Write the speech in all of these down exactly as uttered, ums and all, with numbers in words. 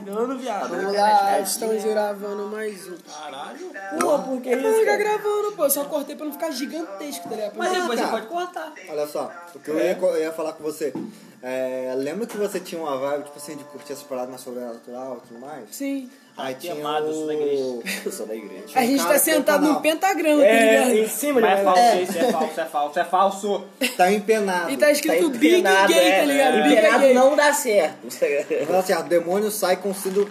Não, viado. Vamos lá, estamos gravando mais um. Caralho. Pô, por que isso? Não fica gravando, pô. Eu só cortei pra não ficar gigantesco, tá ligado? Mas depois você pode cortar. Olha só, o que eu ia, eu ia falar com você. É, lembra que você tinha uma vibe, tipo assim, de curtir essas paradas na sobrenatural e tudo mais? Sim. Aí tinha amado, eu sou da igreja. Eu sou da igreja. A gente tá sentado num pentagrama, tá ligado? É, em cima de uma é. Isso é falso, é falso, é falso. Tá empenado. E tá escrito tá Big Gay, tá ligado? É. Big Empenado gay. Não dá certo. Não dá certo. O demônio sai com sido...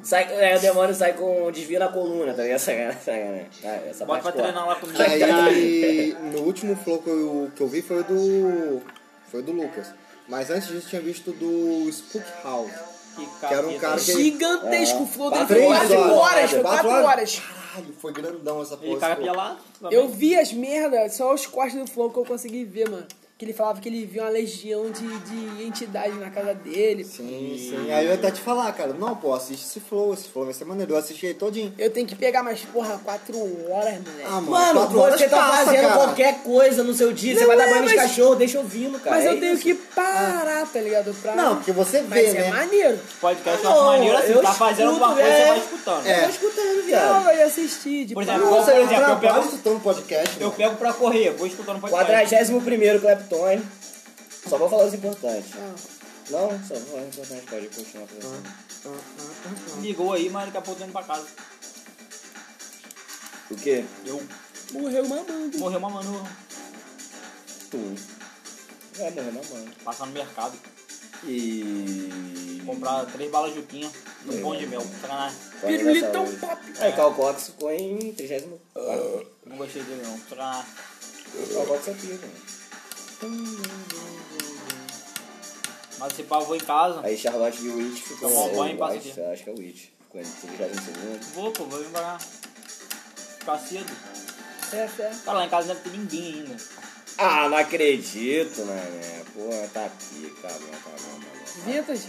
Sai, é, o demônio sai com desvio na coluna, tá ligado? Essa, essa, essa bota pra treinar lá comigo. Aí, no último flow que eu, que eu vi foi do... Foi do Lucas. Mas antes disso eu tinha visto do Spook House. Que, que era um cara que... Gigantesco, é, flow dele foi quatro horas, horas foi quatro horas. horas. Caralho, foi grandão essa porra. E cara pelado? Eu vi as merdas, só os cortes do flow que eu consegui ver, mano. Que ele falava que ele viu uma legião de, de entidades na casa dele. Sim, sim. Aí eu ia até te falar, cara, não, pô, assiste esse flow, esse flow vai ser maneiro. Eu assisti aí todinho. Eu tenho que pegar mais, porra, quatro horas, moleque. Ah, mano, mano você tá passa, fazendo cara. Qualquer coisa no seu dia, não, você vai dar banho de cachorro, deixa ouvindo, cara. Mas é eu isso. tenho que parar, ah. tá ligado? Pra... Não, porque você vê, mas né? Mas é maneiro. Podcast não, é maneiro assim, tá fazendo alguma coisa, você vai escutando. É, eu vou escutando, viado. Não, vai assistir. Tipo, por exemplo, não, eu, por exemplo, eu pego escutando podcast. Eu pego pra correr, vou escutando podcast. quadragésimo primeiro Clepton. Só vou falar os importantes. Ah. Não, só vou falar os importantes. Pode continuar conversando. Ah, ah, ah, ah, ah. Ligou aí, mas daqui a pouco tô indo pra casa. O quê? Eu. Morreu mamando. Morreu mamando. Tu. É, morreu mamando. Passar no mercado. E... Comprar três balas juquinha no pão de mel. Sacanagem. Pirulitão pop. É, é. Carl Cox ficou em trigésimo. Uh. Não gostei dele não. Sacanagem. Carl Cox é pica, mano. Mas se pá, eu vou em casa. Aí Charlotte de Witch ficou com o banho e passa aqui. Acho que é o Witch. Ficou em trinta e dois segundos. Vou, pô, vou vir embora. Ficar cedo. É, é. Cara, lá em casa não deve ter ninguém ainda. Ah, não acredito, né? Pô, tá aqui, tá bom, tá bom, tá bom. Vintage?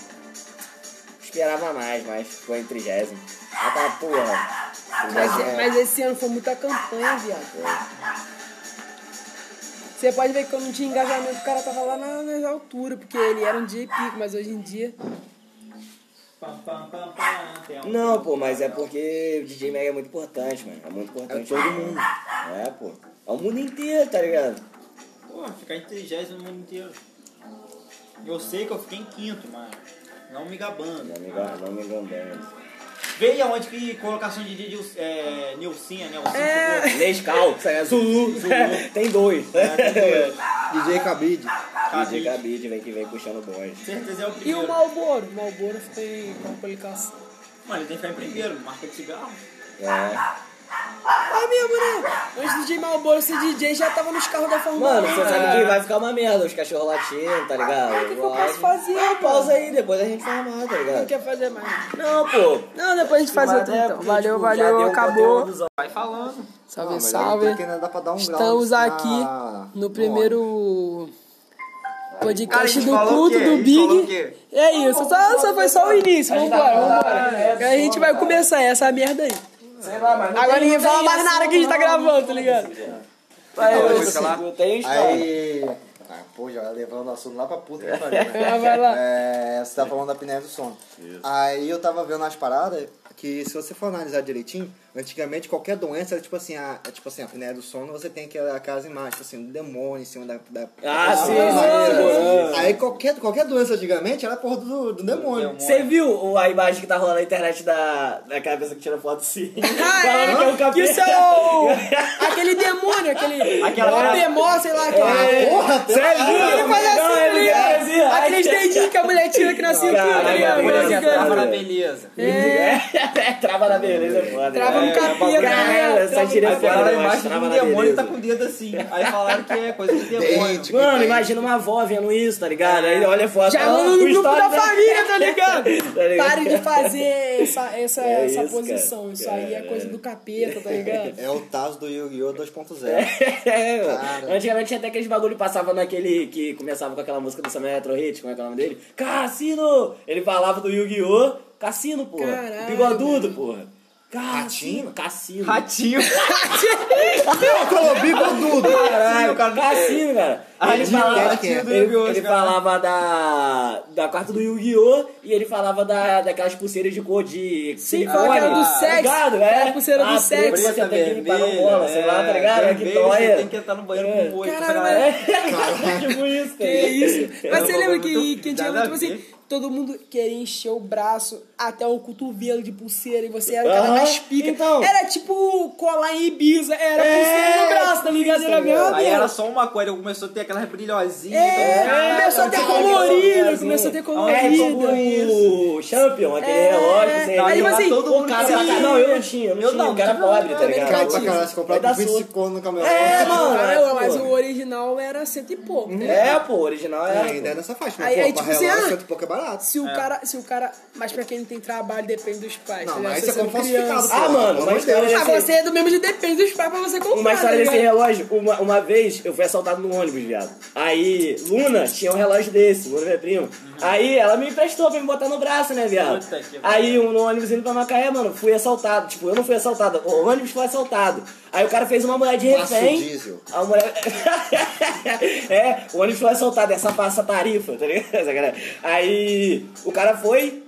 Esperava mais, mas ficou em trigésimo. Ah, tá, porra. Mas, mas esse ano foi muita campanha, viado. Foi. Você pode ver que quando não tinha engajamento, o cara tava lá na, nas alturas, porque ele era um dia pico, mas hoje em dia... Não, pô, mas é porque o D J Mag é muito importante, mano. É muito importante. É todo mundo. É, pô. É o mundo inteiro, tá ligado? Pô, ficar em trigésimo no mundo inteiro. Eu sei que eu fiquei em quinto, mas não me gabando. Não me gabando, não me gabando. Veja onde que colocação de D J é, Nilcinha, né? É. Nescau, Zulu, Zulu. Tem dois. É, tem dois. D J Cabide. Cabide. D J Cabide, vem que vem puxando o bonde. Certeza é o primeiro. E o Malboro? O Malboro tem complicação. Mano, ele tem que ficar em primeiro, marca de cigarro. É. Ah, minha mulher, antes do D J Malboro, esse D J já tava nos carros da Fórmula um. Mano, você sabe que vai ficar uma merda, os cachorros latindo, tá ligado? O que, que eu posso fazer? Não, pausa aí, depois a gente faz mais, tá ligado? Não quer fazer mais. Não, pô. Não, depois a gente faz outro então. Valeu, valeu, acabou. Vai falando. Salve, salve. Estamos aqui no primeiro podcast do culto do Big. É isso, só foi só o início, vambora, vambora. A gente vai começar essa merda aí. Sei lá, mas agora ninguém fala mais nada que a gente tá gravando, tá ligado? Vai, eu vou falar. Aí. Ah, pô, já levando o assunto lá pra puta que pariu. Né? Vai lá. É, você tá falando da apneia do sono. Isso. Aí eu tava vendo as paradas que, se você for analisar direitinho, antigamente qualquer doença era tipo assim, a, tipo assim, a apneia do sono, você tem aquelas imagens, tipo assim, do demônio em cima da... da ah, da sim! Sim. Aí qualquer, qualquer doença antigamente era a porra do, do demônio. Você viu a imagem que tá rolando na internet da, daquela pessoa que tira foto assim? Ah, é? Que é um capeta. Isso é o... aquele demônio, aquele... Aquela... O demônio, sei lá, aquela... É. Porra, você é lindo! Ele faz assim, não, aqueles dedinhos que a mulher tira que na cintura, tá ligado? Trava na beleza. É, trava na beleza, foda. Trava no capeta, né? Sai tirando fora da imagem do demônio, tá com o dedo assim. Aí falaram que é coisa de demônio. Mano, imagina uma avó vendo isso, tá ligado? Aí olha a foto. Já manda no grupo da família, tá ligado? Pare de fazer essa posição. Isso aí é coisa do capeta, tá ligado? É o Taz do Yu-Gi-Oh! dois ponto zero. É, mano. Antigamente tinha até aqueles bagulho que passava naquele que começava com aquela música do Samuel Retro Hit, como é que é o nome dele? Cassino! Ele falava do Yu-Gi-Oh! Cassino, porra! Caralho, bigodudo, mano. Porra! Cassino? Cassino. Ratinho. Não, Colombi Dudu. Caralho, cara. Cassino, cara. Ele falava, ele, ele falava da, da carta do Yu-Gi-Oh! E ele falava da, daquelas pulseiras de cor de... Sim, falava que era do sexo. Tá ligado? É. Pulseira ah, do sexo. Você tem que limpar no bola, sei lá, tá ligado? É que dói. Tem que entrar no banheiro é. com o olho. Caralho, é. Tipo isso, cara. Que isso. Mas você lembra que a gente lembra, tipo assim... Todo mundo queria encher o braço até o cotovelo de pulseira e você era o cara mais pica. Então, era tipo colar em Ibiza, era é, pulseira no braço, tá ligado? Era mesmo. Aí era só uma coisa, começou a ter aquelas brilhosinhas. É, cara, começou, a ter colorida, começou a ter colorida, começou a ter colorida. O Champion, aquele é, relógio, sei lá. Aí você assim, não, eu não tinha, eu não tinha, o cara pobre, tá ligado? Cara, cara, você comprava vinte e cinco contos no camelô. É, mano, mas o original era cento e pouco. É, pô, o original era... Ainda era nessa faixa, mas pô, pra relógio, cento e pouco é barato. Se o, é. cara, se o cara. Mas pra quem não tem trabalho, depende dos pais. Não, né? Mas isso é falsificado. Ah, mano, mas ah, você é do mesmo de depende dos pais pra você comprar. Uma história, né, desse relógio, uma, uma vez eu fui assaltado no ônibus, viado. Aí, Luna tinha um relógio desse, Luna, minha prima. Uhum. Aí ela me emprestou pra me botar no braço, né, viado? Aí um ônibus indo pra Macaé, mano, fui assaltado. Tipo, eu não fui assaltado, o ônibus foi assaltado. Aí o cara fez uma mulher de refém. Diesel. A mulher. É, o ônibus foi assaltado, essa passa tarifa, tá ligado? Aí. E o cara foi,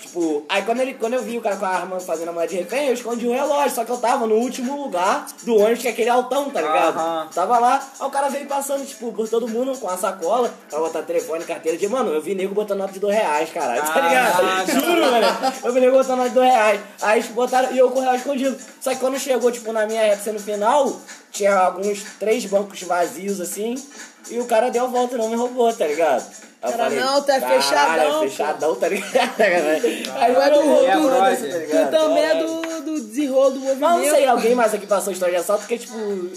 tipo, aí quando, ele, quando eu vi o cara com a arma fazendo a mulher de refém, eu escondi o relógio, só que eu tava no último lugar do ônibus, que é aquele altão, tá ligado? Uh-huh. Tava lá, aí o cara veio passando, tipo, por todo mundo com a sacola, pra botar telefone, carteira, de mano, eu vi nego botando nota de dois reais, caralho, ah, tá ligado? Ah, juro, mano, eu vi nego botando nota de dois reais, aí botaram, e eu com o real escondido, só que quando chegou, tipo, na minha época, no final, tinha alguns três bancos vazios, assim, e o cara deu a volta e não me roubou, tá ligado? Eu cara, falei, não, tu é fechadão. É fechadão, tá ligado? Aí vai do rolo, tá ligado? Tu também é do, do desenrolo do movimento. Mas não sei, alguém mais aqui passou história de assalto, porque tipo,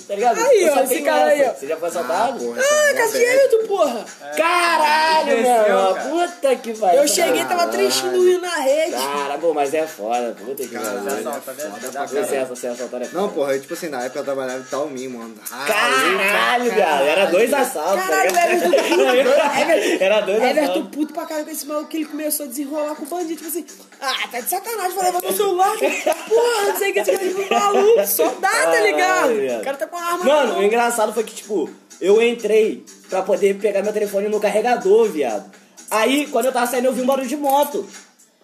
tá ligado? Aí, eu ó, esse cara aí, ó. Você já foi assaltado? Ah, porra, ah cacete, porra! É. Caralho, mano! Cara. Puta que pariu! Eu cheguei, tava trinchando na rede. Cara, pô, mas é foda, puta que pariu. Você é assaltado, é foda. Não, porra, tipo assim, na época eu trabalhava em Taumi, mano. Caralho, cara, era dois assaltos. Caralho, velho, Everton puto pra caralho com esse maluco, que ele começou a desenrolar com o bandido, tipo assim, ah, tá de sacanagem, vou levar meu celular, porra, não sei o que, esse bandido maluco, só dá, tá ligado? O cara tá com a arma. Mano, o engraçado foi que, tipo, eu entrei pra poder pegar meu telefone no carregador, viado. Aí, quando eu tava saindo, eu vi um barulho de moto.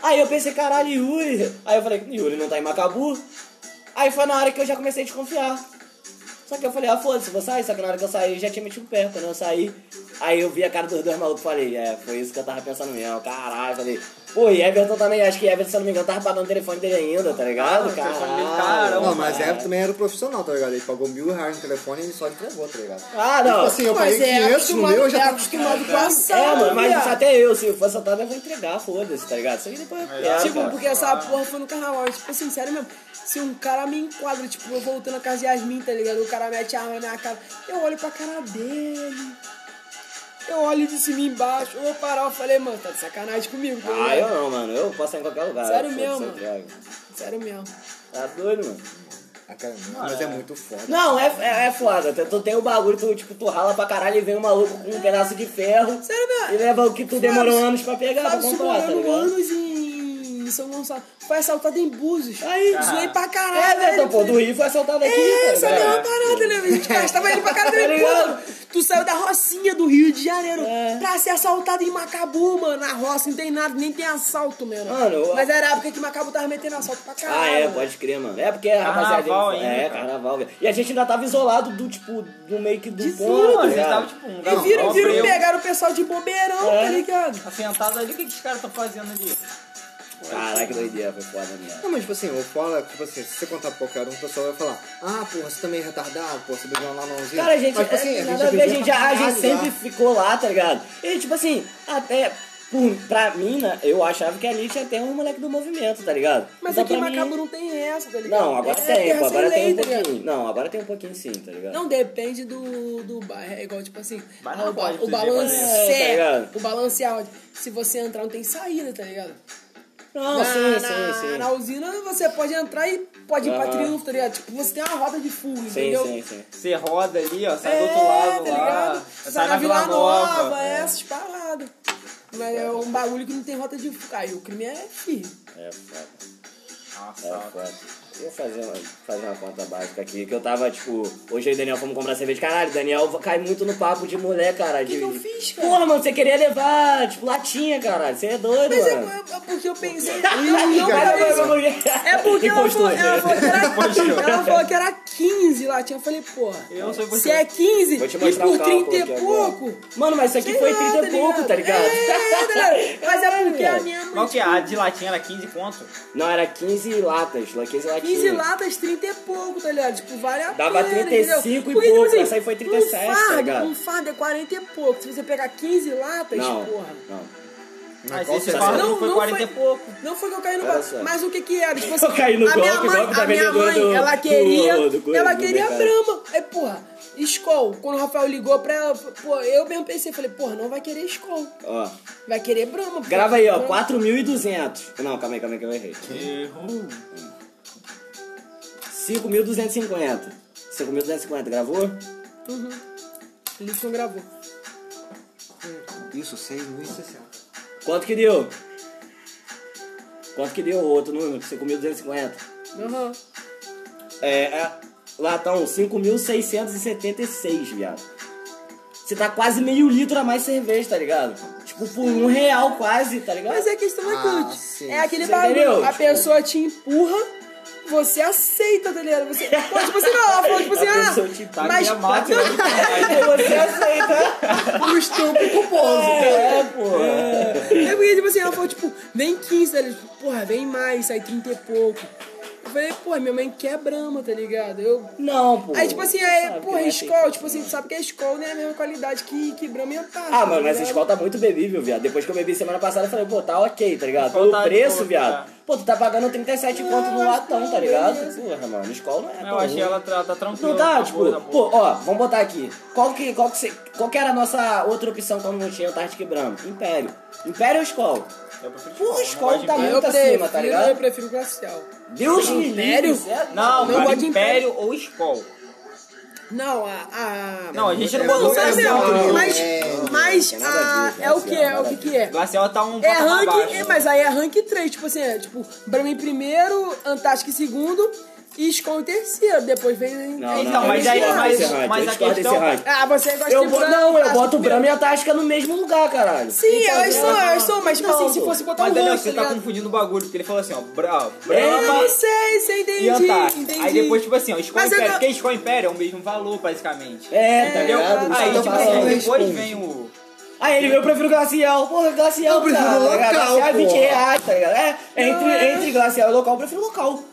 Aí eu pensei, caralho, Yuri. Aí eu falei, Yuri não tá em Macabu? Aí foi na hora que eu já comecei a desconfiar. Só que eu falei, ah, foda-se, vou sair. Só que na hora que eu saí, eu já tinha metido o pé. Quando eu saí, aí eu vi a cara dos dois malucos e falei, é, foi isso que eu tava pensando mesmo. Caralho, falei, pô, e Everton também, acho que Everton, se eu não me engano, tava pagando o telefone dele ainda, tá ligado? Caralho. Não, mas cara. Everton também era profissional, tá ligado? Ele pagou mil reais no telefone e só entregou, tá ligado? Ah, não. Tipo assim, eu paguei quinhentos no meu, eu já tava acostumado com a ação. É, mano, mas isso até eu, se eu fosse assaltado, eu vou entregar, foda-se, tá ligado? Isso aí depois eu pego. Tipo, cara, porque essa porra foi no carnaval, tipo assim, sério mesmo. Se um cara me enquadra, tipo, eu voltando na casa de Yasmin, tá ligado? O cara mete a arma na minha cara. Eu olho pra cara dele. Eu olho de cima e embaixo. Eu vou parar. Eu falei, mano, tá de sacanagem comigo. Ah, mano. Eu não, mano. Eu posso sair em qualquer lugar. Sério mesmo, mano. Sério mesmo. Tá doido, mano. Ah, cara, não, mas é. é muito foda. Não, é, é, é foda. Tu tem o bagulho, tu, tipo, tu rala pra caralho e vem um maluco com um pedaço de ferro. Sério mesmo? E leva o que tu demorou Fábio, anos pra pegar, Fábio pra comprar, tá ligado? Anos e... São Gonçalo. Foi assaltado em Búzios. Aí, ah. zoei pra caralho. É, né? Pô, do Rio foi assaltado aqui. É, essa é uma parada, né? A gente gastava indo pra cara dele. Tu saiu da Rocinha do Rio de Janeiro é. pra ser assaltado em Macabu, mano. Na roça não tem nada, nem tem assalto, mano. mano Mas era a época que Macabu tava metendo assalto pra caralho. Ah, é, mano. Pode crer, mano. É porque a rapaziada... Ainda, é, carnaval, velho. E a gente ainda tava isolado do, tipo, do meio que do de ponto. Eles tava, tipo, um... E viram, viram, viram pegaram o pessoal de bobeirão, é. tá ligado? Assentado ali, o que que os caras tão fazendo ali? Caraca, doideira, foi foda, né? Não, mas tipo assim, eu falo, tipo assim, se você contar pra qualquer um, o pessoal vai falar, ah, porra, você também é retardado, porra, você bebeu lá na mãozinha. Cara, a gente, mas, tipo, assim, é, a gente, nada a ver, a gente, a gente sempre ficou lá, tá ligado? E tipo assim, até, por, pra mim, né, eu achava que ali tinha até um moleque do movimento, tá ligado? Mas então, aqui em Macabu mim... não tem essa, tá ligado? Não, agora é, tem, pô, agora tem um pouquinho. Não, agora tem um pouquinho sim, tá ligado? Não, depende do, do bairro, é igual, tipo assim, mas não, o, pode, o balance é, tá o balance é onde, se você entrar não tem saída, tá ligado? Não, na, sim, na, sim, sim. Na usina você pode entrar e pode ir ah. pra Triunfo, tá ligado? Tipo, você tem uma roda de fuga, entendeu? Sim, sim, sim. Você roda ali, ó, sai é, do outro lado, tá ligado? Lá, sai, sai na, na Vila Nova, Nova é. essas paradas. Mas é um bagulho que não tem rota de fuga. Aí o crime é firme. É foda. Nossa, é foda. Vou fazer uma, fazer uma conta básica aqui, que eu tava, tipo... Hoje eu e o Daniel fomos comprar cerveja. Caralho, Daniel cai muito no papo de mulher, cara. De... Que eu fiz, cara? Porra, mano, você queria levar, tipo, latinha, cara. Você é doido, mas mano. Mas é porque eu pensei... É porque ela falou, ela, falou que era, ela falou que era quinze latinha. Eu falei, porra, eu se você... é quinze, vou te mostrar por um trinta e pouco... Mano, mas isso aqui sei foi nada, trinta e tá pouco, tá ligado? É, mas é porque a minha mãe... Qual que é? A de latinha era quinze pontos? Não, era quinze latas, quinze latinhas. quinze latas, trinta e pouco, tá ligado? Tipo, vale a dava pena. Dava trinta e cinco e porque, pouco, assim, essa aí foi trinta e sete, um fardo, tá ligado? Um fardo é quarenta e pouco. Se você pegar quinze latas, não, porra. Não. Mas esse fardo não, não foi quarenta e pouco. Não foi que eu caí no golpe. Mas o que que era? Tipo assim, eu caí no a golpe, minha mãe, golpe a minha mãe do, ela queria, do, do, do, ela do queria Brahma. Aí, porra, Skol. Quando o Rafael ligou pra ela, pô, eu mesmo pensei, falei, porra, não vai querer Skol. Ó. Vai querer Brahma. Grava aí, ó, quatro mil e duzentos. Não, calma aí, calma aí que eu errei. Errou. cinco mil duzentos e cinquenta. cinco mil duzentos e cinquenta, gravou? Uhum. Lixo gravou. Isso, seis mil e sessenta. Quanto que deu? Quanto que deu o outro número? cinco mil duzentos e cinquenta. Uhum. É... é... Latão, cinco mil seiscentos e setenta e seis, viado. Você tá quase meio litro a mais cerveja, tá ligado? Tipo, por um real quase, tá ligado? Mas é questão da ah, cut. É aquele bagulho. A tipo... pessoa te empurra, você aceita, tá ligado? Você... Pô, tipo assim, não, ela falou, tipo assim, a ah, te tá mas... Mata, você aceita o estupro culposo. É, pô. É. É porque, tipo assim, ela falou, tipo, vem quinze, ela, tipo, porra, vem mais, sai trinta e pouco. Eu falei, pô, minha mãe quer Brahma, tá ligado? Eu... Não, pô. Aí, tipo assim, aí, porra, Skol, tipo assim, tu sabe que a Skol não é a mesma qualidade que, que Brahma e Antártica. Ah, mano, tá, mas a Skol tá muito bebível, viado. Depois que eu bebi semana passada, eu falei, pô, tá ok, tá ligado? Pelo tá preço, boa, viado. Cara. Pô, tu tá pagando trinta e sete ah, conto no latão, tá ligado? Beleza. Porra, mano, Skol não é não, eu achei ela tá, tá tranquila. Não tá, tipo, boa, pô, ó, vamos botar aqui. Qual que, qual que, qual que era a nossa outra opção quando não tinha Antártica e Brahma? Império. Império ou Skol? Pô, Skol tá muito acima, tá ligado? Eu prefiro glacial. Deus me livre. Não, não pode Império ou Skol. Não, a, a... Não, a gente não botou glacial. Mas, mas a, é o que é, é o que que é. Glacial tá um pouco abaixo. Mas aí é rank três, tipo assim, é tipo, Brahma em primeiro, Antártica em segundo e Skol em terceiro. Depois vem... Não, não, mas aí é mais a questão... Ah, você gosta de Brahma? Não, eu boto Brahma e Antártica no mesmo lugar, caralho. Sim, elas são, elas são, mas tipo assim, se fosse botar um rank... Mas Daniel, você tá confundindo o bagulho, porque ele falou assim, ó, Brahma... Eu não sei, você entendi. Aí depois, tipo assim, ó, Skol Império, porque Skol Império é o mesmo valor, basicamente. É, tá ligado? Aí, tipo assim, depois vem o... Aí ah, ele veio, eu prefiro glacial. Porra, glacial, eu prefiro local, glacial é vinte reais, tá ligado? É, entre, entre glacial e local, eu prefiro local.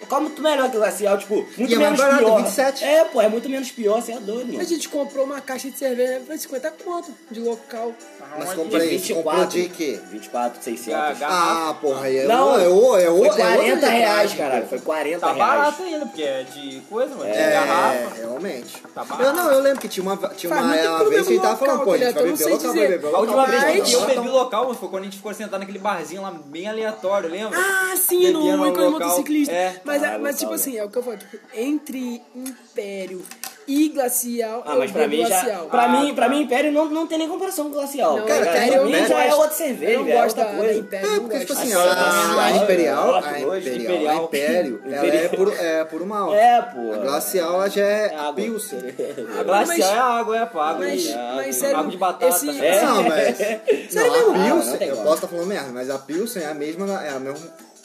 Local é muito melhor que glacial, tipo, muito e menos é barato, pior. vinte e sete. É, pô, é muito menos pior, você é doido, mano. A gente comprou uma caixa de cerveja, foi cinquenta conto de local. Ah, mas comprei, vinte e quatro, comprou de quê? vinte e quatro, seiscentos. Ah, porra, é não, é o, é o, foi quarenta é reais, caralho, foi quarenta tá reais. Tá barato ainda, porque é de coisa, mano, é, de garrafa. É, realmente. Tá barato. Eu não, eu lembro que tinha uma, tinha uma, uma vez que ele tava falando, pô, a gente vai beber local, vai beber local. A última vez que eu bebi local foi quando a gente ficou sentado naquele barzinho lá, bem aleatório, lembra? Ah, sim, no encontro motociclista. Mas, ah, mas tipo assim, é o que eu falo, tipo, entre Império e Glacial, ah, eu mas pra mim Glacial. Já, pra, ah, mim, pra tá. mim, Império não, não tem nem comparação com Glacial. Não, cara, cara, pra mim já gosto, é outra cerveja, eu não gosto da coisa. Império, é, porque tipo assim, a, a Imperial, a Imperial, a Império, ela é por, é por uma alta. É, pô. A Glacial, ela já é, é Pilsen. A Glacial é água, é pá, água de batata. Esse, é, não, mas... Sério, a Pilsen, eu posso estar falando merda, mas a Pilsen é a mesma, é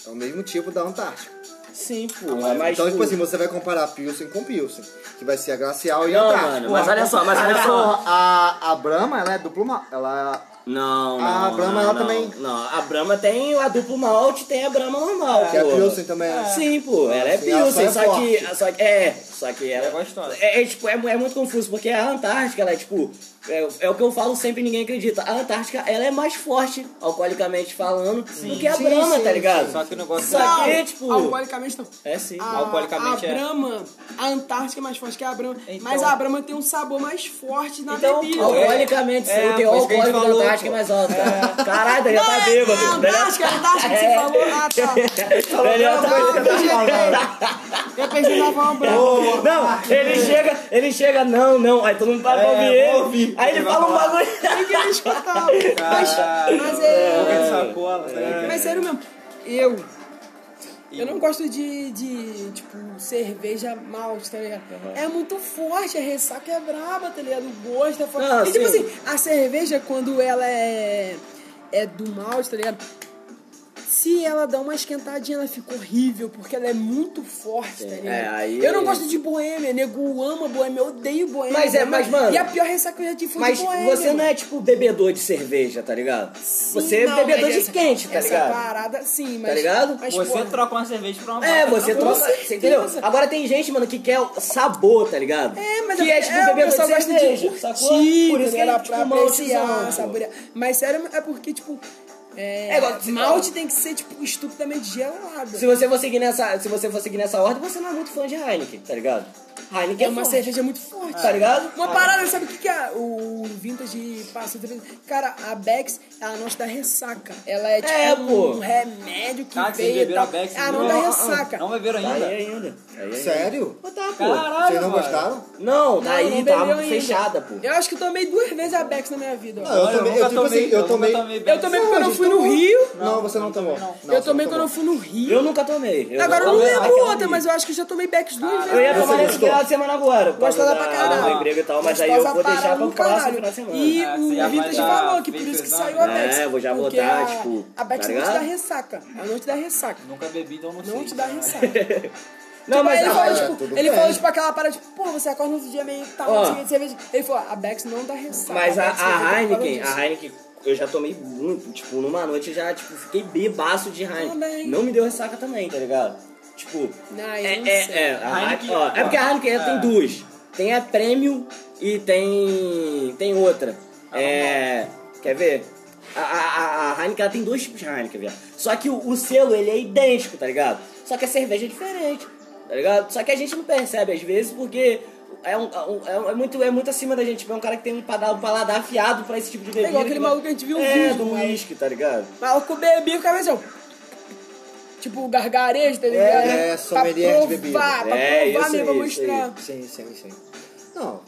o mesmo tipo da Antártica. Sim, pô. Ah, mas, então, tipo assim, você vai comparar Pilsen com Pilsen, que vai ser a Glacial e a Antártica. Mas olha só, mas olha só. A, a Brahma, ela é duplo malte. Ela... Não, não, a Brahma, não, ela não, também. Não, a Brahma tem a duplo malte, tem a Brahma normal, é, pô. Que é a Pilsen também. É. Sim, pô. Ela é Pilsen, assim, só, é só que... Só que é, só que ela... É gostosa. É, é, tipo, é, é muito confuso, porque a Antártica, ela é, tipo... É, é o que eu falo sempre, ninguém acredita. A Antártica, ela é mais forte, alcoolicamente falando, sim, do que a sim, Brahma, sim, tá ligado? Sim. Só que o negócio só que, é, tipo... Alcoolicamente não. É sim. A, alcoolicamente a Brahma, é. A Antártica é mais forte que a Brahma. Então, mas a Brahma tem um sabor mais forte na então, bebida. Alcoolicamente, é, sim. É, o teor alcoólico falou, da Antártica pô. É mais alto, cara. É. Caralho, Daniel tá bêbado. A Antártica, a Antártica que você falou. Ah, tá. Daniel tá bêbado. Eu pensei na Brahma. Não, ele chega, ele chega, não, não. Aí todo mundo para pra ouvir ele. Aí ele, ele fala um bagulho que ele escutava. Mas, mas é. é, é, é mas sério mesmo. Eu. E... Eu não gosto de, de, tipo, cerveja malte, tá ligado? Uhum. É muito forte, a ressaca é braba, tá ligado? O gosto é forte. Ah, e, tipo assim, a cerveja, quando ela é, é do malte, tá ligado? Se ela dá uma esquentadinha, ela fica horrível, porque ela é muito forte, sim, tá ligado? É, aí... Eu não gosto de boêmia, nego ama boêmia, eu odeio boêmia. Mas é, mas, mano... E a pior ressaca que eu já tive foi de boêmia. Mas você não é, tipo, bebedor de cerveja, tá ligado? Sim, você não, é bebedor de essa, quente, tá essa ligado? Essa parada, sim, mas... Tá ligado? Mas, você porra, troca uma cerveja pra uma... É, você troca, você entendeu? Agora tem gente, mano, que quer sabor, tá ligado? É, mas... Que é, é tipo, é, bebedor de cerveja, de sacou? Por isso que era pra apreciar, saborear. Mas, sério, é porque, tipo... É, é malte tem que ser, tipo, estupidamente gelado. Se você for seguir nessa, se você for seguir nessa ordem, você não é muito fã de Heineken, tá ligado? Heineken é, é uma forte. cerveja muito forte, ah, tá ligado? Uma ah, parada, é. sabe o que, que é? O vintage passa... Cara, a Bex, ela não te dá ressaca. Ela é, tipo, é, um remédio que ah, veio e tal. Bex, ela não dá ressaca. Não beberam ainda? Tá aí ainda. Tá aí ainda. Sério? Pô, tá, pô. Caralho, vocês não mano. gostaram? Não, tá não, aí, tá fechada, pô. Eu acho que tomei duas vezes a Bex na minha vida. Ó. Não, eu, eu, eu tomei, eu tomei... Eu tomei porque eu não fui no Rio. Não, você não tomou. Eu tomei quando eu fui no Rio. Eu nunca tomei. Agora eu não lembro outra, mas eu acho que eu já tomei Bex duas vezes. Eu ia tomar esse final de semana agora. Gostosa pra caralho. Emprego e tal, mas aí eu vou deixar pra próximo final de semana. E o Vintage falou que por isso que saiu a Bex. É, vou já botar, tipo... A Bex não te dá ressaca. Ela não te dá ressaca. Nunca bebi, então não sei. Não te dá ressaca. Não, tipo, mas ele, ah, falou, é, tipo, ele falou, tipo, aquela parada, tipo, pô, você acorda no outro dia meio que tá oh. de cerveja. Ele falou, a Bex não dá ressaca. Mas a, a, a Heineken, a Heineken, eu já tomei muito, tipo, numa noite eu já, tipo, fiquei bebaço de Heineken. Também. Não me deu ressaca também, tá ligado? Tipo, não, é, não é, é, a Heineken, ó, é porque a Heineken é. tem duas. Tem a Premium e tem, tem outra. Ah, é, quer ver? A, a, a Heineken, ela tem dois tipos de Heineken, velho. Só que o, o selo, ele é idêntico, tá ligado? Só que a cerveja é diferente. Tá ligado? Só que a gente não percebe às vezes porque é, um, é, um, é, muito, é muito acima da gente. Tipo, é um cara que tem um paladar, um paladar afiado pra esse tipo de bebida. É igual aquele maluco que a gente viu um é, vídeo. É, do uísque, tá ligado? O maluco bebia, o cara assim, tipo, gargarejo, tá ligado? É, é sommelier de bebida. Pra provar, é, pra provar mesmo, pra mostrar. Isso. Sim, sim, sim. Não,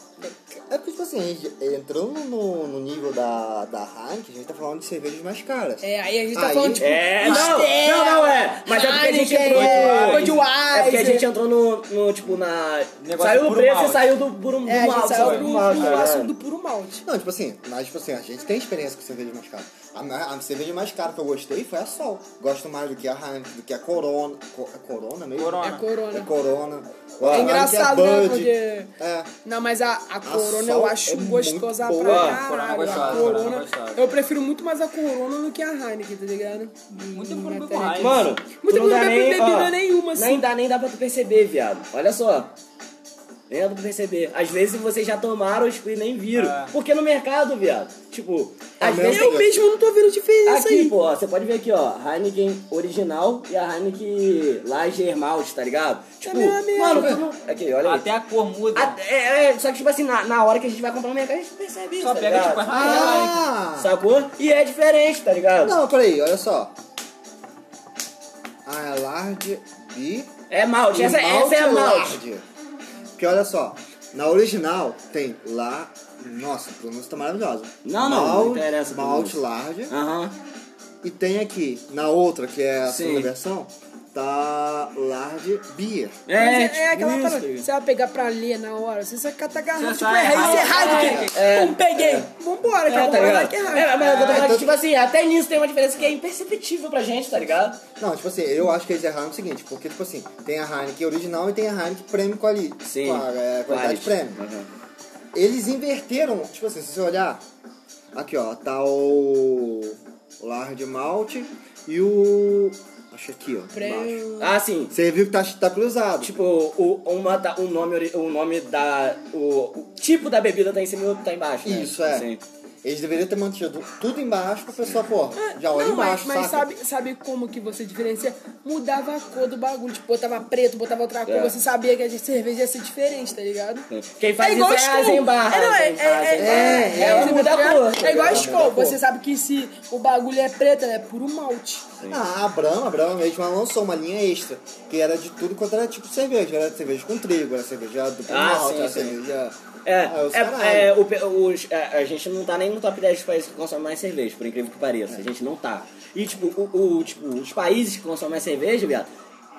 é porque, tipo assim, entrando no, no nível da, da Heineken, a gente tá falando de cervejas mais caras. É, aí a gente tá aí, falando, tipo, é, não, não, não, é. Mas é porque a gente entrou... É, de, é porque a gente entrou no, no tipo, na... Saiu do preço e saiu do puro malte. É, do a gente saiu do, mal, do, do assunto do puro malte. Não, tipo assim, mas, tipo assim, a gente tem experiência com cervejas mais caras. A, a cerveja mais cara que eu gostei foi a Sol. Gosto mais do que a Heineken, do que a Corona. Co, é Corona mesmo? Corona. É Corona. É Corona. É engraçado, né? Porque... É. Não, mas a, a Corona a eu acho é gostosa pra caralho. A Corona... Eu prefiro muito mais a Corona do que a Heineken, tá ligado? Muito hum, problema com Heineken. Mano, muito não dá nem... bebida ó, nenhuma, assim. Nem dá, nem dá pra tu perceber, viado. Olha só. Nem dá pra perceber. Às vezes vocês já tomaram e nem viram. É. Porque no mercado, viado, tipo... Às vezes eu mesmo não tô vendo diferença aqui, aí. Aqui, pô, ó, você pode ver aqui, ó. Heineken original e a Heineken Lager Malt, tá ligado? Tipo, é mano... Mesmo. Aqui, olha aí. Até a cor muda. A, é, é, só que, tipo assim, na, na hora que a gente vai comprar no mercado, a gente percebe isso, só tá pega, ligado? Tipo, ah, ah, sacou? E é diferente, tá ligado? Não, peraí, olha só. A Lager B... É malte, essa, essa é a malte. Porque olha só, na original tem lá... Nossa, a pronúncia tá maravilhosa. Não, não, Mal, não interessa. Malte Lager. Aham. E tem aqui, na outra, que é a segunda versão, tá Lager Beer. É, é, é aquela parada. Você vai pegar pra ler na hora, você vai catar garrafa, tipo, errei, você errado, é, não peguei. É. Vambora, que é, tá ligado? É, mas eu tô falando que, tipo assim, até nisso tem uma diferença que é imperceptível pra gente, tá ligado? Não, tipo assim, eu acho que eles erraram o seguinte, porque, tipo assim, tem a Heineken original e tem a Heineken Premium Quality. Sim. Com a é, qualidade Premium. Uhum. Eles inverteram, tipo assim, se você olhar, aqui ó, tá o, o Lager Malt e o, acho aqui ó, embaixo. Ah, sim. Você viu que tá, tá cruzado. Tipo, o, uma, tá, o, nome, o nome da, o, o tipo da bebida tá em cima e o outro tá embaixo, né? Isso, é. Sim. Eles deveriam ter mantido tudo embaixo pra pessoa, pô, já olha não, embaixo, mas, mas sabe, sabe como que você diferencia? Mudava a cor do bagulho, tipo, botava preto, botava outra cor, é. você sabia que a cerveja ia ser diferente, tá ligado? Quem faz é igual isso é as barra. É, é, é, é, é, é, é, muda a cor. É igual a escola, você sabe que se o bagulho é preto, é puro malte. Sim. Ah, a Brahma, a Brahma mesmo, ela lançou uma linha extra, que era de tudo quanto era tipo cerveja, era cerveja com trigo, era cerveja do puro malte, era cerveja... É, ah, é, é, o, o, a gente não tá nem no top dez dos países que consomem mais cerveja, por incrível que pareça. É. A gente não tá. E, tipo, o, o, tipo os países que consomem mais cerveja, viado,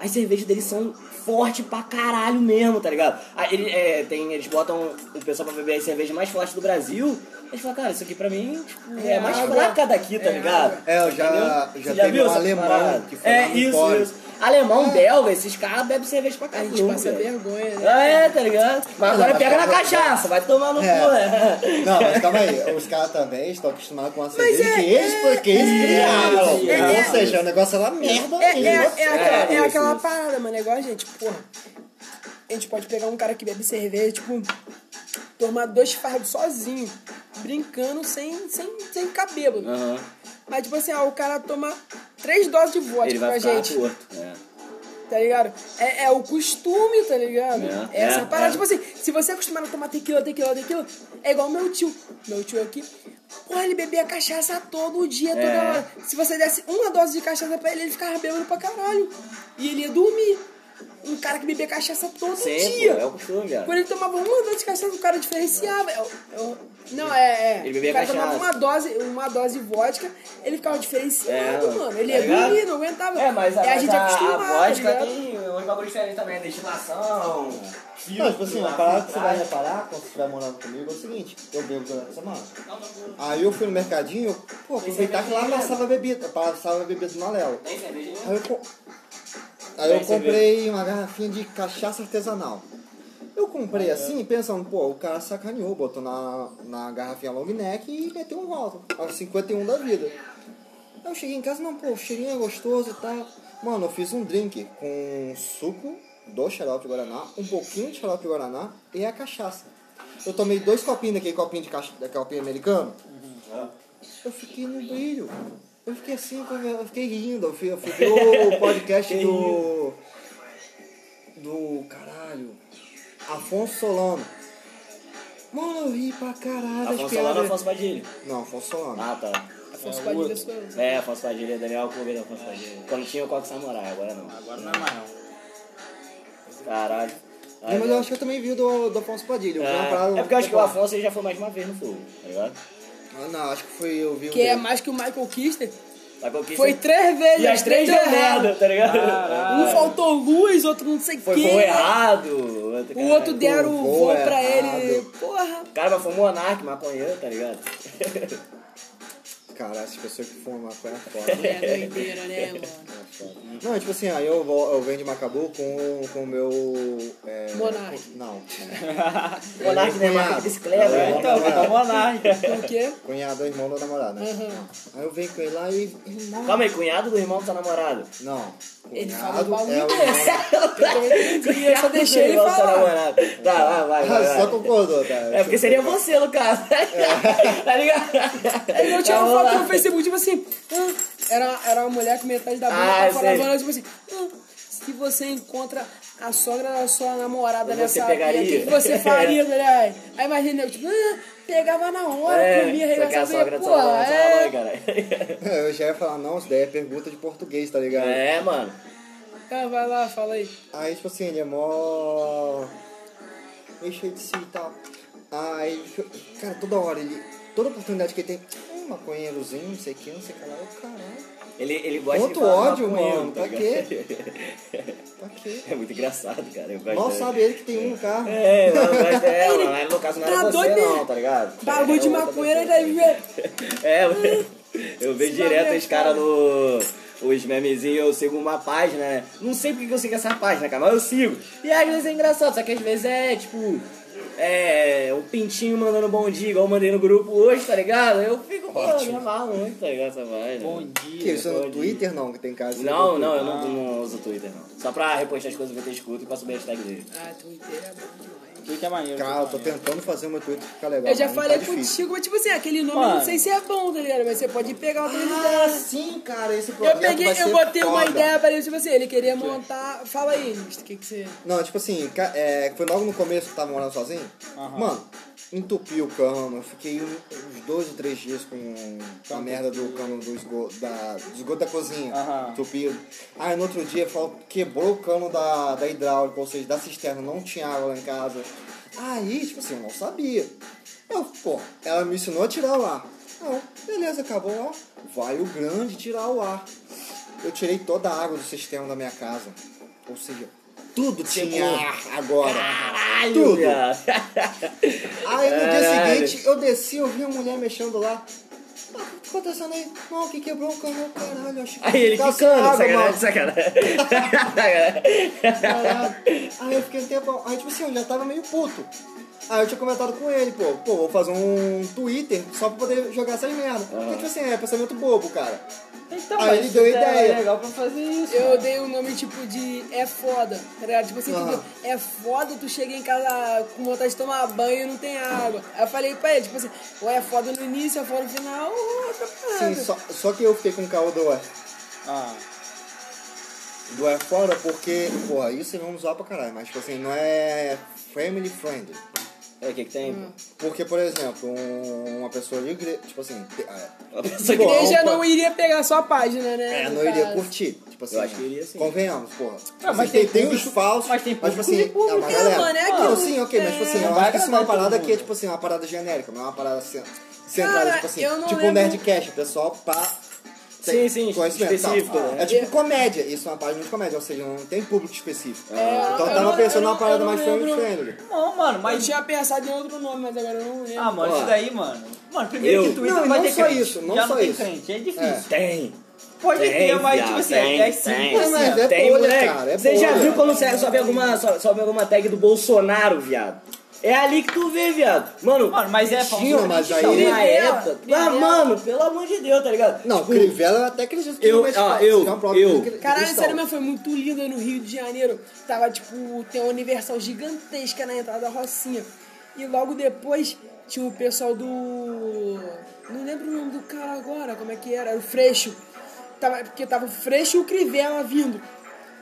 as cervejas deles são fortes pra caralho mesmo, tá ligado? Aí, ele, é, tem, eles botam o pessoal pra beber as cervejas mais fortes do Brasil. Eles falam, cara, isso aqui pra mim tipo, é, é mais água, fraca daqui, tá é, ligado? É, eu já, já, já teve um alemão parada? Que foi É, isso, fora. isso. Alemão, ah, belga, esses caras bebem cerveja pra caramba. A gente passa vergonha, né? É, tá ligado? Mas agora pega na cachaça, vai tomar no cu, né? Não, mas calma aí, os caras também estão acostumados com a cerveja que eles criaram. Ou seja, o negócio é uma merda. É aquela parada, mano, é igual a gente, porra. A gente pode pegar um cara que bebe cerveja, tipo, tomar dois fardos sozinho, brincando, sem, sem, sem ficar bêbado. Uhum. Mas, tipo assim, ó, o cara toma três doses de vodka com a gente. Torto, né? Tá ligado? É, é o costume, tá ligado? É, é essa é, parada. É. Tipo assim, se você é acostumado a tomar tequila, tequila, tequila, é igual meu tio. Meu tio aqui, porra, ele bebia cachaça todo dia, toda é. hora. Se você desse uma dose de cachaça pra ele, ele ficava bêbado pra caralho. E ele ia dormir. Um cara que bebia cachaça todo Sempre, dia. É o costume, cara. Quando ele tomava uma dose de cachaça, o cara diferenciava. Eu, eu, não, é, é. Ele bebia o cara cachaça. tomava uma dose, uma dose de vodka, ele ficava diferenciado, é, mano. Ele tá ia dormir, não aguentava. É, mas a, é, a, gente a, a vodka tá tem uns bagulhos diferentes também, destilação. Filtro, não, tipo assim, uma parada que você vai reparar quando você estiver morando comigo é o seguinte, eu bebo durante a semana. Aí eu fui no mercadinho, pô, aproveitar que lá passava bebida, passava bebida do Malelo. Tem cerveja? Aí eu... Aí eu comprei uma garrafinha de cachaça artesanal. Eu comprei assim, pensando, pô, o cara sacaneou, botou na, na garrafinha long neck e meteu um rótulo. Aos cinquenta e um da vida. Aí eu cheguei em casa, não, pô, o cheirinho é gostoso e tal. Mano, eu fiz um drink com suco do xarope guaraná, um pouquinho de xarope guaraná e a cachaça. Eu tomei dois copinhos daquele copinho de cachaça, daquele copinho americano. Eu fiquei no brilho. Eu fiquei assim, eu fiquei rindo, eu fui, eu fui ver o podcast do, do, caralho, Afonso Solano. Mano, eu ri pra caralho. Afonso Solano ou Afonso Padilha? Não, Afonso Solano. Ah, tá. Afonso Padilha é É, Afonso Padilha, Daniel Alcover da Afonso Padilha. Quando tinha o Coque Samurai, agora não. Agora não é mais não. Caralho. Ai, mas eu acho que eu também vi o do, do Afonso Padilha. É, é porque eu acho que o Afonso já foi mais de uma vez no Flow, tá ligado? Ah, não, acho que foi eu vi Que é dele. mais que o Michael Kister. Michael Kister. Foi três vezes. E as três deu merda, tá ligado? Caralho. Um faltou luz, outro não sei o que. Foi gol errado. Outro, o outro deram o voo pra errado. ele. Porra. Cara, mas foi monarca, maconheiro, tá ligado? Caralho, as pessoas que fumam maconha foda. É doideira, né, mano? Não, tipo assim, aí eu, eu venho de Macabu com o meu... É, Monark. Com, não. Monark não é marca de bicicleta, né? Então, vai dar Monark. Por quê? Cunhado, irmão da namorada. Uhum. Aí eu venho com ele lá e... Irmão. Calma aí, cunhado do irmão da namorada? Não. Ele fala o bagulho. Eu só deixei ele falar. Tá, vai, vai, vai. Só concordou, tá? É porque seria você, no caso. Tá ligado? Aí eu tinha uma foto no Facebook, tipo assim... Era, era uma mulher com metade da bunda pra fora da zona, tipo assim... Ah, se você encontra a sogra da sua namorada você nessa... Você pegaria. O que, que você faria, galera? Aí imagina, eu tipo... Ah, pegava na hora, é, comia, arregaçava e pô, é... Mãe, eu já ia falar, não, isso daí é pergunta de português, tá ligado? É, mano. Ah, vai lá, fala aí. Aí, tipo assim, ele é mó... Deixa de si e tal. Aí, cara, toda hora ele... Toda oportunidade que ele tem... maconheirozinho, não sei o que, não sei o que lá, o caralho. Ele, ele gosta Quanto de ódio, mano, pra quê? pra quê? É muito engraçado, cara. Eu Mal de... sabe ele que tem um no carro. É, não, mas é, ele... não, mas no caso não era tá você não, tá ligado? Bagulho de maconheiro, ele deve ver. É, eu vejo direto os caras no... Os memezinhos, eu sigo uma página, né? Não sei porque eu sigo essa página, cara, mas eu sigo. E às vezes é engraçado, só que às vezes é, tipo... É, o Pintinho mandando bom dia, igual eu mandei no grupo hoje, tá ligado? Eu fico, pô, me amarro muito, tá ligado? Essa voz, bom né? dia. Que, isso é no Twitter não, que tem caso. Não, não, eu não, não uso o Twitter não. Só pra repostar as coisas que eu escuto e pra subir a hashtag dele. Ah, Twitter é bom demais. Twitter é maneiro. Cara, eu tô maneiro. tentando fazer o meu Twitter ficar legal. Eu já falei tá contigo, difícil. mas tipo assim, aquele nome mano. não sei se é bom, tá ligado? Mas você pode pegar uma ideia. Ah, sim, cara, esse projeto Eu peguei, vai eu botei foda. uma ideia pra ele, tipo assim, ele queria montar... Fala aí, o que que você... Não, tipo assim, é, foi logo no começo que tava morando sozinho. Uhum. Mano, entupi o cano, eu fiquei uns dois ou três dias com a merda do cano do esgoto da, do esgoto da cozinha, uhum. entupido. Aí no outro dia falo, quebrou o cano da, da hidráulica, ou seja, da cisterna, não tinha água lá em casa. Aí, tipo assim, eu não sabia. Eu, pô, ela me ensinou a tirar o ar. Não, beleza, acabou o ar, vai o grande tirar o ar. eu tirei toda a água do sistema da minha casa. Ou seja, tudo tinha ar agora. Caralho, tudo. Aí no dia seguinte eu desci, eu vi uma mulher mexendo lá. Ah, o que aconteceu aí? Não, que quebrou o canal, caralho. Acho que aí ele ficando, sacanagem, sacanagem. Caralho. Aí eu fiquei um tempo... Aí tipo assim, eu já tava meio puto. Aí eu tinha comentado com ele, pô, pô, vou fazer um Twitter só pra poder jogar essas merda. Uhum. Porque tipo assim, é pensamento bobo, cara. Então, aí ele deu é ideia. Legal pra fazer isso. Eu mano. dei um nome tipo de é foda, tá ligado? Tipo assim, uhum. é foda tu chegar em casa com vontade de tomar banho e não tem água. Aí eu falei pra ele, tipo assim, ou é foda no início, é foda no final, ou outra parada. Sim, só, só que eu fiquei com o caô do é. Ah. Do é foda porque, porra, isso eles vão zoar pra caralho, mas tipo assim, não é family friendly. É, o que que tem? Hum. Porque, por exemplo, um, uma pessoa de igreja, tipo assim... A pessoa de igreja não iria pegar só a página, né? É, não iria curtir. Tipo assim, eu acho que iria sim. Convenhamos, porra. Ah, mas tem, tem os falsos, mas tem público assim, de público. É, galera, mano, é aquilo. Não, sim, ok, é. mas tipo assim, eu acho que isso é uma parada que é tipo assim, uma parada genérica, não é uma parada assim, centrada, cara, tipo assim, tipo um Nerdcast, o pessoal pá... Sim, sim, específico. Tal, né? É tipo comédia, isso é uma página de comédia, ou seja, não tem público específico. É, então eu tava não, pensando numa parada mais family friendly. Não, mano, mas... Eu tinha pensado em outro nome, mas agora eu não lembro. Ah, mano, isso daí, mano... Mano, primeiro eu... que Twitter não, vai não ter crente. Isso, não Já só não tem isso. crente, é difícil. É. Tem. Pode tem, ter, mas tipo assim, tem, é simples, tem, assim, é tem, bolha, cara. É você bolha. Já viu quando você sobe alguma, sobe alguma tag do Bolsonaro, viado? É ali que tu vê, viado. Mano, mano mas é tinha, mas aí... Crivella, época, Crivella. Ah, mano, pelo amor de Deus, tá ligado? Não, tipo, Crivella até que eles... Eu, ah, eu, eu... Caralho, sério, mas foi muito lindo no Rio de Janeiro. Tava, tipo, tem uma Universal gigantesca na entrada da Rocinha. E logo depois tinha o pessoal do... Não lembro o nome do cara agora, como é que era? Era o Freixo. Tava, porque tava o Freixo e o Crivella vindo.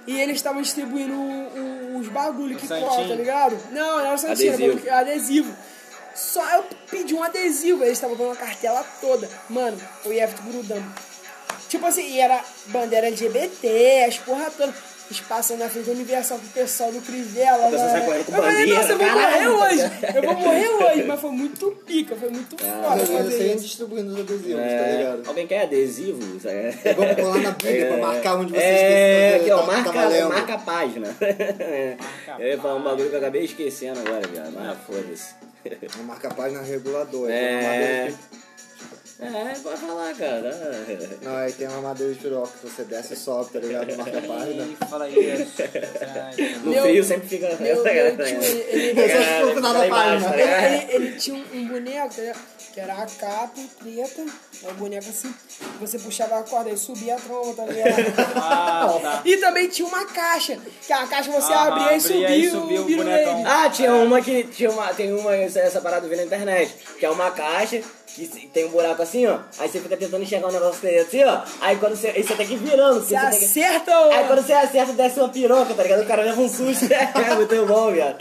E eles estavam distribuindo o, o, os bagulho que cola, tá ligado? Não, não era o Santinho, adesivo. Era adesivo. Só eu pedi um adesivo, eles estavam dando a cartela toda. Mano, eu ia grudando. Tipo assim, e era bandeira L G B T, as porra toda. Eles passam na frente do Universal pro pessoal do Crivella. Eu falei, nossa, eu vou morrer hoje. Eu vou morrer hoje, mas foi muito pica, foi muito foda. Eu saí distribuindo os adesivos, é... tá ligado? Alguém quer adesivos? É... Vamos colar na Bíblia é... pra marcar onde vocês é... estão. É, aqui ó, tá, marca, tá marca a página. É. Marca eu ia falar um bagulho que eu acabei esquecendo agora, viado. Mas ah, foda-se. Não marca a página reguladora. É. É, pode falar, cara. Não, aí tem uma madeira de piroca que você desce e sobe, tá ligado? Marca a página. Fala isso. No frio sempre fica... Meu, meu tio, ele... Ele, ele tinha um, um boneco, que era a capa, preta, um boneco assim, você puxava a corda e subia a tromba, tá ligado? Ah, tá. E também tinha uma caixa, que a caixa você ah, abria, abria e subia, e subia o, o bonecão. Ah, tinha uma que... Tinha uma, tem uma, essa parada vendo na internet, que é uma caixa... Que tem um buraco assim, ó. Aí você fica tentando enxergar um negócio assim, ó. Aí quando você... Aí você tem que ir virando. Você, você acerta que... ou... Aí quando você acerta, desce uma piroca, tá ligado? O cara leva um susto. É muito bom, viado.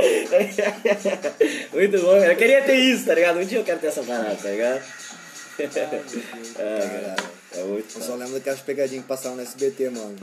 Muito bom, cara. Eu queria ter isso, tá ligado? Um dia eu quero ter essa parada, tá ligado? Ai, é, é muito eu só lembro daquelas pegadinhas que passavam no S B T, mano.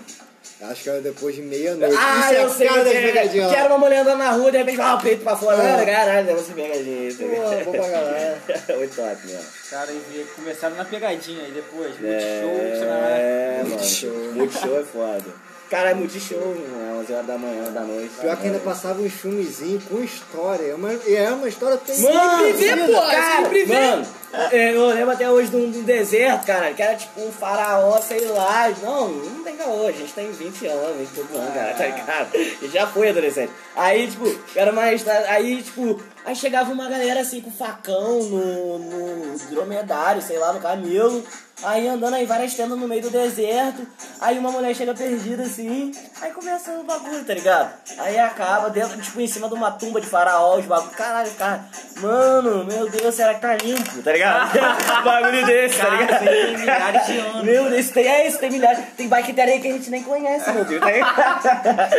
Acho que era depois de meia-noite. Ah, isso eu é sei cara das pegadinhas. Que era uma mulher andando na rua, de repente, ah, o peito pra fora. Ah. Caralho, deu essa pegadinha aí. Pô, vou pra galera. Muito top, mano. Os caras começaram na pegadinha, aí depois, é... Multishow, é, mano. Multishow é foda. Cara, é Multishow, onze horas da manhã, da noite. Pior que ainda passava um filmezinho com história. É uma, é uma história que tem sempre vê, pô. Cara, sempre vê. Mano, eu lembro até hoje de um, de um deserto, cara, que era tipo um faraó, sei lá. Não, não tem caô. A gente tem vinte anos, vinte e poucos anos, cara, tá ligado? E já foi adolescente. Aí, tipo, era uma história. Aí, tipo, aí chegava uma galera assim com facão no, no dromedário, sei lá, no camelo. Aí andando aí várias tendas no meio do deserto, aí uma mulher chega perdida assim, aí começa o bagulho, tá ligado? Aí acaba dentro, tipo, em cima de uma tumba de faraó, os bagulho, caralho, cara, mano, meu Deus, será que tá limpo, tá ligado? Bagulho desse, tá ligado? Tem milhares de anos. Meu Deus, tem, é isso, tem milhares, tem bactéria aí que a gente nem conhece, meu Deus, tá ligado?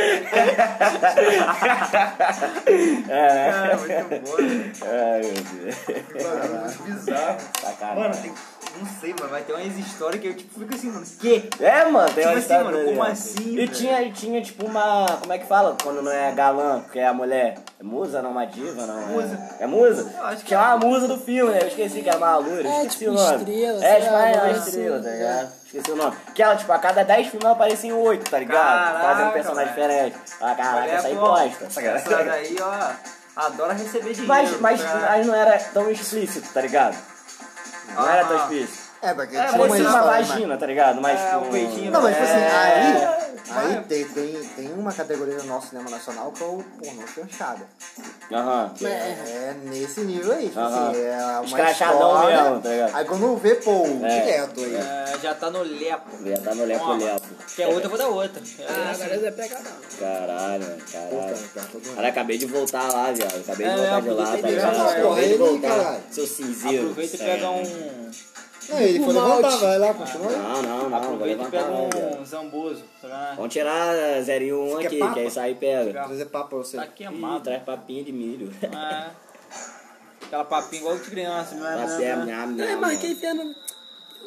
É, muito bom. Ai, meu Deus. Que bagulho bizarro. Mano, tem... Não sei, mano, vai ter umas histórias que eu tipo fico assim, mano, que? É, mano, tem tipo uma assim, história. Mano, como assim? E tinha, e tinha tipo uma, como é que fala? Quando não é galã, que é a mulher. É musa, não, uma diva, não. Musa. É, é musa? Acho que é uma musa do filme, né? Eu esqueci que é uma loira, é, esqueci tipo o nome. Estrela, é, tipo, é uma estrela, tá ligado? Esqueci o nome. Que ela, tipo, a cada dez filmes ela aparece em oito, tá ligado? Caraca, fazendo um personagem cara. diferente. Ah, caraca, essa aí bosta. Essa daí, ó. Adora receber dinheiro. Mas, mas, mas não era tão explícito, tá ligado? Não ah, era tão explícito. É, porque é, tinha uma, uma vagina, mas... tá ligado? Mas é, tipo... um peitinho. Não, mas tipo assim, é... aí, aí tem, tem, tem uma categoria no nosso cinema nacional que é o pornô chanchada. Aham. Uh-huh. É, é nesse nível aí, tipo uh-huh. assim, é uma escrachadão mesmo, tá ligado? Aí quando vê, pô, é. direto aí. É, já tá no lepo. Já tá no lepo, lepo. Quer outra, eu vou dar outra. Ah, agora é pegadão. Caralho, caralho. Cara, acabei de voltar lá, viado. Acabei de voltar de lá, tá ligado? Seu cinzeiro. Aproveita e pega um... Não, ele foi levantar, vai lá, continua. Não, não, não, não vou levantar. Pega um zambuzo. Vamos tirar zero e um aqui, que aí sai e pega. Trazer papo pra você. Tá queimado. Ih, traz papinha de milho. É. Aquela papinha igual de criança, né? Não é, marquei pena.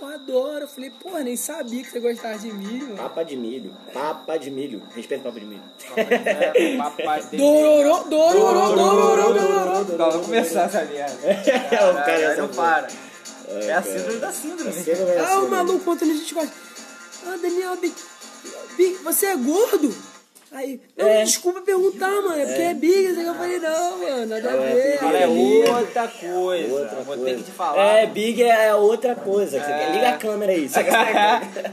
Eu adoro. Eu falei, pô, nem sabia que você gostava de milho. Papa de milho. Papa de milho. Respeita o papa de milho. Papa de milho. Dororô, dororô, dororô, dororô. Vamos começar essa viagem. O cara não para. É, é a síndrome da síndrome. síndrome da ah, síndrome. O maluco, quanto a gente gosta. Ah, Daniel, Big, Big, você é gordo? Aí, não, é. desculpa perguntar, mano, é porque é Big, eu falei, não, mano, nada a ver. Cara, é outra coisa, outra vou coisa. ter que te falar. É, Big é outra coisa, é. Que você quer. Liga a câmera aí.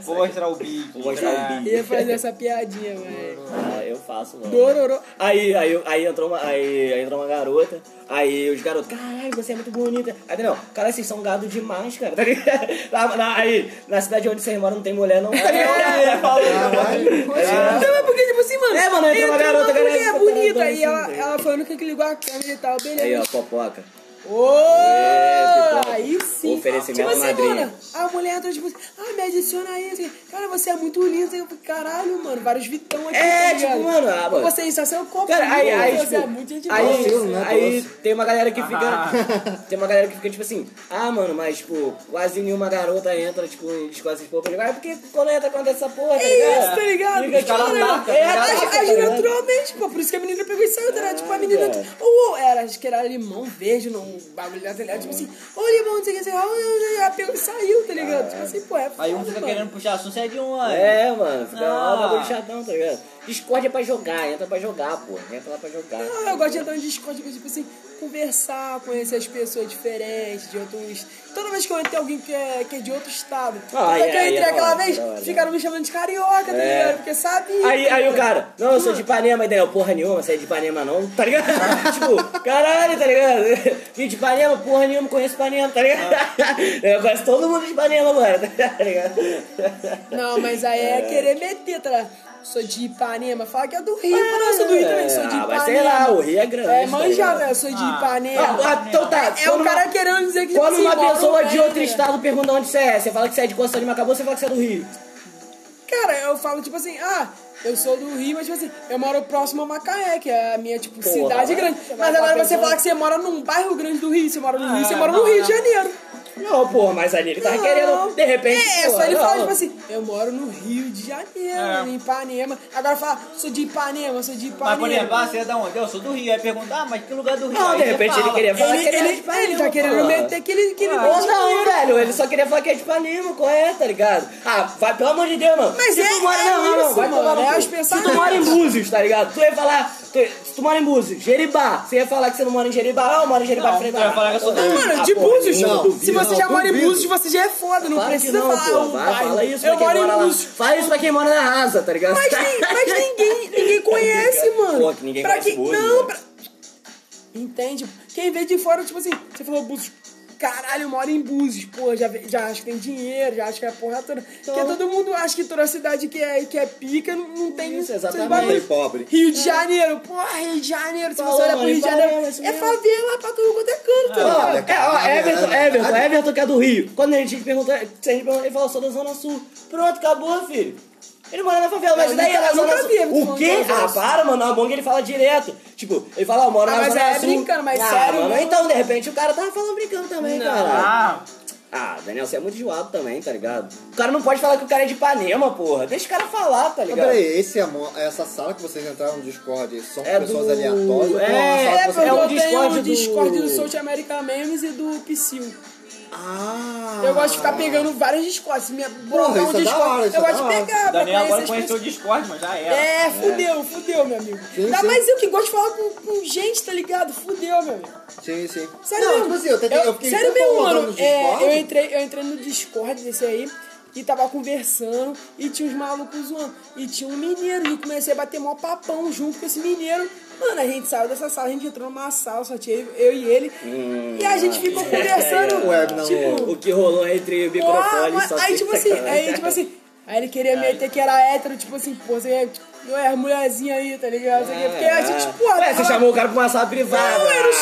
Vou mostrar o Big. Vou mostrar é. o Big. Ia fazer essa piadinha, velho. Ah, eu faço, mano. Dororô. Aí, aí, aí, entrou uma, aí, aí entrou uma garota. Aí os garotos, caralho, você é muito bonita. Aí, não, cara, vocês são gado demais, cara, tá ligado? Na, na, aí, na cidade onde vocês moram não tem mulher, não. É, é, falou, não, mas porque, tipo assim, mano, é, mano, entrou uma garota, uma mulher garota, bonita, tá, e ela, ela foi a única que ligou a câmera e tal, beleza. Aí, ó, fofoca. Ô, oh, aí sim. Oferecimento tipo assim, madrinha. Mano, a mulher tá tipo assim, ah, me adiciona aí. Assim, cara, você é muito linda. Eu falei, caralho, mano, vários vitão aqui. É, tá tipo, mano. Ah, mano. Você isso é seu copo. Cara, aí, aí, aí, tipo, é muito gente aí, aí, assim, né, aí tem uma galera que fica. Ah. Tem uma galera que fica tipo assim, ah, mano, mas tipo, quase nenhuma garota entra, tipo, em discursos de porra. Ah, porque quando entra conta essa porra, tá ligado? É isso, tá ligado? Liga, tipo, cara, cara, é, age tá naturalmente, pô. Por isso que a menina pegou e saiu, tá ligado? Tipo, a menina. Ou era, acho que era limão verde, não. Um bagulho da telhada, tipo assim, olha, irmão, não sei o que, a pegou e saiu, tá ligado? Tipo assim, pô, é foda. Aí um fica querendo puxar assunto, é de um, mano. É, mano, fica lá, bagulho chadão, tá ligado? Discord é pra jogar, entra pra jogar, pô, entra lá pra jogar. Não, eu gosto de entrar no Discord, tipo assim, conversar, conhecer as pessoas diferentes, de outros... Toda vez que eu entro alguém que é, que é de outro estado, ah, é, que eu entrei é, aquela é, vez, é, ficaram me chamando de carioca, tá é. ligado? Porque sabia. Aí, aí o cara, não, eu sou de Ipanema, e daí eu, porra nenhuma, você é de Ipanema não, tá ligado? Tipo, caralho, tá ligado? Vim de Ipanema, porra nenhuma, conheço Ipanema, tá ligado? Ah. Eu conheço todo mundo de Ipanema agora, tá ligado? Não, mas aí é, é. querer meter, tá ligado? Sou de Ipanema, fala que é do Rio, ah, não, eu sou do Rio também, sou de Ipanema. Ah, mas sei lá, o Rio é grande. É, manjado, tá, eu sou de Ipanema. Ah, ah, ah, então tá, é o cara querendo dizer que... Quando uma pessoa de outro estado pergunta onde você é, você fala que você é de Costa de Macabou, você fala que você é do Rio. Cara, eu falo tipo assim, ah, eu sou do Rio, mas tipo assim, eu moro próximo a Macaé, que é a minha, tipo, porra, cidade grande. Mas agora você fala que você mora num bairro grande do Rio, você mora no ah, Rio, você mora no não, Rio não. de Janeiro. Não, porra, mas ali ele tava não. querendo, de repente... É, porra, só ele fala, tipo assim, eu moro no Rio de Janeiro, é. em Ipanema. Agora fala, sou de Ipanema, sou de Ipanema. Mas por exemplo, você é da onde? Eu sou do Rio. Aí pergunta, ah, mas que lugar do Rio? Não, aí de repente ele queria falar ele, que ele é de Ipanema. Ele tá querendo meter que ele... Que ele ah, não, não, velho, ele só queria falar que é de Ipanema, correto, tá ligado? Ah, vai, pelo amor de Deus, mano. Mas se é, tu mora, é não, isso, não, não, vai é se tu mora em Búzios, tá ligado? Tu ia falar... Se tu mora em Búzios, Jeribá, você ia falar que você não mora em Jeribá? Ah, eu moro em Jeribá. Não, eu ia falar que eu sou do Rio. Mano, de Búzios, se você Não, já mora em Búzios, você já é foda, não claro precisa não, falar. Pô, vai, vai, fala isso eu pra quem mora lá. Fala isso pra quem mora na Rasa, tá ligado? Mas, nem, mas ninguém, ninguém conhece, mano. Pô, que ninguém pra conhece que... Búzios. Não, né? pra... Entende? Quem vê de fora, tipo assim, você falou Búzios. Caralho, mora em Búzios, pô, já, já acho que tem dinheiro, já acho que é porra toda. Então, porque todo mundo acha que toda cidade que é, que é pica não, não tem... Isso, exatamente. Pobre. Rio de Janeiro, porra, Rio de Janeiro, se você olhar pro Rio de Janeiro, é favela pra todo quanto é canto. É, Everton, Everton, Everton que é do Rio. Quando a gente pergunta, se a gente pergunta, ele fala, sou da Zona Sul. Pronto, acabou, filho. Ele mora na favela, mas daí ela zona sul. O quê? Ah, para, mano. Na Bong ele fala direto. Tipo, ele fala, eu moro na zona sul. Mas é brincando, mas sério. Então, de repente, o cara tava falando brincando também, cara. Ah, Ah, Daniel, você é muito enjoado também, tá ligado? O cara não pode falar que o cara é de Ipanema, porra. Deixa o cara falar, tá ligado? Mas peraí, esse é mo- essa sala que vocês entraram no Discord são é pessoas do... aleatórias? É, é, é, é o Discord do... Discord do South America Memes e do Psyll. Ah! Eu gosto de ficar pegando vários Discords. Minha porra, um Discord. Hora, eu gosto de pegar. Daniel agora conheceu o Discord, mas já era. É, fudeu, é. fudeu, meu amigo. Sim, Dá sim. mais eu que gosto de falar com, com gente, tá ligado? Fudeu, meu amigo. Sim, sim. Sério, não, mesmo. Tipo assim, eu, tentei, eu, eu fiquei sério mesmo, mano. É, eu, entrei, eu entrei no Discord desse aí e tava conversando e tinha uns malucos zoando. E tinha um mineiro e comecei a bater mó papão junto com esse mineiro. Mano, a gente saiu dessa sala, a gente entrou numa sala, só tinha eu e ele. Hum, e a gente ficou é, conversando. É, é, não, tipo, o que rolou entre o microfone e só aí, tipo assim, aí, tipo assim, aí ele queria meter que era hétero, tipo assim, pô, você não é mulherzinha aí, tá ligado? É, porque a gente, pô... É, você chamou o cara pra uma sala privada. Não, eu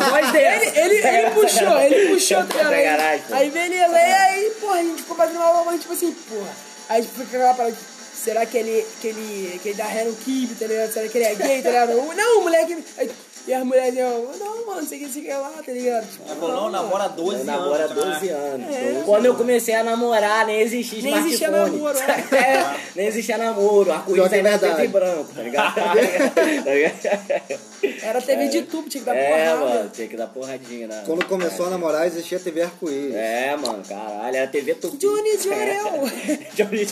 não chamei. Ele, ele, ele puxou, ele puxou. Aí, aí beleza, aí, aí, porra, a gente ficou batendo uma mão, tipo assim, porra. Aí a gente ficou lá pra... Será que ele, que ele, que ele dá Hello Kitty, tá ligado? Será que ele é gay, tá ligado? Não, o moleque... E as mulheres, eu, não, mano, sei que sei que é lá, tá ligado? Tipo, não, não, namora doze anos. Namora doze anos. É, quando eu comecei a namorar, nem existia nem smartphone. Existia namoro, né? é, nem existia namoro. Arco-íris era é preto e branco, tá ligado? Era T V de tubo, tinha que dar porradinha. É, porrada. Mano, tinha que dar porradinha, né? Quando começou é. a namorar, existia T V arco-íris. É, mano, caralho, era T V tubo. Johnny Jorel. Johnny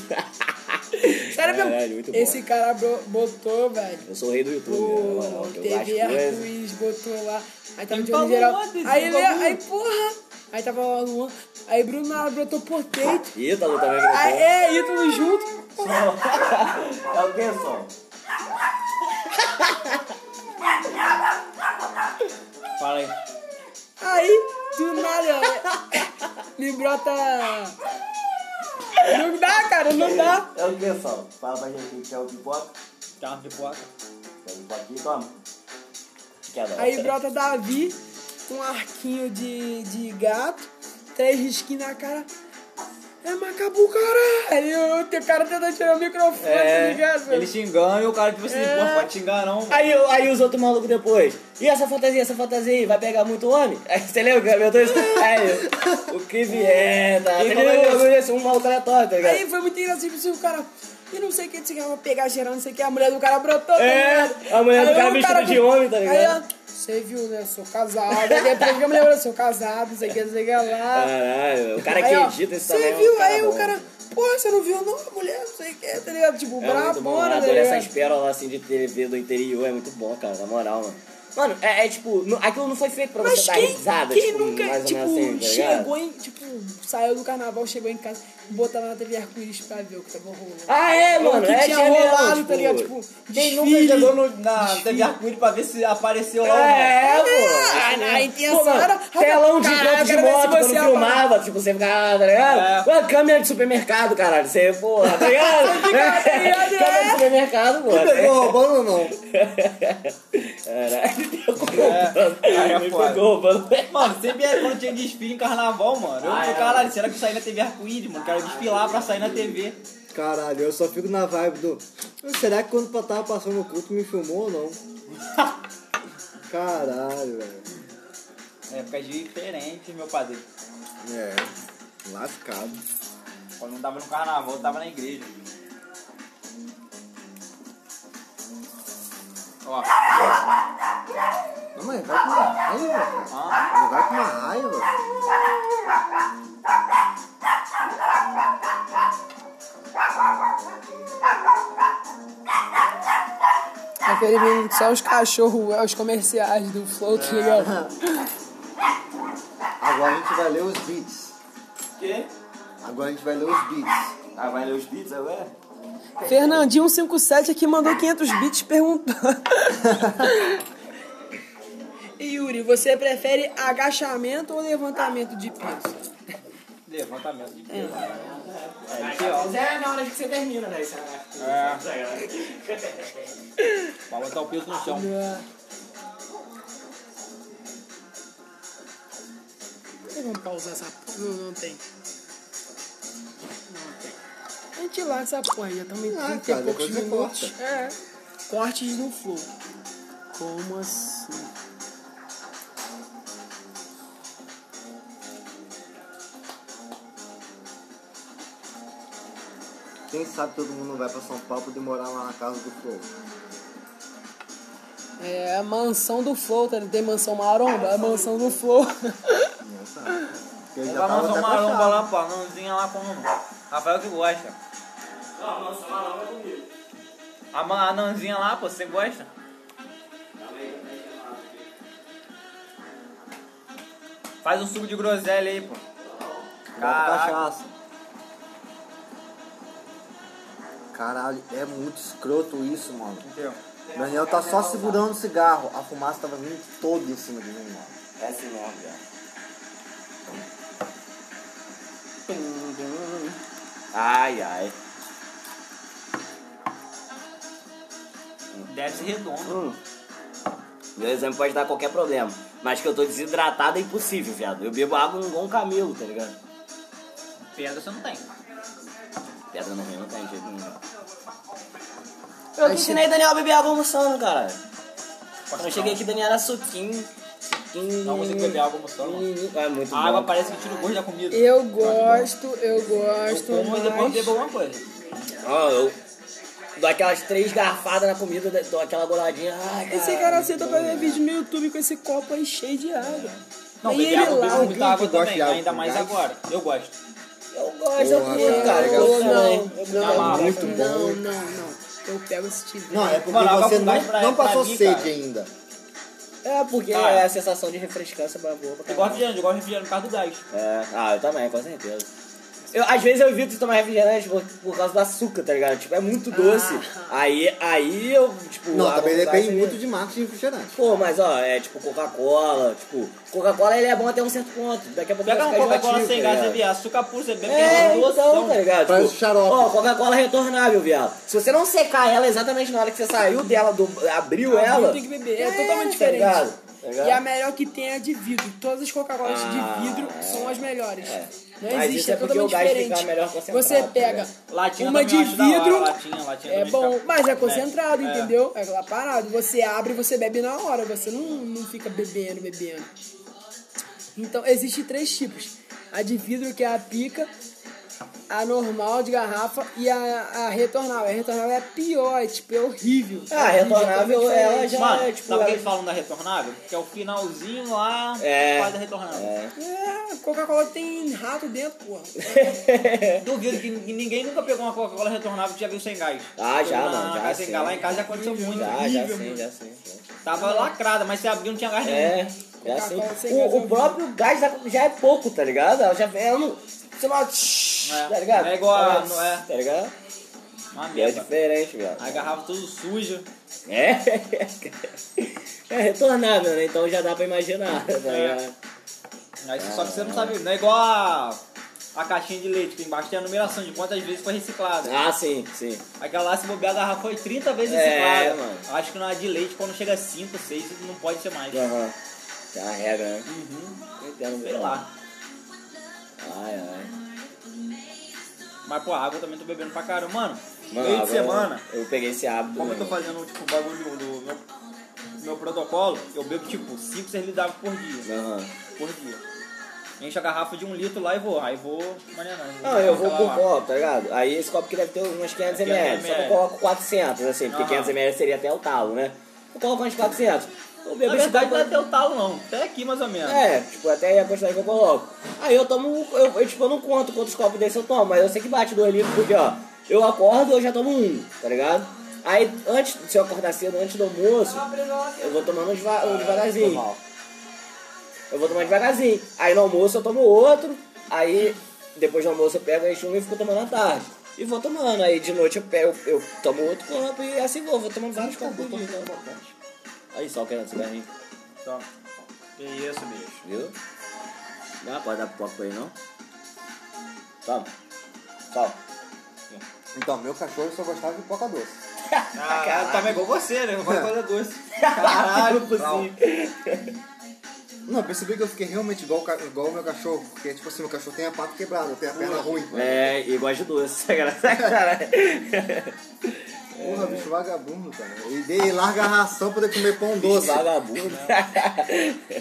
Sério mesmo? É, muito bom. Esse cara botou, velho. Eu sou o rei do YouTube. O né? eu T V Arco-Íris botou lá. Aí tava o Johnny Geral. Aí ele, aí porra. Aí tava o Luan. Aí Bruno Nara brotou porteiro. Ítalo também brotou. Aí, é, Ítalo junto. É o que, som? Fala aí. Aí, do nada, me brota... Não dá, cara, não dá. É o que, pessoal? Fala pra gente que é o pipoca. Quer uma pipoca? Quer uma pipoquinha? Toma. Aí brota Davi com um arquinho de, de gato, três risquinhos na cara. É macabu, caralho. O cara tentando tirar o microfone, é, tá ligado? Ele xingando e o cara, tipo assim, é. pô, pode xingar não. Aí, aí os outros malucos depois. E essa fantasia, essa fantasia aí, vai pegar muito homem? Aí, você lembra que eu tô isso? Aí, o que vier, tá? Ele lembra isso, um maluco aleatório, tá ligado? Aí foi muito engraçado, tipo assim, o cara... E não sei o que, disse que ela vai pegar geral, não sei o que. A mulher do cara brotou, é, tá ligado? A mulher aí, do cara vestida de homem, tá ligado? Aí, você viu, né? Sou casado. Aí depois que eu me lembro, sou casado, não sei o que, não sei o que lá. Caralho, o cara que edita esse também. Você viu, aí o cara, pô, você não viu, não, mulher, não sei o que, tá ligado? Tipo, é brabo, mano. Né, adoro essas pérolas assim de T V do interior, é muito bom, cara, na moral, mano. Mano, é, é tipo, não, aquilo não foi feito pra mas você quem, dar risada, quem tipo, nunca, mais tipo, ou menos assim, tá chegou em, tipo, saiu do carnaval, chegou em casa, botava na T V Arco-Íris pra ver o que tava rolando. Ah, é, mano, o que é, tinha rolado, tipo, tá ligado? Tipo, quem desfile, nunca chegou no, na desfile. T V Arco-Íris pra ver se apareceu é, lá. É, pô. É, a intenção era... Telão de campo de moto, quando filmava, tipo, você ficava, tá ligado? É. Câmera de supermercado, caralho, você, porra, tá ligado? Câmera de supermercado, pô. Tu pegou roubando ou não? Caralho. É, me pegou, mano. Mano, sempre era quando tinha desfile em carnaval, mano. Eu falei, caralho, será que eu saí na T V Arco-Íris, mano? Quero desfilar pra sair na T V. Caralho, eu só fico na vibe do... Será que quando eu tava passando o culto me filmou ou não? Caralho, velho. É, fica diferente, meu padre. É, lascado. Quando não tava no carnaval, eu tava na igreja. Ó. Não, mãe, vai com uma raiva. Ah. Vai com uma raiva. Infelizmente, só os cachorros, os comerciais do Flow, tá ligado? Agora a gente vai ler os beats. Quê? Agora a gente vai ler os beats. Ah, vai ler os beats agora? Fernandinho cento e cinquenta e sete aqui mandou quinhentos bits perguntando. Yuri, você prefere agachamento ou levantamento de peso? Levantamento de peso. É, é, pior. é na hora que você termina, né? É. Pra botar o peso no chão. Vamos pausar essa porra. Não, não tem. Não tem. A gente lá essa porra, já estamos em ah, trinta e poucos minutos. Corta. É. Cortes no flow. Como assim? Quem sabe todo mundo vai pra São Paulo pra demorar lá na casa do Flow. É a mansão do Flow, tá? Ele tem mansão maromba, é a mansão do Flow. Tem a mansão maromba lá, pô, não vinha lá como não. Rafael que gosta. Não, a mansão maromba é comigo. A, man, a nanzinha lá, pô, você gosta? Faz um suco de groselha aí, pô. Caraca. Cachaça. Caralho, é muito escroto isso, mano. Entendeu? O Daniel tá só segurando o cigarro. A fumaça tava vindo toda em cima de mim, mano. É assim mesmo, velho. Ai, ai. Deve ser redondo. Hum. Meu exame pode dar qualquer problema. Mas que eu tô desidratado é impossível, viado. Eu bebo água igual um camelo, tá ligado? Pedra você não tem. Pedra no rio não tem jeito nenhum. Eu que ensinei Daniel a beber água almoçando, cara. Quando eu cheguei aqui, Daniel era suquinho. Suquinho. Não consigo beber água almoçando, mano. É muito bom. A água parece que tira o gosto da comida. Eu gosto, eu gosto. Eu como, mas depois bebo alguma coisa. Ah, eu... Dou aquelas três garfadas na comida, dou aquela goladinha. Ai, esse cara senta pra ver vídeo no YouTube com esse copo aí cheio de água. Não, e ele água, lá, muita água também, ainda mais gás? Agora. Eu gosto. Eu gosto, eu curto, cara. Eu não, não, muito bom. Não, não, não. Eu pego esse tipo. Não, é porque Mano, você não, pra, não passou mim, sede cara. Ainda. É, porque ah, é a sensação de refrescância pra boa. Eu gosto de refrigerante, eu gosto de refrigerante por causa do gás. É, ah, eu também, com certeza. Eu, às vezes eu evito tomar refrigerante por, por causa do açúcar, tá ligado? Tipo, é muito doce. Ah. Aí, aí eu, tipo... Não, também depende muito mesmo de marca de refrigerante. Pô, mas ó, é tipo Coca-Cola, tipo... Coca-Cola ele é bom até um certo ponto. Daqui a pouco pega uma Coca-Cola sem gás, você vê açúcar puro, você bebe é, é doce, então, tá ligado? Faz tipo, xarope. Ó, Coca-Cola retornável, viado. Se você não secar ela exatamente na hora que você saiu dela, do, abriu ela... Tem que beber, é, é totalmente diferente. Tá ligado? E a melhor que tem é de vidro. Todas as Coca-Colas ah, de vidro é. São as melhores. É. Não mas existe, é totalmente diferente. Você pega latinha uma de vidro, hora, latinha, latinha é bom, mas é concentrado, é. Entendeu? É lá parado. Você abre e você bebe na hora, você não, não fica bebendo, bebendo. Então, existem três tipos. A de vidro, que é a pica, a normal de garrafa e a, a retornável. A retornável é a pior, é, tipo, é horrível. Ah, a retornável, é ela já... Mano, é, tipo, sabe o que eles falam da retornável? Que é o finalzinho lá, é, quase da retornável. É, é Coca-Cola tem rato dentro, porra. Duvido que ninguém nunca pegou uma Coca-Cola retornável que já viu sem gás. Ah, já, na, mano, já gás sem gás lá em casa já aconteceu já, muito. Já, horrível, já sei, mano. já sei. Tava não. lacrada, mas se abriu não tinha gás é. nenhum. É assim. O, o próprio gás já é pouco, tá ligado? Ela já é um... Sei lá... É. Tá ligado? Não é igual a... Não é. Tá ligado? Uma é diferente, velho. A garrafa tudo suja. É? É retornável, né? Então já dá pra imaginar. É. Né? Aí, só que você não sabe... Não é igual a... A caixinha de leite, que embaixo tem a numeração de quantas vezes foi reciclada. Ah, sim, sim. Aquela lá, se bobear, a garrafa foi trinta vezes reciclada. É, mano. Acho que na de leite, quando chega a cinco, seis, não pode ser mais. Aham. Uhum. É uma regra, né? Uhum. Entendo, sei lá. Ai, ai. Mas, pô, a água eu também tô bebendo pra caramba. Mano, mano meio de semana... Eu peguei esse hábito. Como eu tô fazendo, tipo, o bagulho do meu, meu protocolo, eu bebo, tipo, cinco, seis litros por dia. Uhum. Por dia. Encho a garrafa de um litro lá e vou. Aí vou... Maneiro, não, não, eu vou pro copo, tá ligado? Aí esse copo que deve ter uns quinhentos mililitros. Só que eu coloco quatrocentos, assim, porque uhum. quinhentos mililitros seria até o talo, né? Eu coloco uns quatrocentos. Na verdade não é até o talo não, até aqui mais ou menos. É, tipo, até a quantidade que eu coloco. Aí eu tomo, eu, eu tipo, eu não conto quantos copos desse eu tomo, mas eu sei que bate dois litros, porque ó, eu acordo e eu já tomo um, tá ligado? Aí, antes, se eu acordar cedo, antes do almoço, eu vou tomando uns deva- um devagarzinho. Eu vou tomar devagarzinho. Aí no almoço eu tomo outro, aí depois do almoço eu pego esse um e fico tomando à tarde. E vou tomando, aí de noite eu, pego, eu tomo outro copo e assim vou, vou tomando vários copos. Aí só o que era de cigarrinho. Toma. Que isso, bicho. Viu? Não pode dar pipoca aí, não? Toma. Toma. Então, meu cachorro só gostava de pipoca doce. Ah, cara, tava igual você, né? Uma coisa doce. Caralho, possível. Não, eu percebi que eu fiquei realmente igual, igual o meu cachorro. Porque, tipo assim, meu cachorro tem a pata quebrada, tem a perna ruim. É, igual de doce. Caralho. Porra, bicho vagabundo, cara. E dei larga a ração pra poder comer pão doce. Vagabundo, né?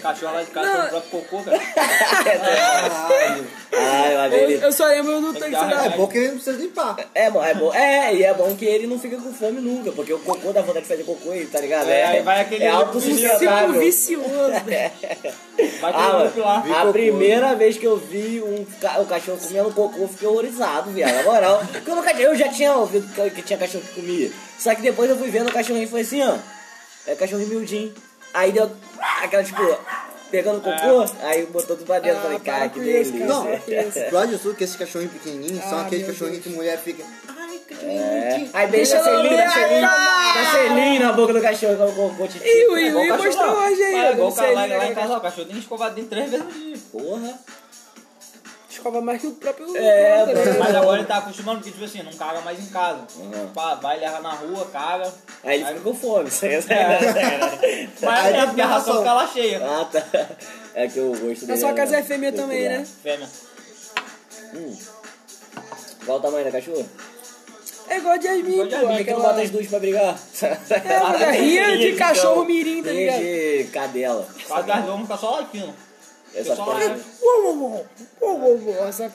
Cachorro lá de casa não próprio cocô, cara. Caralho. Ai, lá vem ele. Eu só lembro do tanque. É bom que ele não precisa limpar. É, bom, é bom. É, e é bom que ele não fica com fome nunca, porque o cocô dá vontade de fazer cocô, tá ligado? É, é, vai aquele é autossustentável. Vicioso. Vai ah, lá. A primeira vez que eu vi um ca... o cachorro comendo cocô, eu fiquei horrorizado, viado. Na moral, porque eu, nunca... eu já tinha ouvido que tinha cachorro que comia. Só que depois eu fui vendo o cachorrinho e foi assim, ó. É cachorrinho miudinho. Aí deu aquela, tipo, pegando cocô, é. Aí botou tudo pra dentro. Ah, falei, cara, que delícia. Não, pior de tudo que esses cachorrinhos pequenininhos ah, são aqueles cachorrinhos que mulher fica... Ai, cachorrinho é. Miudinho. Aí deixa a selinha, a selinha, a selinha na boca do cachorro. E o Iwi mostrou hoje aí. É igual o caralho lá em casa, o cachorro tem escovadinho três vezes no dia. Porra. Escova mais que o próprio... É, né? Mas agora ele tá acostumando, porque tipo assim, não caga mais em casa. Uhum. Pá, vai, leva na rua, caga. Aí ele aí... fica com fome. É. É. Mas é porque a ração fica lá cheia. Ah, tá. É que eu gosto dele. A sua casa é fêmea também, né? Fêmea. Hum. Qual o tamanho da cachorra? É igual de Jasmine, pô. Por que aquela... não bota as duas pra brigar? É, é ria de cachorro mirim, tá ligado? De cadela. Quase as duas ficar só lá aqui, ó. Essa porra. Essa porra.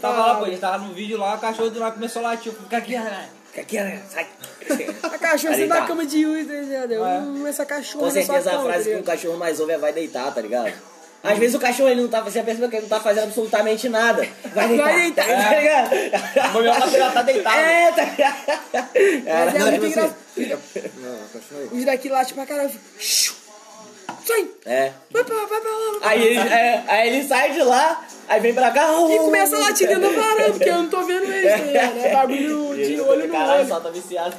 Tava lá, pô, ele tava no vídeo lá, o cachorro de lá começou a latir. Fica aqui, né? Fica aqui, né? Sai. A cachorra saiu da cama de Yui, tá ligado? Eu, essa cachorra. Com certeza a frase que o cachorro mais ouve é vai deitar, tá ligado? Às vezes o cachorro, ele não tá, você percebeu que ele não tá fazendo absolutamente nada. Vai deitar. Vai deitar, é. Tá ligado? O meu cachorro já tá deitado. É, tá ligado? Cara, não, muito engraçado. Os daqui late pra caralho. Sai! É. Vai pra lá, vai pra lá. Aí ele, é, aí ele sai de lá, aí vem pra cá. Oh, e começa a latir dentro da varanda, porque eu não tô vendo isso, né? É bagulho de olho no olho. O pessoal tá viciado.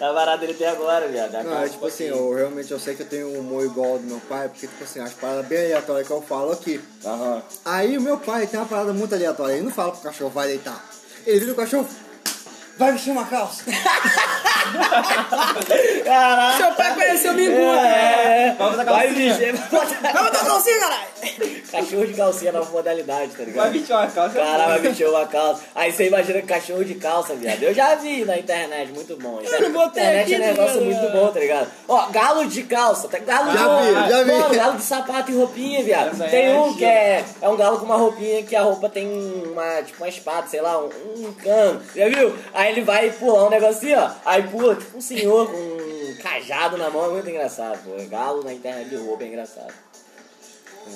A varada dele tem agora, viado. Não, é tipo assim, eu realmente eu sei que eu tenho um humor igual ao do meu pai, porque tipo assim, as paradas bem aleatórias que eu falo aqui. Aham. Aí o meu pai tem uma parada muito aleatória, ele não fala pro cachorro, vai deitar. Ele vira o cachorro... Vai vestir uma calça. Caraca. Seu pai conheceu o Mingu, né? Vai botar calcinha. Vai botar calcinha, caralho. Cachorro de calcinha, nova modalidade, tá ligado? Vai vestir uma calça. Caralho, vai vestir uma calça. Aí você imagina cachorro de calça, viado. Eu já vi na internet, muito bom. Eu não botei internet aqui, é negócio muito bom, tá ligado? Ó, galo de calça. Galo já de... vi, já vi. Pô, galo de sapato e roupinha, viado. Essa tem é um que é, é um galo com uma roupinha que a roupa tem uma, tipo, uma espada, sei lá, um, um cano. Já viu? Aí ele vai pular um negocinho, ó. Aí pula tipo um senhor com um cajado na mão. É muito engraçado, pô. Galo na internet de roupa é engraçado. É.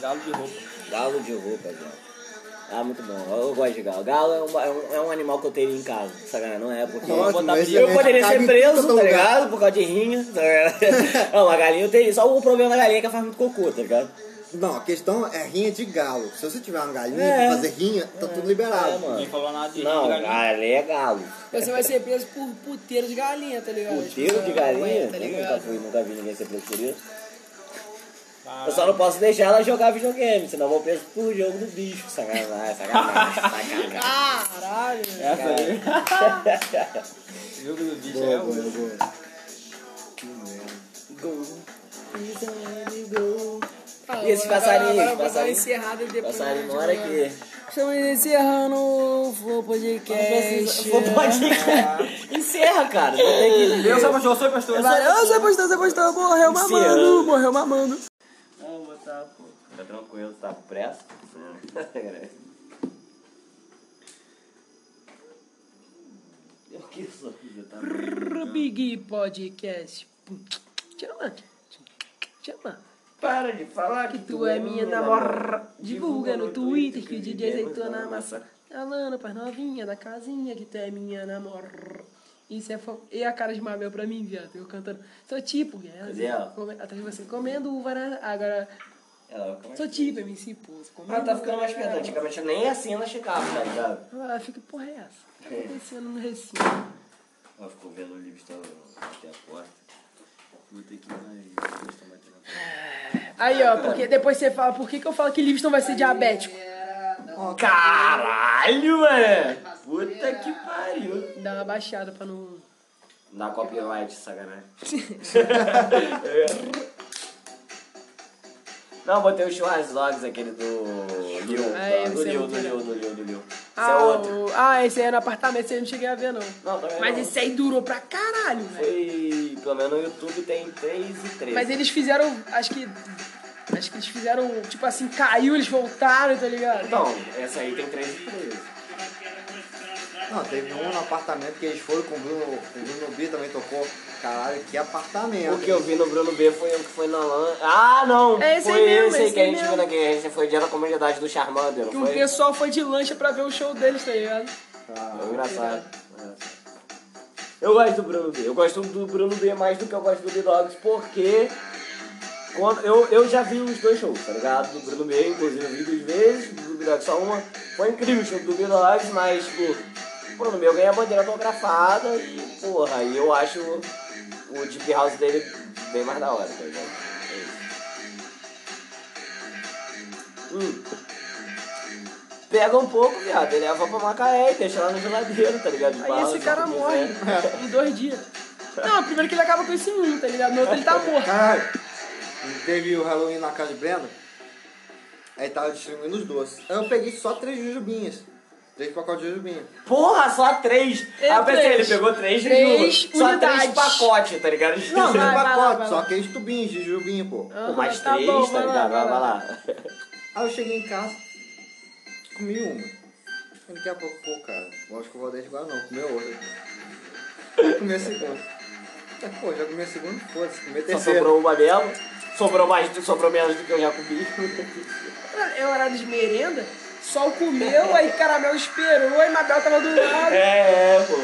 Galo de roupa. Galo de roupa, gente. Ah, muito bom. Eu gosto de galo. Galo é um, é um, é um animal que eu teria em casa. Sacanagem, não é? Porque ótimo, eu, botar... eu poderia ser preso, tá ligado? Por causa de rinha. Não, a galinha eu teria. Só o problema da galinha é que ela faz muito cocô, tá ligado? Não, a questão é rinha de galo. Se você tiver uma galinha é. pra fazer rinha, tá é. tudo liberado. É, mano. Ninguém falou nada de não, galinha. Galinha é galo. Você vai ser preso por puteiro de galinha, tá ligado? Puteiro de galinha? Tá ligado? Nunca fui, nunca vi ninguém ser preso por isso. Eu só não posso deixar ela jogar videogame, senão eu vou preso por jogo do bicho. Sacanagem, sacanagem, sacanagem. Caralho, velho. Essa aí. Jogo do bicho boa, é boa, boa. Boa. Que merda. Gol. Gol. Ah, e esses passarinhos, passarinhos, passarinho mora aqui. Estamos encerrando o Flow Podcast. Flow Podcast. Encerra, cara. Eu sou pastor, sou pastor. Eu sou pastor, sou pastor. Morreu mamando, morreu mamando. Não, vou tá, pô. Tá tranquilo, tá com pressa? Eu que sou filho, tá bom. Big Podcast. Chama. Chama. Para de falar que, que tu é minha namorada. Divulga no Twitter que o D J deitou na massa. Alana, pras novinha da casinha que tu é minha namorada. Isso é fo... E a cara de Mabel pra mim, viado. Eu cantando. Sou tipo, galera. Come... Atrás de você. Comendo uva na... Agora... Ela, sou tipo, M C, pô. Ela tá ficando mais pedante. Antigamente nem assim ela chegava, tá ligado? Ela fica, porra, é essa? Tá acontecendo no Recife. Ela ficou vendo o livro, estava até a porta. Vou ter que ir mais... Aí, ó, porque depois você fala, por que que eu falo que Livingston vai ser diabético? Caralho, mano! Puta que pariu! Dá uma baixada pra não... Dá copyright, sacanagem. Não, botei o Schwarzlogs, aquele do... Lil, do Lil, do Lil, do Lil. Esse ah, é outro. O... Ah, esse aí era no apartamento, esse aí eu não cheguei a ver, não. Não, também Mas não. esse aí durou pra caralho, velho. Foi... Né? Pelo menos no YouTube tem três e três. Mas eles fizeram, acho que... Acho que eles fizeram, tipo assim, caiu, eles voltaram, tá ligado? Então, essa aí tem três e três. Não, teve um no apartamento que eles foram com o Bruno, o Bruno B também tocou. Caralho, que apartamento. O que eu vi no Bruno B foi o que foi na LAN. Ah, não! É esse foi aí mesmo, esse aí que a gente viu na guerra. Foi dia da comunidade do Charmander, não que foi? O pessoal foi de lancha pra ver o show deles, tá ligado? Ah, é engraçado. É. Eu gosto do Bruno B. Eu gosto do Bruno B mais do que eu gosto do B-Dogs, porque... Quando, eu, eu já vi os dois shows, tá ligado? Do Bruno B, inclusive eu vi duas vezes, do B-Dogs só uma. Foi incrível o show do B-Dogs, mas, tipo... Bruno B, eu ganhei a bandeira autografada e, porra, e eu acho o Deep House dele bem mais da hora, tá ligado? É isso. Hum. Pega um pouco, viado, ele leva pra Macaé e deixa lá no geladeiro, tá ligado? De Aí barro, esse cara morre em dois dias. Não, primeiro que ele acaba com esse um, tá ligado? No outro ele tá morto. Caralho, teve o Halloween na casa de Brenda, aí tava distribuindo os doces. Aí eu peguei só três jujubinhas. Três pacotes de jujubinha. Porra, só três? É, ah, pensei, ele pegou três jujubas. Só três pacotes, tá ligado? Não, três pacotes, só que é tubinhos de jujubinha, pô. Ah, pô, mais tá três, bom, tá ligado? Vai lá, vai lá. Aí eu cheguei em casa, comi uma. Daqui a pouco, pô, cara, não acho que eu vou deixar agora não, comi outra. Comi a segunda. É, pô, já comi a segunda, pô, comi a terceira. Só sobrou uma mesmo, sobrou, mais, sobrou menos do que eu já comi. É horário de merenda? Sol comeu, aí Caramel esperou, aí Mabel tava do lado. É, é, pô.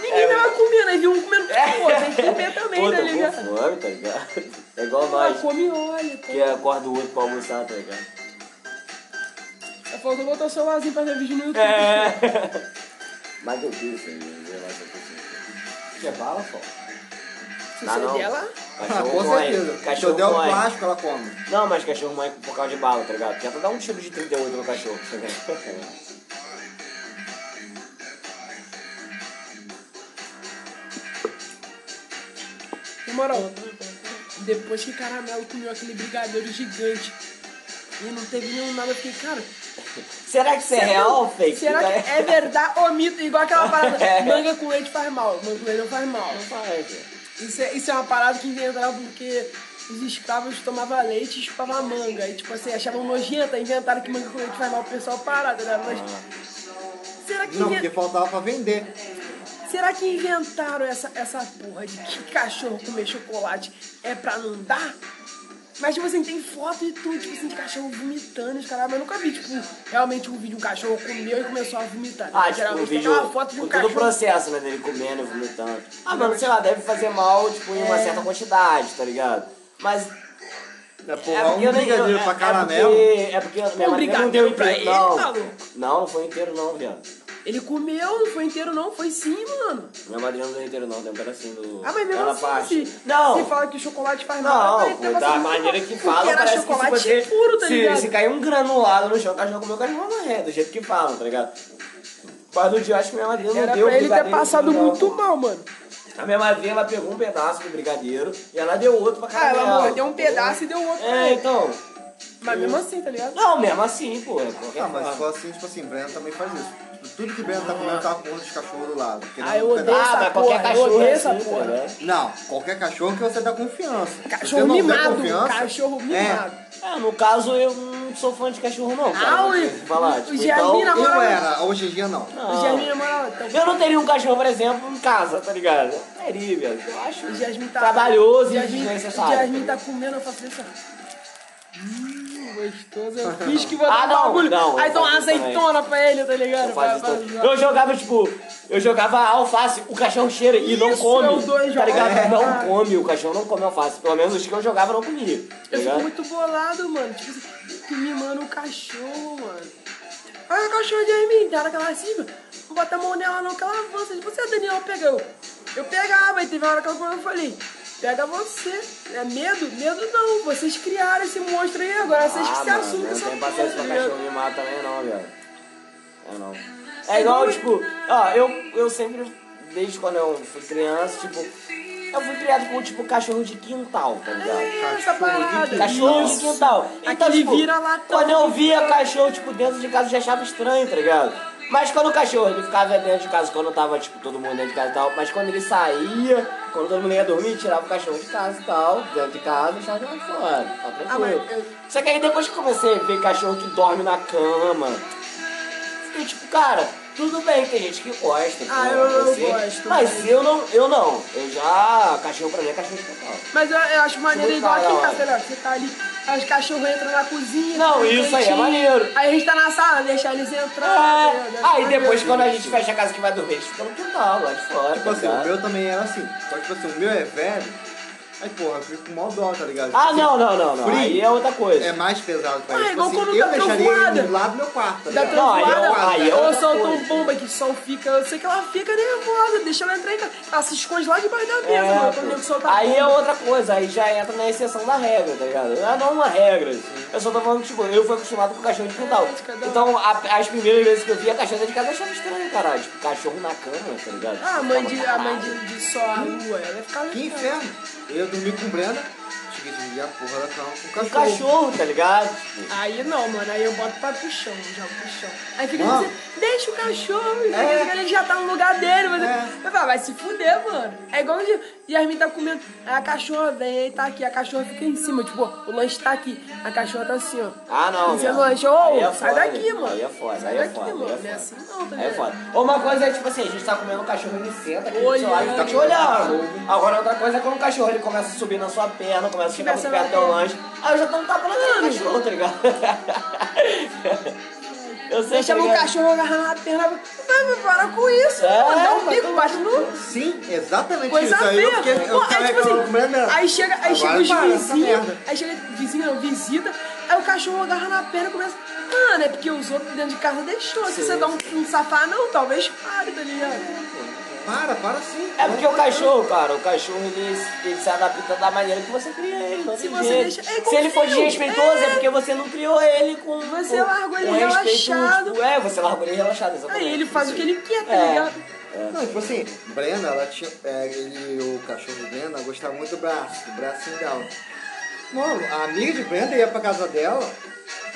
Ninguém é, tava comendo, aí viu um comendo tudo, pô, tem que comer também, pô, tá ligado? Pô, tá fome, tá ligado? É igual ah, nós. Come e olha, pô. Que acorda o outro pra almoçar, tá ligado? Ela falou que eu botar o celularzinho pra ver vídeo no YouTube. É. Mas eu vi isso aí, eu acho que que é bala, pô? Se você dela... Cachorro com certeza. Cachorro eu dei o plástico, ela come. Não, mas cachorro mãe por causa de bala, tá ligado? Tenta dar um tiro de trinta e oito no cachorro. Na moral, depois que Caramelo comeu aquele brigadeiro gigante e não teve nenhum nada, eu fiquei, cara... Será que isso é real, fake? Será que é verdade ou mito? Igual aquela parada, é. Manga com leite faz mal. Manga com leite não faz mal. Não faz, velho. Isso é, isso é uma parada que inventaram porque os escravos tomavam leite e chupavam manga. E tipo assim, achavam nojenta, inventaram que manga com leite faz mal pro pessoal parar, tá ligado? Mas será que... Não, invent... porque faltava pra vender. Será que inventaram essa, essa porra de que cachorro comer chocolate é pra não dar? Mas tipo assim, tem foto e tudo, tipo assim, de cachorro vomitando, os caras, mas eu nunca vi, tipo, realmente um vídeo de um cachorro comeu e começou a vomitar. Ah, tipo, um vídeo, uma foto de um cachorro. Todo o processo, né, dele comendo e vomitando. Ah, mano, sei lá, deve fazer mal, tipo, em uma certa quantidade, tá ligado? Mas... É, porra, é porque um brigadeiro pra Caramelo. É porque... É porque minha mãe não deu inteiro, não. Não, não foi inteiro, não, viado. Ele comeu, não foi inteiro não, foi sim, mano. Minha madrinha não deu inteiro não, deu um pedacinho do... Ah, mas mesmo assim, se, não. se fala que o chocolate faz mal... Não, não, da maneira que fala, parece chocolate que se você... puro, tá ligado? Se, se cair um granulado no chão, o cachorro comeu, o cachorro não é, do jeito que falam, tá ligado? Mas no dia, eu acho que minha madrinha não Era deu... Era pra ele ter passado muito mal, mano. A minha madrinha, ela pegou um pedaço do brigadeiro e ela deu outro pra Caramelo. Ah, ela amor, deu um pedaço e deu outro pra É, então... Mas mesmo assim, tá ligado? Não, mesmo assim, pô. Ah, mas se for assim, tipo assim, Breno também faz isso. Tudo que o Breno tá comendo tá com outros cachorros do lado. Ah, eu odeio essa porra, eu odeio essa porra. Não, qualquer cachorro que você dá confiança. Cachorro mimado, cachorro mimado. É, no caso eu não sou fã de cachorro não, cara. Ah, o Germinho namora... Eu era, hoje em dia não. O Germinho namora... Eu não teria um cachorro, por exemplo, em casa, tá ligado? Não teria, velho. Eu acho trabalhoso e desnecessário. O Germinho tá comendo, eu faço isso. Gostoso, eu fiz que botar ah, não, um bagulho. Não, aí dá uma azeitona também pra ele, tá ligado? Eu, pra, pra, pra... eu jogava, tipo, eu jogava alface, o cachorro cheira e isso, não come. Eu dois tá ligado? É. Não come, o cachorro não come alface. Pelo menos os que eu jogava não comia. Tá eu fico muito bolado, mano. Tipo, tu mimando o cachorro, mano. Olha o cachorro de Armin, tá naquela cima. Não bota a mão nela, não, que ela avança. Tipo, você, Daniel, pegou. Eu pegava, e teve uma hora que eu falei. Pega você. É medo? Medo não. Vocês criaram esse monstro aí. Agora ah, vocês que se assumem. Não tem paciência pra cachorro me matar também não, velho. É não. É igual, tipo... Ó, eu, eu sempre... Desde quando eu fui criança, tipo... Eu fui criado com, tipo, cachorro de quintal, tá ligado? É, essa parada. Cachorro de quintal. Então, tipo, quando eu via cachorro, tipo, dentro de casa, eu já achava estranho, tá ligado? Mas quando o cachorro, ele ficava dentro de casa, quando tava, tipo, todo mundo dentro de casa e tal, mas quando ele saía, quando todo mundo ia dormir, tirava o cachorro de casa e tal, dentro de casa, deixava de fora, tá tranquilo. Ah, eu... Só que aí depois que comecei a ver cachorro que dorme na cama, fiquei tipo, cara, tudo bem, tem gente que gosta. Que ah, eu, você, eu gosto. Mas, mas eu não, eu não, eu já, cachorro pra mim é cachorro de total. Mas eu, eu acho maneiro igual aqui, tá, você tá ali... Aí os cachorros entram na cozinha. Não, isso aí é maneiro. Aí a gente tá na sala, deixa eles entrar. É. Né? Aí ah, depois quando a gente fecha a casa que vai dormir, eles ficam no quintal, lá de fora. Tipo assim, o meu também era assim. Só que tipo assim, o meu é velho. Aí porra, eu fico com mó dó, tá ligado? Ah, assim, não, não, não, não. Free, aí é outra coisa. É mais pesado pra ele. Ah, igual tipo assim, quando eu deixaria ele do lado do meu quarto. Tá ligado? Não, aí eu, aí eu, eu solto uma bomba que só fica, eu sei que ela fica nervosa, deixa ela entrar em casa. Ela se esconde lá debaixo da mesa, é, mano. Quando eu solto a bomba. Aí é outra coisa, aí já entra na exceção da regra, tá ligado? Não é uma regra. Assim. Eu só tô falando que tipo, eu fui acostumado com cachorro de quintal. É, um. Então, a, as primeiras vezes que eu vi a cachorra de casa, eu achava estranho, caralho. Tipo, cachorro na cama, tá ligado? Ah, a mãe de, a mãe de, de só a rua, ela ficava. Que inferno. Eu dormi com o Brenda, cheguei a dividir a porra da cama com o cachorro. O cachorro, tá ligado? Aí não, mano, aí eu boto pra puxão, jogo pro chão. Aí fica dizendo, deixa o cachorro, é. Ele já tá no lugar dele. Mas é. Eu falo, vai se fuder, mano. É igual onde Yasmin tá comendo, aí a cachorra vem, tá aqui, a cachorra fica em cima, tipo, o lanche tá aqui, a cachorra tá assim, ó. Ah, não, velho. Lanche, ô, é sai foda, daqui, mano. Aí é foda, sai aí daqui, é foda, mano. Aí é foda. Não é assim não, tá ligado? Aí é foda. Uma coisa é, tipo assim, a gente tá comendo um cachorro, ele senta aqui no celular, ele tá te olhando. Agora, outra coisa é quando o cachorro, ele começa a subir na sua perna, começa a ficar muito perto do teu lanche. Aí eu já tô um tapa na cara do cachorro, tá ligado? Eu sei, chama o cachorro agarrando na perna. Para com isso, é, pô, dá um bico, bate no... Sim, exatamente coisa isso. Aí eu fiquei, eu pô, aí, tipo assim, aí chega, aí chega os vizinhos, aí chega vizinho, não, visita, aí o cachorro agarra na perna e começa... Mano, é porque os outros dentro de casa deixou, se você dá um, um safado, não, talvez pare, tá ligado? Para, para sim. É porque o cachorro, cara, o cachorro ele, ele se adapta da maneira que você cria ele. Não se você deixa, é se ele for desrespeitoso, é... é porque você não criou ele com. Você com, largou ele relaxado. Tipo, é, você largou ele relaxado, exatamente. Aí ele faz o que ele quer, tá é. ligado? É. Não, tipo assim, Brenda, ela tinha. É, ele, o cachorro Brenda gostava muito do braço, do bracinho dela. Mano, a amiga de Brenda ia pra casa dela,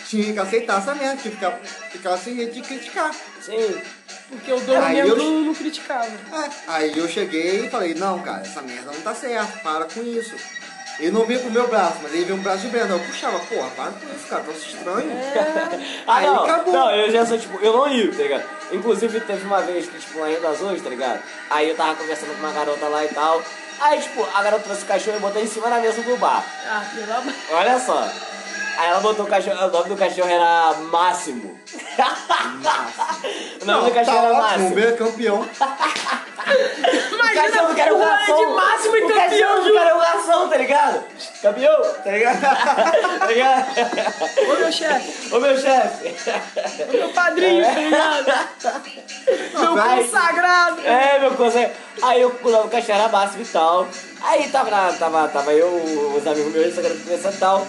tinha que aceitar essa merda, tinha que ficar, ficar sem jeito de criticar. Sim. Porque o dono mesmo eu... não, não criticava. É, aí eu cheguei e falei, não, cara, essa merda não tá certa, para com isso. Ele não vinha com o meu braço, mas ele vinha com o braço de Brenda. Eu puxava, porra, para com isso, cara, troço estranho. É. Ah, aí não, acabou. Não, eu já sou, tipo, eu não ia, tá ligado? Inclusive, teve uma vez que, tipo, ainda às hoje, tá ligado? Aí eu tava conversando com uma garota lá e tal. Aí, tipo, a garota trouxe o cachorro e botou em cima da mesa do bar. Ah, pelo amor. Olha só. Aí ela botou o cachorro, o nome do cachorro era Máximo. O nome não, do cachorro tá era Máximo. O meu é campeão. Imagina, o cachorro que era o garçom. De Máximo e o campeão. O cachorro que era o garçom, tá ligado? Campeão, tá ligado? Tá ligado? Ô meu chefe. Ô meu chefe. Ô meu padrinho, tá ligado? Meu consagrado. É, meu consagrado. Aí eu colava o cachorro era Máximo e tal. Aí tava, na, tava, tava eu, os amigos meus, essa garota conversando e tal.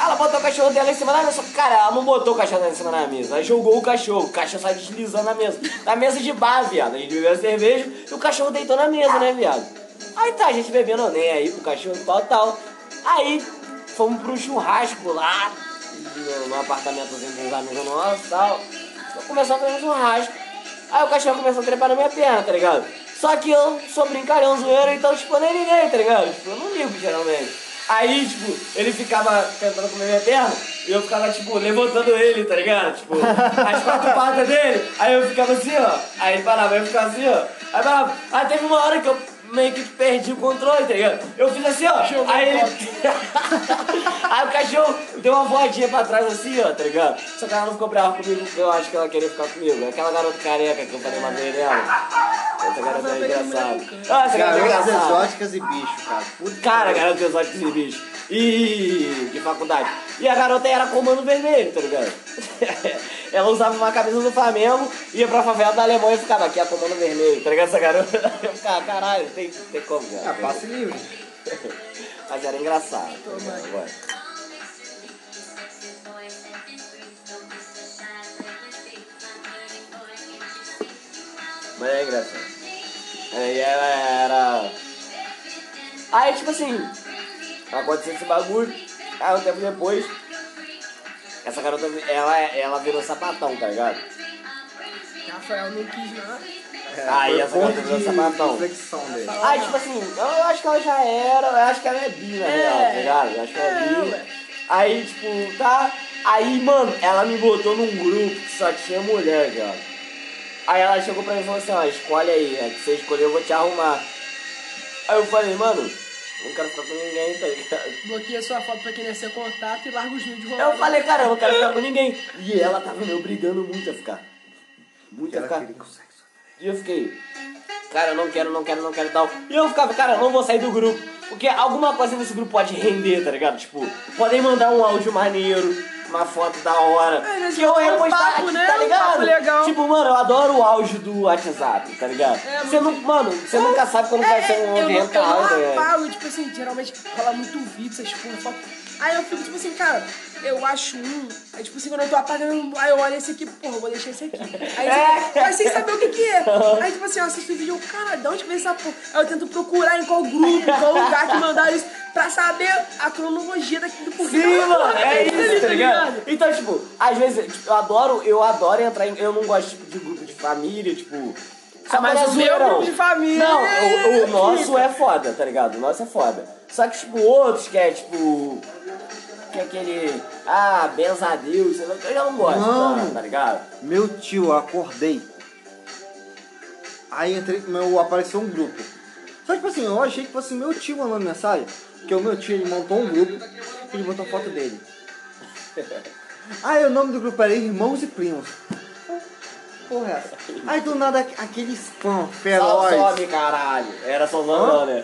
Ela botou o cachorro dela em cima da mesa, só que, cara, ela não botou o cachorro dela em cima da mesa. Ela jogou o cachorro, o cachorro saiu deslizando na mesa. Na mesa de bar, viado. A gente bebeu a cerveja e o cachorro deitou na mesa, né, viado? Aí tá, a gente bebendo, né, aí pro cachorro e tal, tal. Aí fomos pro churrasco lá, no, no apartamentozinho dos amigos nossos e tal. Começou a fazer um churrasco. Aí o cachorro começou a trepar na minha perna, tá ligado? Só que eu sou brincalhão, zoeiro, então, tipo, eu nem liguei, tá ligado? Tipo, eu não ligo, geralmente. Aí, tipo, ele ficava tentando comer minha perna e eu ficava, tipo, levantando ele, tá ligado? Tipo, as quatro patas dele. Aí eu ficava assim, ó. Aí ele parava, eu ficava assim, ó. Aí parava. Aí teve uma hora que eu meio que perdi o controle, tá ligado? Eu fiz assim, ó. Chegou aí ele... Aí o cachorro deu uma voadinha pra trás assim, ó, tá ligado? Só que ela não ficou brava comigo, porque eu acho que ela queria ficar comigo. Aquela garota careca que eu falei uma vez dela. Essa garota é engraçada. Ah, essa garota é engraçada. Garotas exóticas e bicho, cara. Puta cara, garotas exóticas e bicho. Ih, de faculdade. E a garota era comando vermelho, tá ligado? Ela usava uma camisa do Flamengo, ia pra favela da Alemanha e ficava aqui, a comando vermelho, tá ligado? Essa garota. Eu ficava, caralho, tem, tem como, cara. Ah, passe livre. Mas era engraçado. Agora. Mas é engraçado. Aí ela era... Aí, tipo assim, aconteceu esse bagulho. Aí, um tempo depois, essa garota, ela, ela virou sapatão, tá ligado? Rafael não quis nada. É, aí essa ponto de reflexão dele. Ah, tipo assim, eu acho que ela já era, eu acho que ela é bi, na real, tá ligado? Eu acho que ela é bi. Aí, tipo, tá... Aí, mano, ela me botou num grupo que só tinha mulher, cara. Aí ela chegou pra mim e falou assim, ó, escolhe aí, né? Se você escolher, eu vou te arrumar. Aí eu falei, mano... Não quero ficar com ninguém, tá ligado? Bloqueia sua foto pra quem não é seu contato e larga os nudes rolando. Eu falei, cara, eu não quero ficar com ninguém. E ela tava me obrigando muito a ficar. Muito a ficar. E eu fiquei, cara, eu não quero, não quero, não quero e tal. E eu ficava, cara, eu não vou sair do grupo. Porque alguma coisa nesse grupo pode render, tá ligado? Tipo, podem mandar um áudio maneiro, uma foto da hora. É, que eu repostar, papo, né? Tá ligado? Um legal. Tipo, mano, eu adoro o áudio do WhatsApp, tá ligado? É, você não, mano, você eu, nunca sabe como é, vai ser um ambiente da hora. Eu falo, tipo assim, geralmente rola muito vídeo, essas coisas, foto. Aí eu fico, tipo assim, cara, eu acho um. Aí, tipo assim, quando eu tô apagando, aí eu olho esse aqui, porra, eu vou deixar esse aqui. Aí, é. Mas sem saber o que que é. Aí, tipo assim, eu assisto o vídeo e eu, cara, de onde vem essa porra? Aí eu tento procurar em qual grupo, qual lugar que mandaram isso, pra saber a cronologia daqui do porquê. Sim, mano, é isso, tá ligado? Então, tipo, às vezes, tipo, eu adoro, eu adoro entrar em... Eu não gosto, tipo, de grupo de família, tipo... Só mas o meu grupo de família... Não, o, o nosso é foda, tá ligado? O nosso é foda. Só que, tipo, outros que é, tipo... Que é aquele... Ah, benza a Deus, eu já não gosto, não, tá ligado? Meu tio, acordei. Aí entrei, meu, apareceu um grupo. Só que, tipo assim, eu achei que fosse meu tio mandando mensagem. Porque o meu tio, ele montou um grupo e ele botou a foto dele. Aí o nome do grupo era Irmãos e Primos. Porra, essa. Aí do nada aquele spam feroz. Sobe, caralho. Era só não, né?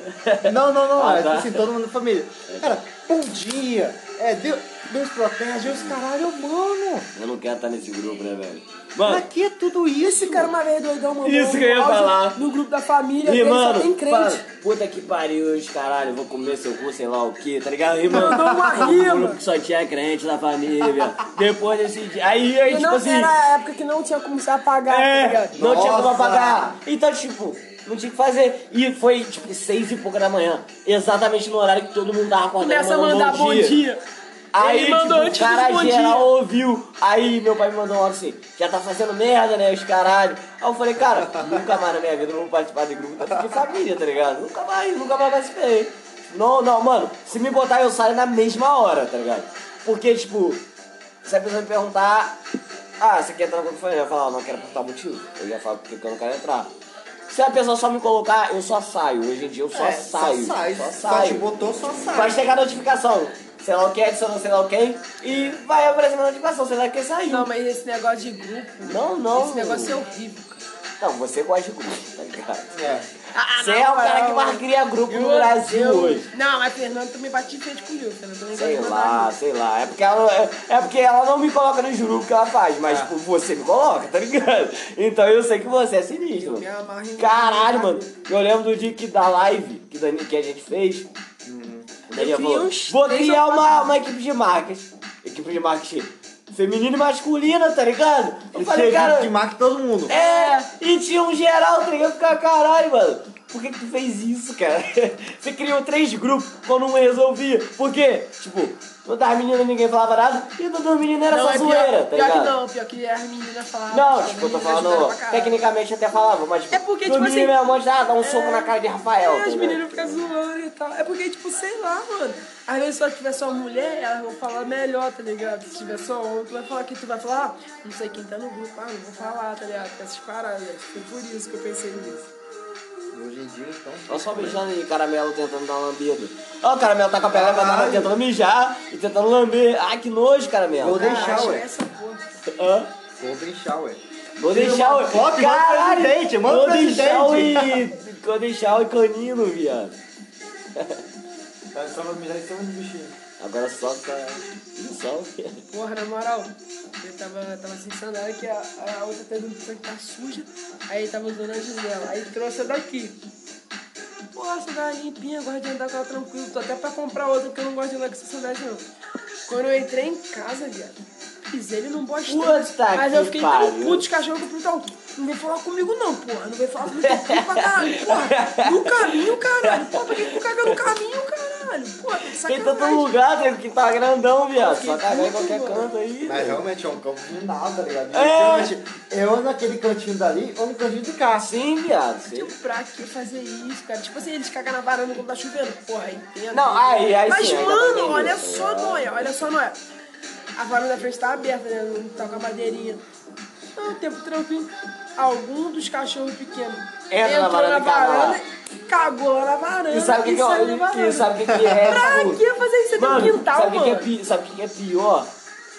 Não, não, não. Ah, tá. Era assim, todo mundo da família. Era, bom dia. É, Deus, Deus protege. Deus, caralho, mano. Eu não quero estar nesse grupo, né, velho? Mano, pra que tudo isso? Esse cara uma vez doidão mandou isso que eu ia falar. No grupo da família, e, mano, só tem crente. Mano, puta que pariu, os caralho, vou comer seu cu, sei lá o que, tá ligado? E, mano, mandou uma rima. No grupo que só tinha crente na família. Depois desse dia. Aí, aí tipo não, assim... Era a época que não tinha como se apagar, é, tá ligado? Não, nossa, tinha como apagar. Então, tipo, não tinha o que fazer. E foi, tipo, seis e pouca da manhã. Exatamente no horário que todo mundo tava acordando. Começa a mandar bom dia. Bom dia. Aí, o tipo, cara geral ouviu. Aí, meu pai me mandou um áudio assim, já tá fazendo merda, né, os caralho. Aí eu falei, cara, nunca mais na minha vida eu vou participar de grupo de família, tá ligado? Nunca mais, nunca mais participei. Não, não, mano, se me botar eu saio na mesma hora, tá ligado? Porque, tipo, se a pessoa me perguntar, ah, você quer entrar no grupo de família? Eu falo, não, não quero perguntar motivo. Eu já falo porque eu não quero entrar. Se a pessoa só me colocar, eu só saio. Hoje em dia eu só é, saio. Só sai, só sai. Só te botou, só sai. Vai chegar a notificação. Sei lá o que, adiciona sei lá o que, e vai aparecendo a notificação, sei lá o que saiu. Não, mas esse negócio de grupo... Não, não. Esse negócio é horrível, cara. Não, você gosta de grupo, tá ligado? É. Ah, você não, é o cara não, que mais cria grupo eu, no Brasil eu, hoje. Não, mas a Fernanda também bate de frente comigo, Fernanda. Sei lá, sei lá. É porque, ela, é, é porque ela não me coloca no grupo que ela faz, mas ah. você me coloca, tá ligado? Então eu sei que você é sinistro. Caralho, mano. Eu lembro do dia que da live que, da, que a gente fez... Falou, vou criar uma, uma equipe de marcas. Equipe de marketing feminina e masculina, tá ligado? Eu e falei, cara, de marca todo mundo. É, e tinha um geral, tá ligado? Ficava, caralho, mano, por que que tu fez isso, cara? Você criou três grupos quando um resolvia. Por quê? Tipo, não das meninas ninguém falava nada e não das meninas era não, só é zoeira, pior, tá ligado? Pior que não, pior que as meninas falavam. Não, as tipo, as eu tô falando, tecnicamente até falava, mas tipo, é porque, tipo assim, minha mãe já dá um é, soco na cara de Rafael. É, as meninas ficam zoando e tal. É porque, tipo, sei lá, mano. Às vezes, se tiver só mulher, elas vão falar melhor, tá ligado? Se tiver só homem, tu vai falar que tu vai falar, ah, não sei quem tá no grupo, ah, não vou falar, tá ligado? Essas paradas, foi por isso que eu pensei nisso. Hoje em dia, então... Olha só beijando aí, caramelo tentando dar lambida. Ó, o caramelo tá com a perna ah, tentando mijar e tentando lamber. Ai, que nojo, caramelo. Vou deixar, ué. Hã? Vou deixar, ué. Vou deixar, ué. Caralho, presidente, manda o presidente. Vou deixar o canino, viado. Só vou mijar em cima do bichinho. Agora solta... Sol, viado. Porra, na moral... Eu tava, tava sem sandália que a, a outra teve um tanque tá suja, aí ele tava usando a janela, aí trouxe daqui. Pô, essa sandália limpinha, gosto de andar com ela tranquilo, tô até pra comprar outra porque eu não gosto de andar com essa sandália não. Quando eu entrei em casa, viado, pisei ele não bosta. Mas eu fiquei tão puto de cachorro que eu falei, não vem falar comigo não, porra, não vem falar comigo pra caralho, porra, no caminho, caralho, porra, por que tu caga no caminho, caralho? Porra, Tem tanto lugar, tem que tá grandão, viado. Só cagar em qualquer canto aí. Mas realmente é um campo de nada, tá ligado? É. Eu ando naquele cantinho dali ou no cantinho de cá. Sim, viado. Tipo, pra que fazer isso, cara? Tipo assim, eles cagam na varanda quando tá chovendo. Porra, entendo. Não, aí, aí mas, sim, mano, olha só, Noia, olha só, Noia. A varanda da frente tá aberta, né? Não tá com a madeirinha. Não, tempo tranquilo. Algum dos cachorros pequenos entra na varanda, na varanda e cagou lá na varanda. E sabe o que, que, sabe que, que é? Pra que fazer isso? Você mano, tem um quintal, sabe mano. Que é, sabe o que é pior?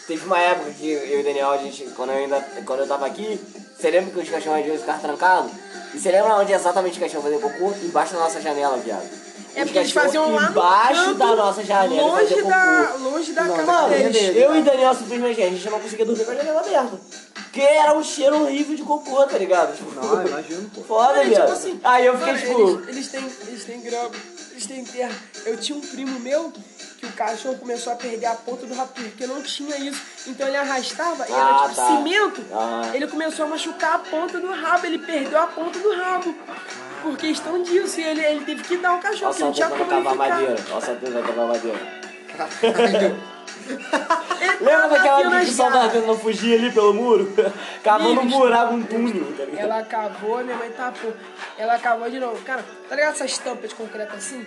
Teve uma época que eu e o Daniel, a gente, quando, eu ainda, quando eu tava aqui, você lembra que os cachorros às vezes ficaram trancados? E você lembra onde exatamente o cachorro fazia cocô? Embaixo da nossa janela, viado. É porque eles faziam lá embaixo no canto, da nossa janela. Longe da, longe da não, cama deles. Mano, eu e Daniel simplesmente, a gente não conseguia dormir com a janela aberta. Porque era um cheiro horrível de cocô, tá ligado? Tipo, não, imagino, pô. Foda, velho. Tipo assim, aí eu fiquei, mano, tipo... Eles, eles têm, eles têm grama, eles têm terra. Eu tinha um primo meu que o cachorro começou a perder a ponta do rapinho, porque não tinha isso. Então ele arrastava, e ah, era tipo tá. cimento. Ah. Ele começou a machucar a ponta do rabo, ele perdeu a ponta do rabo. Por questão disso, e ele, ele teve que dar o cachorro, que não tinha como ele ficar. Madeira. Nossa, Deus vai acabar a madeira. Lembra daquela menina que só tava tentando fugir ali pelo muro? Cavando um buraco, um túnel. Tá ligado? Ela cavou, minha mãe tapou. Ela cavou de novo. Cara, tá ligado essas tampas de concreto assim?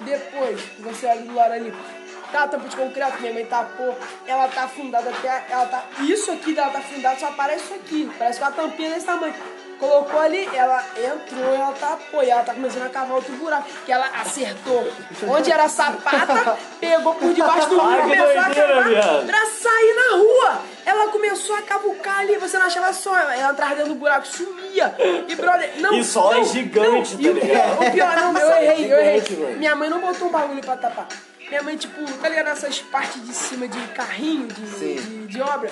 Depois, você olha do lado ali. Tá a tampa de concreto, minha mãe tapou. Ela tá afundada até... Ela tá, isso aqui dela tá afundada, só aparece isso aqui. Parece uma tampinha desse tamanho. Colocou ali, ela entrou, ela tá apoiada, ela tá começando a cavar outro buraco, que ela acertou. Onde era a sapata, pegou por debaixo do muro, começou a cavar pra sair na rua. Ela começou a cavucar ali, você não achava só, ela entrava dentro do buraco, sumia. E brother, não, e só é gigante, não, tá ligado? E o pior, não, eu errei, eu errei. Minha mãe não botou um bagulho pra tapar. Minha mãe, tipo, tá ligado nessas partes de cima de carrinho, de, de, de obra?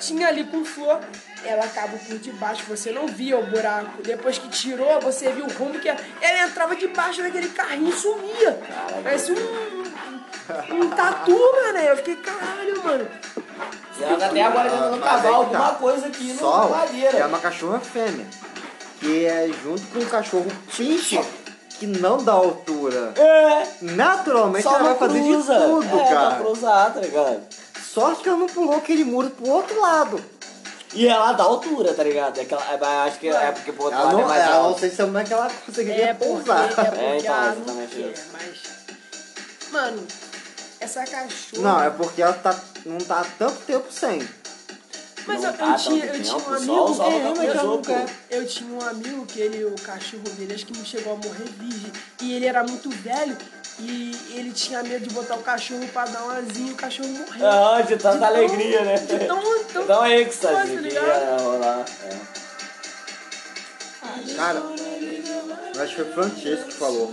Tinha ali com flor, ela acabou por debaixo, você não via o buraco. Depois que tirou, você viu o rumo que ela, ela entrava debaixo daquele carrinho e sumia. Parece um, um, um tatu, mano. Eu fiquei, caralho, mano. Ela tá até agora tentando cavar alguma coisa aqui na madeira. É uma cachorra fêmea, que é junto com o cachorro pinche, que não dá altura. É. Naturalmente ela vai fazer de tudo, é, cara. Só cruzar, tá ligado? Sorte que ela não pulou aquele muro pro outro lado. E ela dá altura, tá ligado? É que ela, acho que é porque pro outro ela lado não, é mais alto. Eu não sei se como é que ela conseguiria é pousar. Porque, é, porque é, então, exatamente isso. Mas, mano, essa cachorra... Não, é porque ela tá, não tá tanto tempo sem. Mas eu, tá eu, tinha, eu tinha um amigo... Sol, é, eu, eu, nunca, eu tinha um amigo que ele, o cachorro dele, acho que não chegou a morrer virgem. E ele era muito velho. E ele tinha medo de botar o cachorro pra dar um asinho e o cachorro morreu. Ah, de tanta de tão, alegria, né? De tão, tão, tão êxtase, tá ligado? É. Cara, eu acho que foi o Francesco que falou.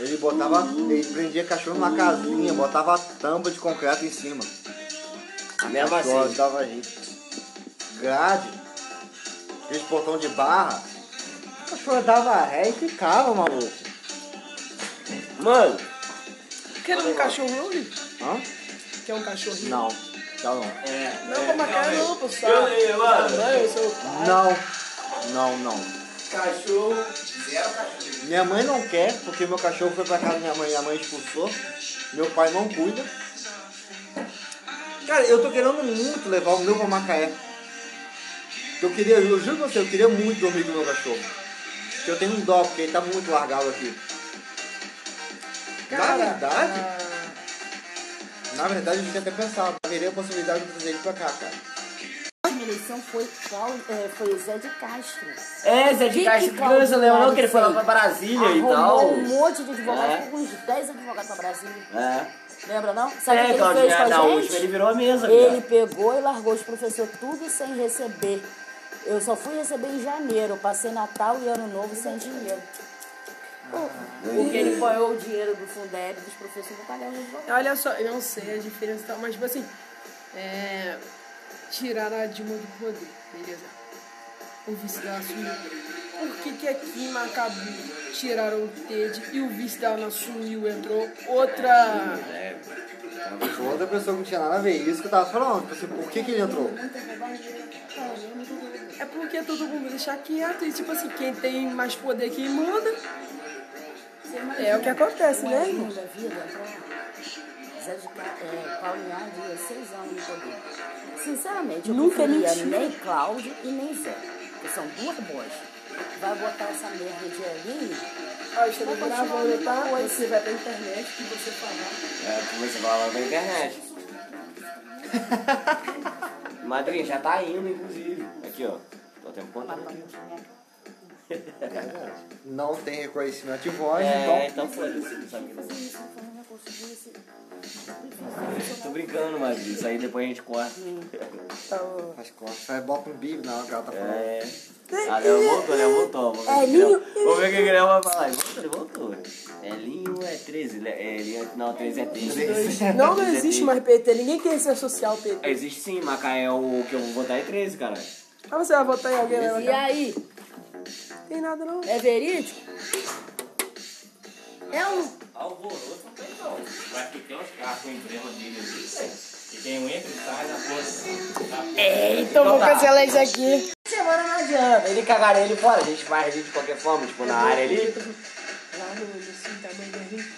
Ele botava, ele prendia cachorro numa casinha, botava tampa de concreto em cima. A minha cachorra dava jeito. Grade, aquele portão de barra, o cachorro dava ré e ficava, maluco. Mano, quer um cachorrinho? Hã? Quer um cachorrinho? Não, tá não. É, não, como é, cara não, não, pessoal. Eu, mano. Não, não, não. Cachorro, zero cachorro. Minha mãe não quer, porque meu cachorro foi pra casa da minha mãe, minha mãe expulsou. Meu pai não cuida. Cara, eu tô querendo muito levar o meu pra Macaé. Eu queria, eu juro pra você, eu queria muito dormir com o meu cachorro. Porque eu tenho um dó, porque ele tá muito largado aqui. Na verdade, ah. na verdade, a gente até pensava, haveria a possibilidade de trazer ele pra cá, cara. A eleição foi qual? É, foi o Zé de Castro. É, Zé de que Castro, que eu lembro que ele foi lá pra Brasília e tal. Um monte de advogados, é. uns dez advogados pra Brasília. É. Lembra não? Sabe é, que ele Claudio, fez é, não, gente? Ele virou a mesa. Ele cara. pegou e largou os professores tudo sem receber. Eu só fui receber em janeiro, eu passei Natal e Ano Novo sem dinheiro. Porque ele apoiou o dinheiro do Fundeb, dos professores do Palhaço. Olha só, eu não sei a diferença e tal, mas tipo assim, é, tiraram a Dilma do poder, beleza? O vice dela assumiu. Por que que aqui em Macabu tiraram o T E D e o vice dela não assumiu, entrou outra... É, outra pessoa que não tinha nada a ver, isso que eu tava falando, assim, por que que ele entrou? É porque todo mundo deixa quieto e tipo assim, quem tem mais poder, quem manda... É o que acontece, né? Zé de é, Paulinha de dezesseis anos no poder. Sinceramente, eu nunca não queria nem Cláudio e nem Zé, que são duas boas. Vai botar essa merda de ali. Ah, isso não gravando, tá? Você vai pra internet que você falar. É, você vai lá na internet. Madrinha, já tá indo, inclusive. Aqui, ó. Tô até me contando aqui. É, não tem reconhecimento de voz, é, então... então foda-se, não sabe o que é. Tô brincando, mas isso aí depois a gente corta. Faz corta, faz bota um bico na hora que ela tá falando. É. Ah, Léo voltou, Léo voltou. Vamos ver o que ele vai falar. Ele voltou, ele voltou. Elinho é treze, Elinho, não, treze é treze. Não, não existe mais P T, ninguém quer ser social P T. Existe sim, Macaé é o que eu vou votar em treze, caralho. Ah, você vai votar em alguém, né? E aí? Tem nada não. É verídico? É um. Alvoroço não tem não. Mas que tem uns carros com emblema dele ali, que tem um entre sai na força. É, então vou cancelar isso aqui. Semana não adianta. Ele cagar ele fora. A gente vai agir de qualquer forma, tipo na área ali. Lá no assim, também ali.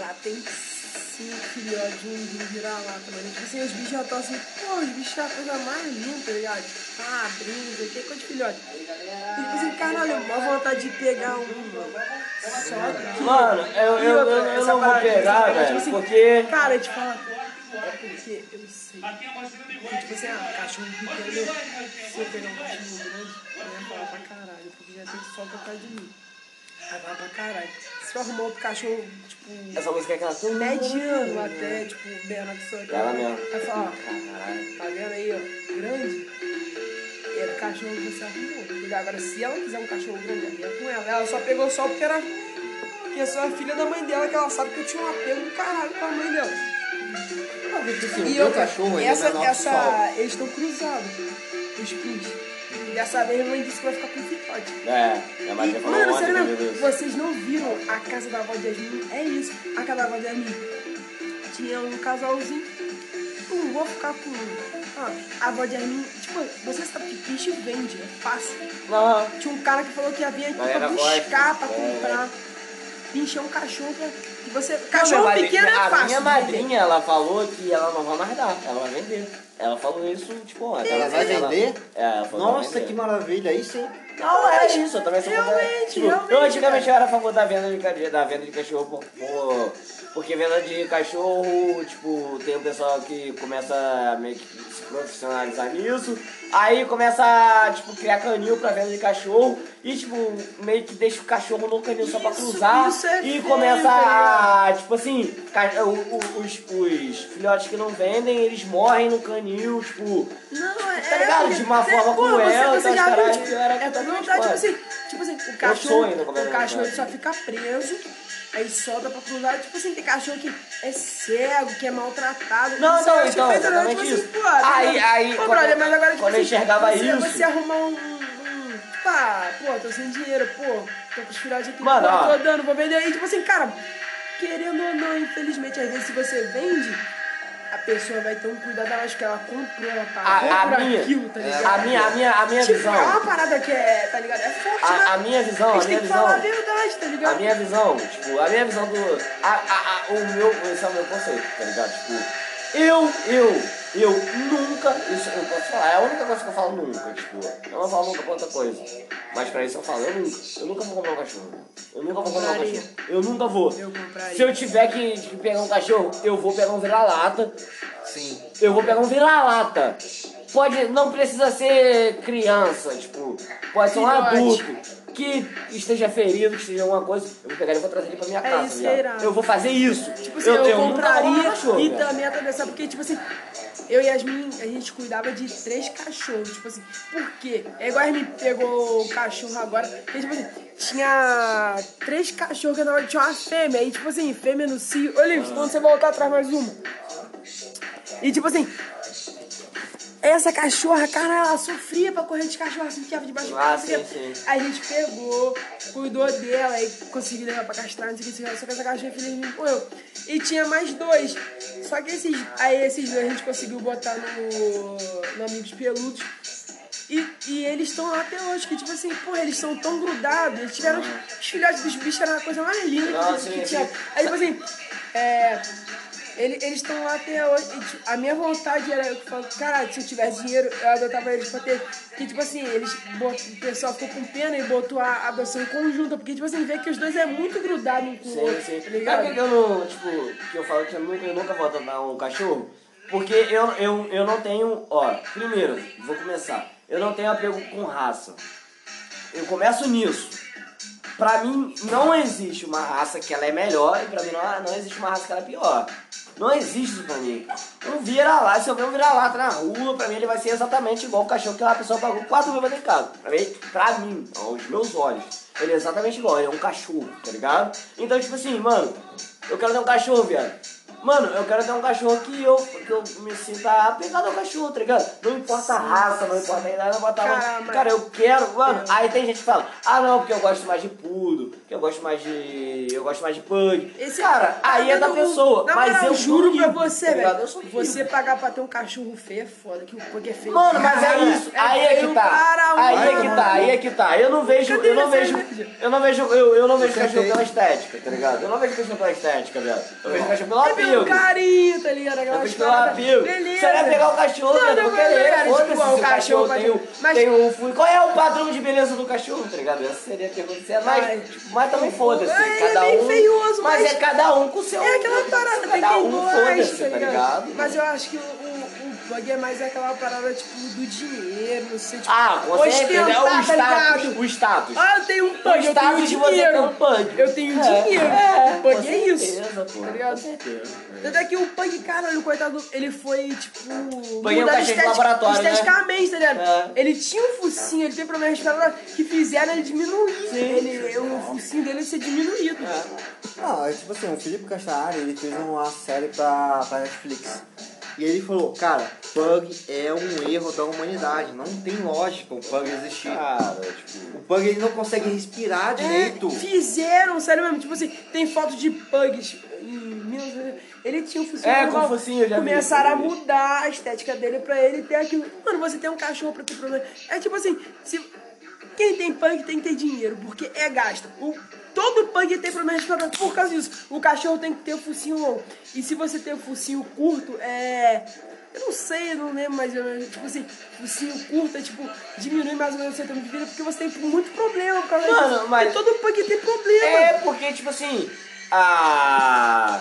Lá tem cinco filhotinhos de vira-lata, mano. Tipo assim, os bichos já estão assim, pô, os bichos é a coisa mais linda, tá ligado? Ah, brisa, que coisa de filhote. Tipo assim, caralho, uma vontade de pegar um, mano. Só que... Mano, eu, eu, eu, eu, eu não vou pegar, velho, assim, porque... Cara, eu te falo, é porque eu sei. Porque, tipo assim, ah, cachorro pequeno, se eu pegar um cachorro grande, eu ia falar pra caralho, porque já tem só por causa de mim. Vai falar pra caralho. Se tu arrumou pro cachorro, tipo... Essa música é aquela... Mediano até, tipo, menor que só aqui. Ela mesmo. Vai falar, ó, tá vendo aí, ó, grande... Era o cachorro que você arrumou. Agora, se ela quiser um cachorro grande, ela ia com ela. Ela só pegou só porque era... Porque é só a filha da mãe dela, que ela sabe que eu tinha um apego do caralho com a mãe dela. Uhum. E outra, essa, é essa, eles estão cruzados, os pins. Dessa vez a mãe disse que vai ficar com o filhote. É, é mais e, mano, sério mesmo, vocês não viram a casa da avó de Jasmin? É isso, a casa da avó de Jasmin. Tinha um casalzinho, um vou ficar com um. Ah, a avó de Armin, tipo, você sabe que bicho vende, é fácil. Não. Tinha um cara que falou que ia vir aqui pra buscar, pra comprar. Pinchar um cachorro pra... E você... Cachorro não, pequeno é fácil. A minha madrinha, ela falou que ela não vai mais dar, ela vai vender. Ela falou isso, tipo, ela, ela vai vender? Ela, é, ela falou nossa, vender. Que maravilha, isso hein? Não, é isso, eu também sou contra. Tipo, eu antigamente eu era a favor da venda de, da venda de cachorro por, por, porque venda de cachorro, tipo, tem um pessoal que começa a meio que se profissionalizar nisso, aí começa a, tipo, criar canil pra venda de cachorro e, tipo, meio que deixa o cachorro no canil isso, só pra cruzar é e começa a, tipo assim, os, os filhotes que não vendem, eles morrem no canil, tipo, não, é, tá ligado? De uma forma cruel, tá ligado? Não, tá, tipo assim, tipo assim, o cachorro, o cachorro só fica preso, aí solta pra cruzar, tipo assim, tem cachorro que é cego, que é maltratado. Não, não, não, então, exatamente tipo isso. Assim, pô, aí, tá, aí, pô, quando, brother, mas agora, tipo quando assim, eu enxergava você, isso... Você arrumar um, um, tipo, ah, pô, tô sem dinheiro, pô, tô com os filhotes aqui, mano, pô, tô dando, vou vender aí, tipo assim, cara, querendo ou não, infelizmente, às vezes, se você vende... A pessoa vai ter um cuidado, acho que ela comprou, ela pagou por aquilo, tá ligado? A minha, a minha, a minha tipo, visão... É uma parada que é, tá ligado? É forte, a, né? A minha visão, a, a minha visão... A gente tem que falar a verdade, tá ligado? A minha visão, tipo, a minha visão do... A, a, a, o meu, esse é o meu conceito, tá ligado? Tipo, eu, eu, eu nunca... Isso eu posso falar, é a única coisa que eu falo nunca, tipo... Eu não falo nunca pra outra coisa, mas pra isso eu falo, eu nunca, eu nunca vou comprar um cachorro. Eu nunca vou comprar um cachorro. Eu nunca vou. Eu Se eu tiver que, que pegar um cachorro, eu vou pegar um vira-lata. Sim. Eu vou pegar um vira-lata. Pode, não precisa ser criança, tipo, pode ser um adulto que esteja ferido, que esteja alguma coisa. Eu vou pegar ele e vou trazer ele pra minha é casa. Isso, eu vou fazer isso. Tipo assim, eu, eu, eu compraria nunca vou cachorro, e velho. Também atravessar, porque tipo assim. Eu e Yasmin, a gente cuidava de três cachorros, tipo assim, por quê? É igual a Yasmin pegou o cachorro agora, porque, tipo assim, tinha três cachorros que na hora tinha uma fêmea, aí tipo assim, fêmea no cio, ô Livres, quando você voltar atrás mais uma. E tipo assim, essa cachorra, cara, ela sofria pra correr de cachorro, assim, ficava debaixo do carro, a gente pegou, cuidou dela, aí conseguiu levar pra castrar, não sei o que, só que essa cachorra infelizmente morreu. E tinha mais dois, só que esses, aí esses dois a gente conseguiu botar no, no Amigos Peludos, e, e eles estão lá até hoje, que tipo assim, pô, eles são tão grudados, eles tiveram, os filhotes dos bichos eram a coisa mais linda que, que tinha, aí tipo assim, é... Eles estão lá até hoje. E, tipo, a minha vontade era, eu falo, caralho, se eu tivesse dinheiro, eu adotava eles pra ter. Porque, tipo assim, eles botam, o pessoal ficou com pena e botou a adoção em conjunta. Porque, tipo assim, vê que os dois é muito grudado um com o outro. Sim, sim. Tá ligado? Sabe que eu não, tipo, que eu falo que eu nunca, eu nunca vou adotar um cachorro? Porque eu, eu, eu não tenho, ó, primeiro, vou começar. Eu não tenho apego com raça. Eu começo nisso. Pra mim, não existe uma raça que ela é melhor e pra mim não, não existe uma raça que ela é pior. Não existe isso pra mim. Um vira-lata, se eu ver um vira-lata na rua, pra mim ele vai ser exatamente igual o cachorro que a pessoa pagou quatro mil pra ter em casa. Pra mim, pra mim, aos meus olhos, ele é exatamente igual, ele é um cachorro, tá ligado? Então, tipo assim, mano, eu quero ter um cachorro, viado. Mano, eu quero ter um cachorro que eu, que eu me sinta apegado ao cachorro, tá ligado? Não importa a raça, não importa a idade, não importa a raça. Cara, eu quero, mano. Aí tem gente que fala, ah não, porque eu gosto mais de poodle, porque eu gosto mais de. eu gosto mais de pug. Esse cara, aí é da pessoa. Mas eu juro pra você, velho. Você pagar pra ter um cachorro feio é foda, que o pug é feio. Mano, mas é isso. Aí é que tá. Aí é que tá, aí é que tá. Eu não vejo, eu não vejo. Eu não vejo, eu não vejo cachorro pela estética, tá ligado? Eu não vejo cachorro pela estética, velho. Eu vejo cachorro pela apego. Um carinho, tá ligado? Aquela história. Beleza. Você vai pegar o cachorro, não, não, não quero foda-se o cachorro, tem o, mas... tem o fui. Qual é o padrão de beleza do cachorro, tá ligado? Essa seria a pergunta. Mas, mas também foda-se. Cada é um, feioso, mas, mas é cada um com o seu. É aquela parada, cada um foda-se, tá ligado? ligado? Mas eu acho que o, o, o blog é mais aquela parada, tipo, do dinheiro, não sei, tipo... Ah, com certeza, é o status, o status. Ah, eu tenho um pug, eu tenho dinheiro. Eu tenho dinheiro. É, pug é isso. Tá ligado? Tanto é que o pug, cara, o coitado, ele foi, tipo... O pug é um cachorro de laboratório, esteticamente, né? Tá ligado? É. Ele tinha um focinho, ele tem problemas respiratórios que fizeram ele diminuir. Sim, ele, o focinho dele ser diminuído. É. Não, é tipo assim, o Felipe Castanhari, ele fez uma série pra, pra Netflix. E ele falou, cara, pug é um erro da humanidade, não tem lógica o pug existir. Cara, tipo... O pug, ele não consegue respirar direito. É, fizeram, sério mesmo, tipo assim, tem foto de pugs... Ele tinha um focinho. É, com focinho, já começaram vi, a mudar a estética dele pra ele ter aquilo. Mano, você tem um cachorro pra ter problema. É tipo assim, se... quem tem pug tem que ter dinheiro, porque é gasto. O... Todo pug tem problema respiratório por causa disso. O cachorro tem que ter o focinho longo. E se você tem o focinho curto, é... Eu não sei, eu não lembro, mas tipo assim, o focinho curto é tipo, diminui mais ou menos o seu tempo de vida, porque você tem muito problema por causa disso. Mano, mas... E todo pug tem problema. É, porque tipo assim... A...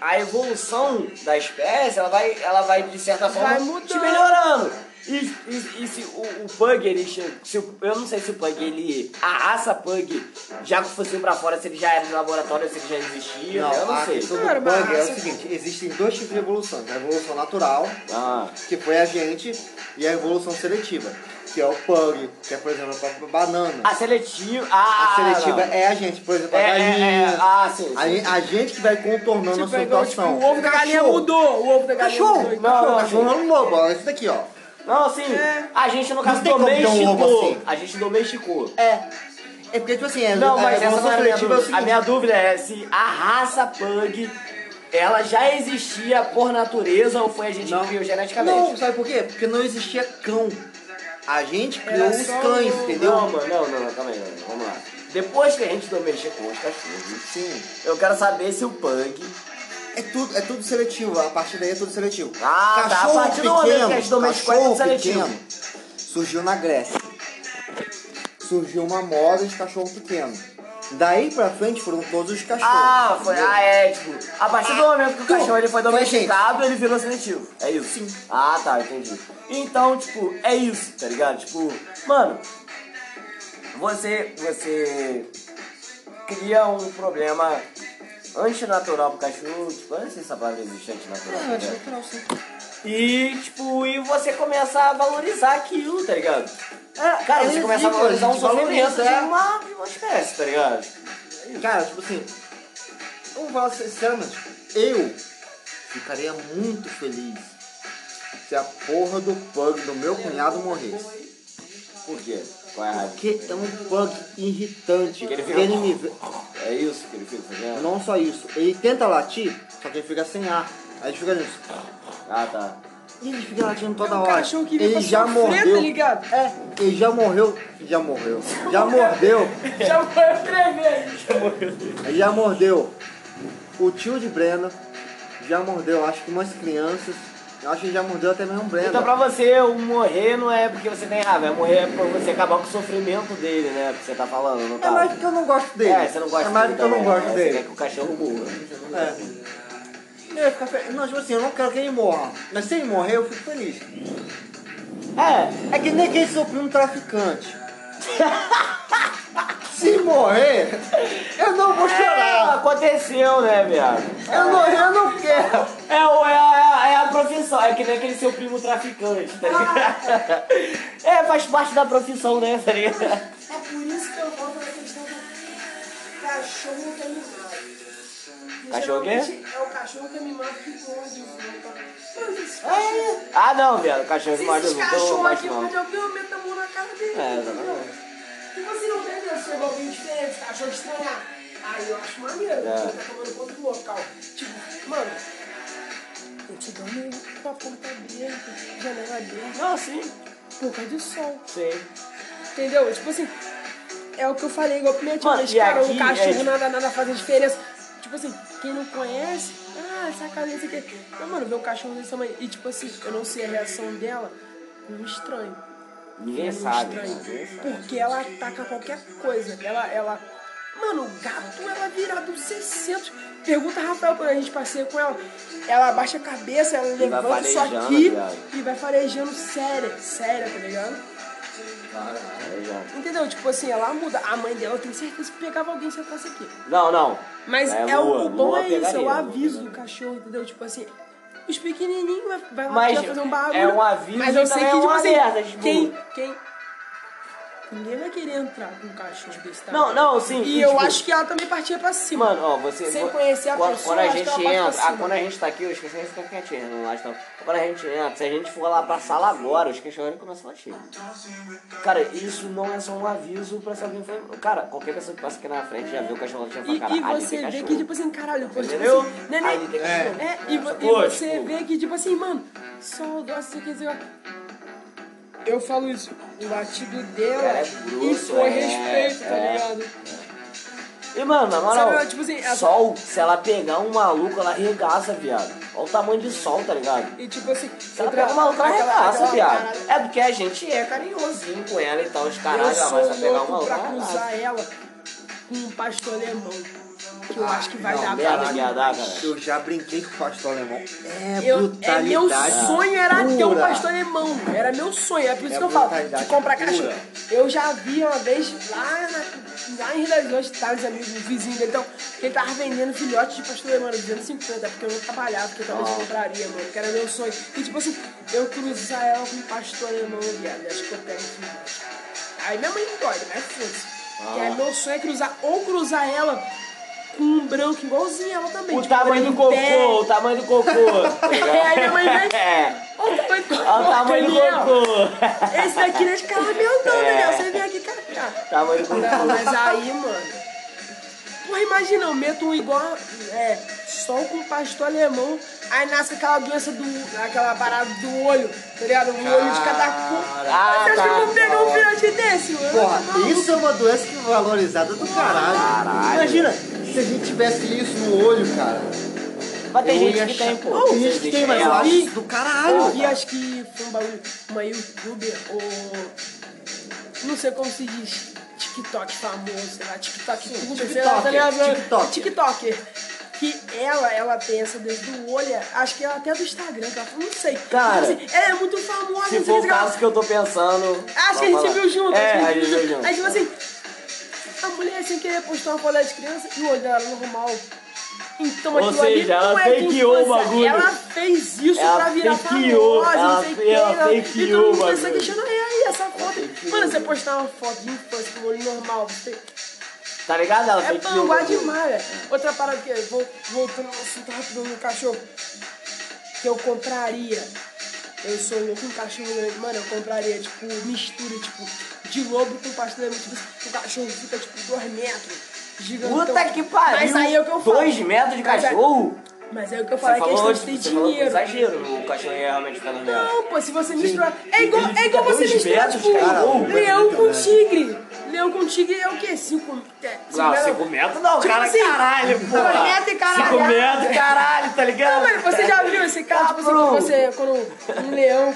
a evolução da espécie, ela vai, ela vai de certa forma vai te melhorando. E, e, e se o, o pug, ele se, eu não sei se o pug, ele, a raça pug, já com o focinho pra fora, se ele já era de laboratório, se ele já existia, não, eu não sei. Cara, pug raça... é o seguinte, existem dois tipos de evolução. A evolução natural, ah. que foi a gente, e a evolução seletiva. Que é o pug, que é, por exemplo, a própria banana. A seletiva... Ah, a seletiva não. É a gente, por exemplo, a é, galinha. É, é. Ah, sim, sim, a, sim. a gente que vai contornando tipo, a situação. Tipo, o ovo da galinha mudou, o ovo da galinha cachorro. mudou. Não, não, não, cachorro não é um lobo, é isso daqui, ó. Não, assim, é. a gente, no caso, domesticou. Um assim. A gente domesticou. É. É porque, tipo assim, é, não, mas a essa não é a minha dúvida. É a minha dúvida é se a raça pug... Ela já existia por natureza ou foi a gente não. que criou geneticamente? Não, sabe por quê? Porque não existia cão. A gente criou os cães, um... entendeu? Não, mano, não, não, não, calma aí, não, vamos lá. Depois que a gente domesticou os cachorros, sim, eu quero saber se o pug... É tudo, é tudo seletivo, a partir daí é tudo seletivo. Ah, cachorro tá, a partir do momento que a gente domesticou é tudo seletivo. Pequeno, surgiu na Grécia. Surgiu uma moda de cachorro pequeno. Daí pra frente foram todos os cachorros. Ah, foi, ah, é, tipo, a partir do momento que o cachorro ele foi domesticado, ele virou seletivo. É isso? Sim. Ah, tá, entendi. Então, tipo, é isso, tá ligado? Tipo, mano, você, você cria um problema antinatural pro cachorro, tipo, eu não sei se essa palavra existe, antinatural. É, antinatural, sim. E, tipo, e você começa a valorizar aquilo, tá ligado? É, cara, você começa a valorizar um sofrimento de uma, uma espécie, tá ligado? Cara, tipo assim, vamos falar sinceramente, eu ficaria muito feliz se a porra do pug do meu cunhado morresse. Por quê? Qual é a raiva? Porque é um pug irritante. Porque ele fica... Ele me... É isso que ele fica fazendo? Não só isso, ele tenta latir, só que ele fica sem ar. Aí ele fica nisso. Ah, tá. E ele fica latindo toda é um hora. Que ele já morreu. Tá ligado? É, ele já morreu. Já morreu. Já mordeu. Já morreu três vezes. Já morreu. Ele já mordeu o tio de Brena. já mordeu, acho que umas crianças. Eu acho que já mordeu até mesmo o Breno. Então pra você, o morrer não é porque você tem raiva, é morrer é por você acabar com o sofrimento dele, né? Porque você tá falando, não tá? É mais porque eu não gosto dele. É, você não gosta dele. É mais porque eu não gosto dele. Você quer que o cachorro morra. É. Eu fico feliz. Não, tipo assim, eu não quero que ele morra. Mas se ele morrer, eu fico feliz. É, é que nem quem sofreu um traficante. Se morrer, eu não vou chorar. É, aconteceu, né, viado? Eu não, eu não quero. É, é, é a profissão, é que nem aquele seu primo traficante, tá ligado? Ah. É, faz parte da profissão, né, tá ligado? É por isso que eu volto na questão do cachorro que me mata. Cachorro o quê? É o cachorro que me mata que morde o cão. É. Ah, não, viado, cachorro que morde o cão. Se esse cachorro aqui morde alguém, eu meto a mão na cara dele. É, exatamente. Tipo assim, não tem Deus, chegou alguém diferente, achou estranhar. Aí eu acho maneiro, é. Tipo, tá tomando conta do local. Tipo, mano, eu te dou meio com a porta aberta, janela aberta. Ah, sim. Por causa do sol. Sim. Entendeu? Tipo assim, é o que eu falei, igual pro meu tio, mas cara, um cachorro, é... nada, nada faz diferença. Tipo assim, quem não conhece, ah, essa cabeça aqui. Mas, mano, ver um cachorro desse tamanho. E tipo assim, eu não sei a reação dela, um estranho. Ninguém sabe, porque ela ataca qualquer coisa. Ela, ela. Mano, o gato, ela vira dos seiscentos. Pergunta a Rafael quando a gente passeia com ela. Ela abaixa a cabeça, ela levanta isso aqui e vai farejando séria, séria, tá ligado? Entendeu? Tipo assim, ela muda. A mãe dela, eu tenho certeza que pegava alguém se atasse aqui. Não, não. Mas é, é o, o bom é isso, é o aviso do cachorro, entendeu? Tipo assim. Os pequenininhos vai lá fazer um barulho. É um aviso, mas eu sei que, tipo assim, merda, tipo... Quem, quem... Ninguém vai querer entrar com um cachorro desse tamanho. Não, não, sim. E, e eu tipo... acho que ela também partia pra cima. Mano, ó, você... Sem conhecer a quando, pessoa, quando a gente entra, pra cima. Ah, quando a gente tá aqui, os cachorros ficam quietinhos, não acham. Quando a gente entra, se a gente for lá pra sala agora, os cachorros começam a latir. Cara, isso não é só um aviso pra saber... Cara, qualquer pessoa que passa aqui na frente já viu o cachorro latindo pra caralho. E você vê cachorro. Que, tipo assim, caralho, pô, tipo assim... Neném, ali tem cachorro. É, é, é, e, vo, pô, e você pô. Vê que, tipo assim, mano, só o doce aqui, eu falo isso, o latido dela e foi respeito, tá ligado? E mano, na moral, tipo assim, essa... sol, se ela pegar um maluco, ela arregaça, viado. Olha o tamanho de sol, tá ligado? E tipo assim, se ela pegar um maluco, ela arregaça, viado. É porque a gente é carinhosinho com ela e tal, os caralho, ela vai se pegar um maluco. Pra cruzar ela com um pastor alemão. Que eu ah, acho que vai não, dar merda, merda, merda. Eu já brinquei com o pastor alemão. É eu, brutalidade. É, meu sonho era pura. Ter um pastor alemão. Era meu sonho. É por isso é que eu falo. De comprar cachorro. Eu já vi uma vez lá, na, lá em Rio das Ostras, tá, os amigos, os vizinhos dele. Então, ele tava vendendo filhote de pastor alemão, duzentos e cinquenta, porque eu não trabalhava, porque eu talvez oh. compraria, mano. Que era meu sonho. E tipo assim, eu cruzar ela com o pastor alemão, viado. Acho que eu pego filhote. Aí minha mãe não dói, é foda. Que é meu sonho é cruzar ou cruzar ela. Um branco igualzinho ela também. O tipo, tamanho do cocô, dez. O tamanho do cocô. É, aí minha mãe vem. Olha o tamanho do cocô. Olha o tamanho do cocô. Esse daqui não é de carro ambiental, né? Você vem aqui, cara. Tamanho do cocô. Não, mas aí, mano. Porra, imagina, eu meto um igual. É, sol com pastor alemão. Aí nasce aquela doença do. Aquela parada do olho, tá ligado? Um olho de cada cor. Ah, você acha que eu vou pegar um filhote desse, mano? Porra, isso é uma doença que valorizada do caralho. Caralho. Imagina. Se a gente tivesse isso no olho, cara. Mas tem gente que tem, pô. Tem gente que tem, mas eu acho do caralho. E acho que foi um bagulho, uma youtuber ou... Não sei como se diz. TikTok famoso, sei lá. TikTok youtuber, sei lá. TikTok. TikToker. Que ela, ela tem essa doença do olho. Acho que ela até do Instagram, cara. Não sei. Cara. Assim, ela é muito famosa. Se for o caso que eu tô pensando... Acho que a gente viu junto. É, a gente viu junto. Aí, tipo assim... A mulher sem querer postar uma foto de criança e o olho dela normal. Então ou aquilo seja, ali não é de infância. Ela fez isso ela pra virar famosa, não sei o que. Ela fakeou o bagulho. E todo mundo questiona, é aí essa foto. Mano, você postar uma foto de infância com o olho normal, você... Tá ligado? Ela é panguá demais, velho. Outra parada que eu voltando ao assunto rápido no cachorro. Que eu compraria. Eu sou louco com um cachorro grande. Mano, eu compraria, tipo, mistura, tipo... De lobo com pastor alemão, tipo, o cachorro fica tipo dois metros, gigantão. Puta que pariu! Mas aí é o que eu falo. dois metros de cachorro? Mas aí é o que eu falo, é questão de ter dinheiro. Exagero, o cachorro é realmente ficar no meio. Não, pô, se você misturar. É igual, é igual você misturar, tipo, leão com tigre. Leão com tigre é o quê? cinco metros? Não, cinco metros não, cara, caralho, pô. cinco metros e caralho. cinco metros, caralho, tá ligado? Não, mano, você já viu esse carro, tá, tipo pronto. Assim, quando você, quando um leão,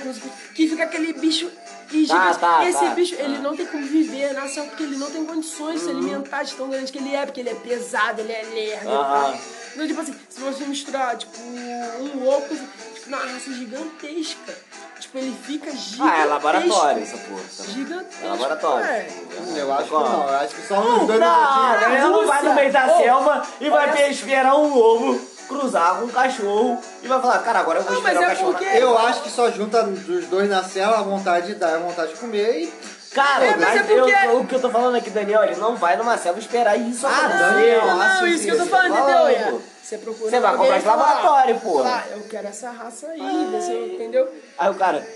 que fica aquele bicho gigante. Tá, tá, esse tá, bicho, tá. Ele não tem como viver na selva, porque ele não tem condições de uhum. se alimentar de tão grande que ele é, porque ele é pesado, ele é lerdo. Uhum. Então, tipo assim, se você misturar, tipo, um ovo, tipo, uma raça gigantesca. Tipo, ele fica gigantesco. Ah, é laboratório essa porra. Gigantesco. É laboratório. É. Eu acho que não. Eu acho que só uns dois minutinhos. Não, ele não vai no meio da oh, selva e vai esperar um lobo cruzar com um cachorro e vai falar, cara, agora eu vou não, esperar o um é cachorro. Porque... Eu acho que só junta os dois na selva a vontade de dar, a vontade de comer e... Cara, é, mas é porque... eu, o que eu tô falando aqui, Daniel, ele não vai numa selva esperar isso acontecer. Ah, Daniel, não, não, isso que eu tô falando, entendeu? Você procura Você vai comprar de laboratório, pô. Ah, eu quero essa raça aí, você, entendeu? Aí o cara,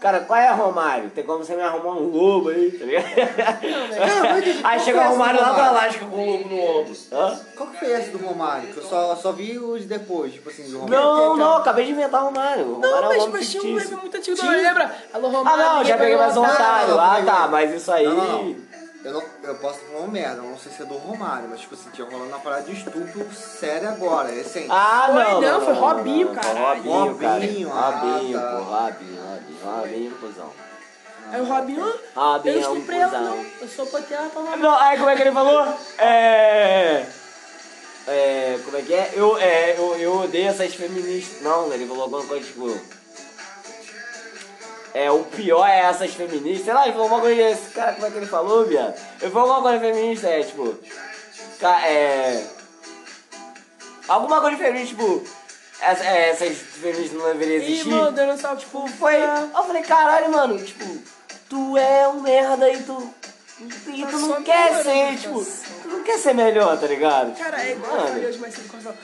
cara, qual é, Romário? Tem como você me arrumar um lobo aí, tá ligado? Não, não, não, aí chega o Romário lá pra lá, com um lobo no ombro. Hã? Qual que foi esse do Romário? Que eu só, só vi os depois, tipo assim, do Romário. Não, não, acabei de inventar o Romário. O Romário não, mas, é um mas tinha um meme muito antigo, não lembra? Alô, Romário. Ah, não, já peguei mais um otário. Ah, tá, mas isso aí... Não, não, não. Eu, não, eu posso falar uma merda, eu não sei se é do Romário, mas tipo assim, tinha rolando uma parada de estupro séria agora, recente. Ah, não, não, não, foi Robinho, cara. Robinho, Robinho, Robinho, pô, Robinho, Robinho, Robinho, cuzão. Aí o Robinho, eu estuprei ela, não, eu sou potela pra Robinho. Não, aí como é que ele falou? É... É, como é que é? Eu, é, eu, eu odeio essas feministas. Não, ele falou alguma coisa tipo... É, o pior é essas feministas. Sei lá, ele falou uma coisa. Esse cara, como é que ele falou, viado? Ele falou alguma coisa feminista, é tipo. É. Alguma coisa feminista, tipo. Essa, é, essas feministas não deveriam existir. Ih, mano, eu não sabe, tipo, foi. Eu falei, caralho, mano, tipo, tu é um merda e tu. E tu não quer ser, tipo. Tu não quer ser melhor, tá ligado? Cara, é igual a Deus, mas sem condição.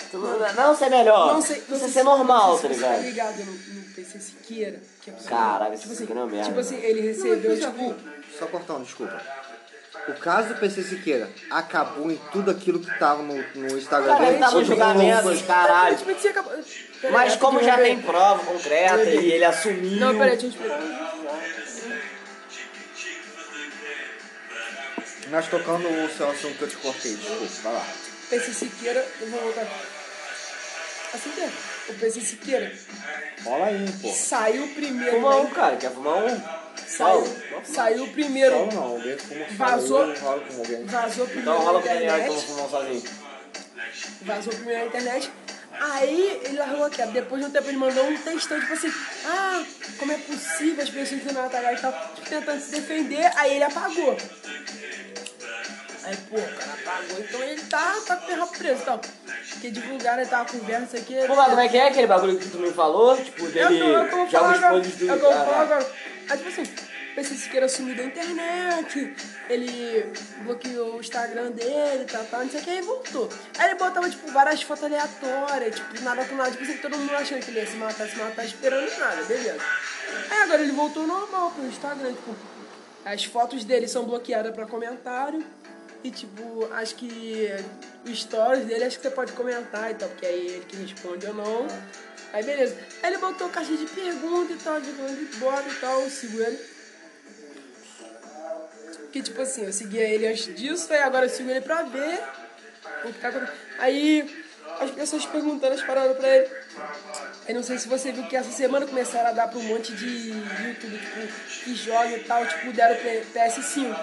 Não ser melhor. Não sei. Você ser normal, tá ligado? Tá ligado no P C Siqueira. Caralho, tipo assim, não é merda. Tipo assim, ele recebeu, não, tipo... Só cortando, desculpa. O caso do P C Siqueira acabou em tudo aquilo que tava no, no Instagram. Cara, ele tava julgamentos, caralho. Peraí, mas como já tem prova concreta e ele assumiu... Não, peraí, deixa eu explicar. Nós tocando o seu assunto que eu te cortei, desculpa, vai lá. P C Siqueira, eu vou voltar aqui. Assim que é. O P C Siqueira. Rola aí, pô. Saiu primeiro. Fuma um, cara. Quer fumar um? Saiu. Saiu, saiu primeiro. Não, não. Alguém fuma um. Vazou. Saiu, rola com alguém. Vazou primeiro. Então rola com o Daniel e fuma um sozinho. Vazou primeiro na internet. Aí ele largou aqui. Depois de um tempo ele mandou um textão, tipo assim: ah, como é possível as pessoas que não atacaram e tal, tentando se defender. Aí ele apagou. Aí, pô, o cara apagou, então ele tá, tá com o ferro preso e tal. Porque divulgaram, ele tava conversa aqui. Pô, mas como é que é aquele bagulho que tu me falou? Tipo, dele já os pontos do... Eu vou falar agora. Aí, tipo assim, o P C Siqueira sumiu da internet, ele bloqueou o Instagram dele, tal, tal, não sei o que, aí voltou. Aí ele botava, tipo, várias fotos aleatórias, tipo, nada com nada, tipo assim, todo mundo achando que ele ia se matar, se matar, esperando nada, beleza. Aí agora ele voltou normal pro Instagram, tipo, as fotos dele são bloqueadas pra comentário. E, tipo, acho que os stories dele, acho que você pode comentar e tal, porque aí ele que responde ou não. Aí, beleza. Aí ele botou caixa de pergunta e tal, de bora e tal, eu sigo ele. Porque, tipo assim, eu seguia ele antes disso, aí agora eu sigo ele pra ver. Vou ficar com... Aí as pessoas perguntando, as paradas pra ele. Eu não sei se você viu que essa semana começaram a dar pra um monte de YouTube, tipo, que joga e tal, tipo, deram P S cinco.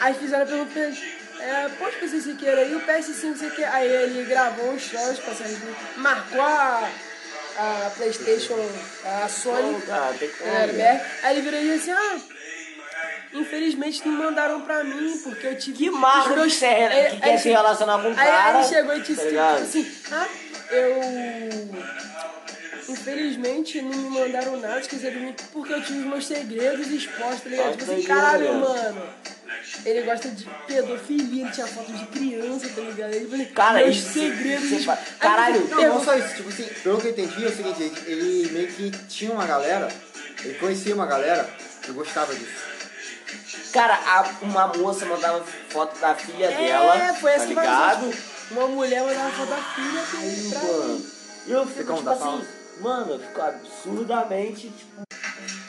Aí fizeram a pergunta pra ele, é, pode fazer esse Siqueira aí, o P S cinco, não sei o que. Aí ele gravou os shows, marcou a, a PlayStation, a Sony, é, aí ele virou e disse assim, ah, infelizmente não mandaram pra mim, porque eu tive... Que marca meus... que quer se que que relacionar com o cara. Aí ele chegou e disse tá assim, ah, eu... Infelizmente não me mandaram nada, esqueceram porque eu tive os meus segredos expostos, tá ligado? Tipo assim, caralho, mano. Ele gosta de pedofilia, ele tinha foto de criança, tá ligado? Ele falou, cara, meus isso, segredos isso, expostos. Caralho, aí, não, eu... não só isso, tipo assim, pelo que eu entendi é o seguinte, ele, ele meio que tinha uma galera, ele conhecia uma galera que gostava disso. Cara, a, uma moça mandava foto da filha é, dela. É, foi essa tá que ligado? Tipo, uma mulher mandava foto da filha dele pra mim. Eu fico, tipo assim, pausa. Mano, eu fico absurdamente, tipo...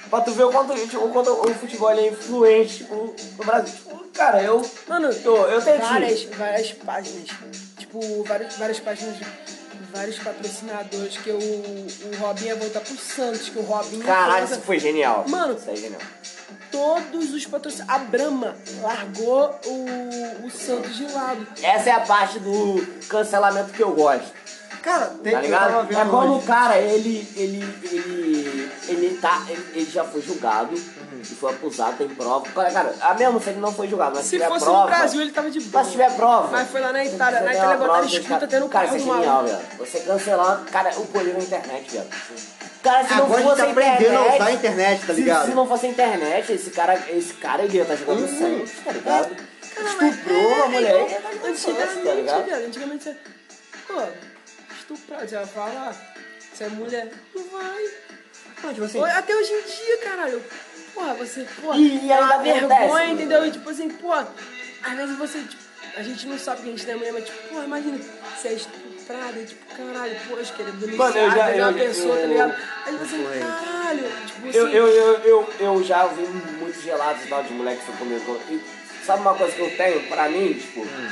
Pra tu ver o quanto, tipo, o, quanto o futebol é influente, tipo, no Brasil. Tipo, cara, eu... Mano, eu, eu tenho várias, várias páginas, tipo, várias, várias páginas vários patrocinadores, que o, o Robinho ia voltar pro Santos, que o Robinho... Caralho, volta... isso foi genial. Mano, isso é genial. Todos os patrocinadores... A Brahma largou o, o Santos de lado. Essa é a parte do cancelamento que eu gosto. Cara, tem tá que ligado? É como o cara, ele... ele, ele, ele, tá, ele, ele já foi julgado. Se for acusado, tem prova. Cara, a mesmo se ele não foi julgado, mas se tiver prova... Se fosse no Brasil, ele tava de boa. Mas se tiver prova... Mas foi lá na Itália, na Itália botaram escrita até no carro. Cara, isso é genial, velho. Você cancelar, cara, o poder na internet, velho. Cara, se não fosse a internet... a internet, tá ligado? Se não fosse a internet, esse cara, esse cara ele ia estar jogando sangue, tá ligado? Estuprou a mulher. Antigamente, velho, antigamente... Pô, estuprar, já fala... Se é mulher, não vai. Até hoje em dia, caralho... Porra, você, porra, e ainda vergonha, entendeu? E tipo assim, porra, às vezes você, tipo, a gente não sabe que a gente tem mulher, mas tipo, porra, imagina, você é estuprada, tipo, caralho, poxa, que ele é denunciado, ele é uma pessoa, eu, tá ligado? Aí você, eu, caralho, tipo assim... Eu, eu, eu, eu, eu já ouvi muitos relatos de moleque que você comentou, e sabe uma coisa que eu tenho pra mim, tipo, hum.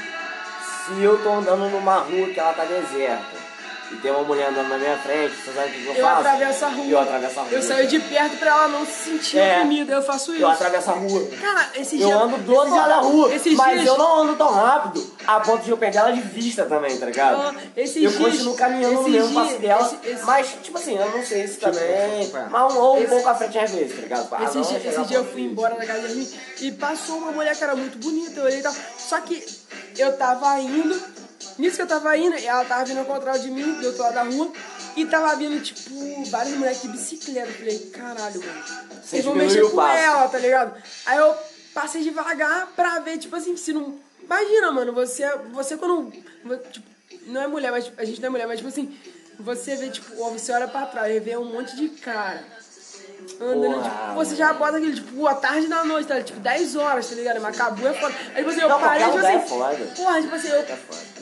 se eu tô andando numa rua que ela tá deserta, e tem uma mulher andando na minha frente, você sabe o que eu, eu faço? Atravesso a rua. Eu atravesso a rua. Eu saio de perto pra ela não se sentir é. oprimida, eu faço isso. Eu atravesso a rua. Cara, esse dia... Eu ando do outro lado da rua, mas dias... eu não ando tão rápido a ponto de eu perder ela de vista também, tá ligado? Ah, eu dias... continuo caminhando no mesmo passo dela, esse, esse... mas, tipo assim, eu não sei se também... Mas um ou um pouco à frente às vezes, tá ligado? Pra esse dia, esse dia eu fui embora da casa de mim e passou uma mulher que era muito bonita, eu olhei e tal. Só que eu tava indo... Nisso que eu tava indo, ela tava vindo ao contrário de mim, do outro lado da rua, e tava vindo, tipo, vários moleques de bicicleta. Eu falei, caralho, mano, vocês vão mexer com ela, tá ligado? Aí eu passei devagar pra ver, tipo assim, se não... Imagina, mano, você, você quando... Tipo, não é mulher, mas a gente não é mulher, mas tipo assim, você vê, tipo, ó, você olha pra trás e vê um monte de cara andando, uau, tipo, você já bota aquele, tipo, a tarde da noite, tá? Tipo, dez horas, tá ligado? Mas acabou, é foda. Aí, tipo assim, eu não, parei, tipo assim, é foda. Porra, tipo assim, eu,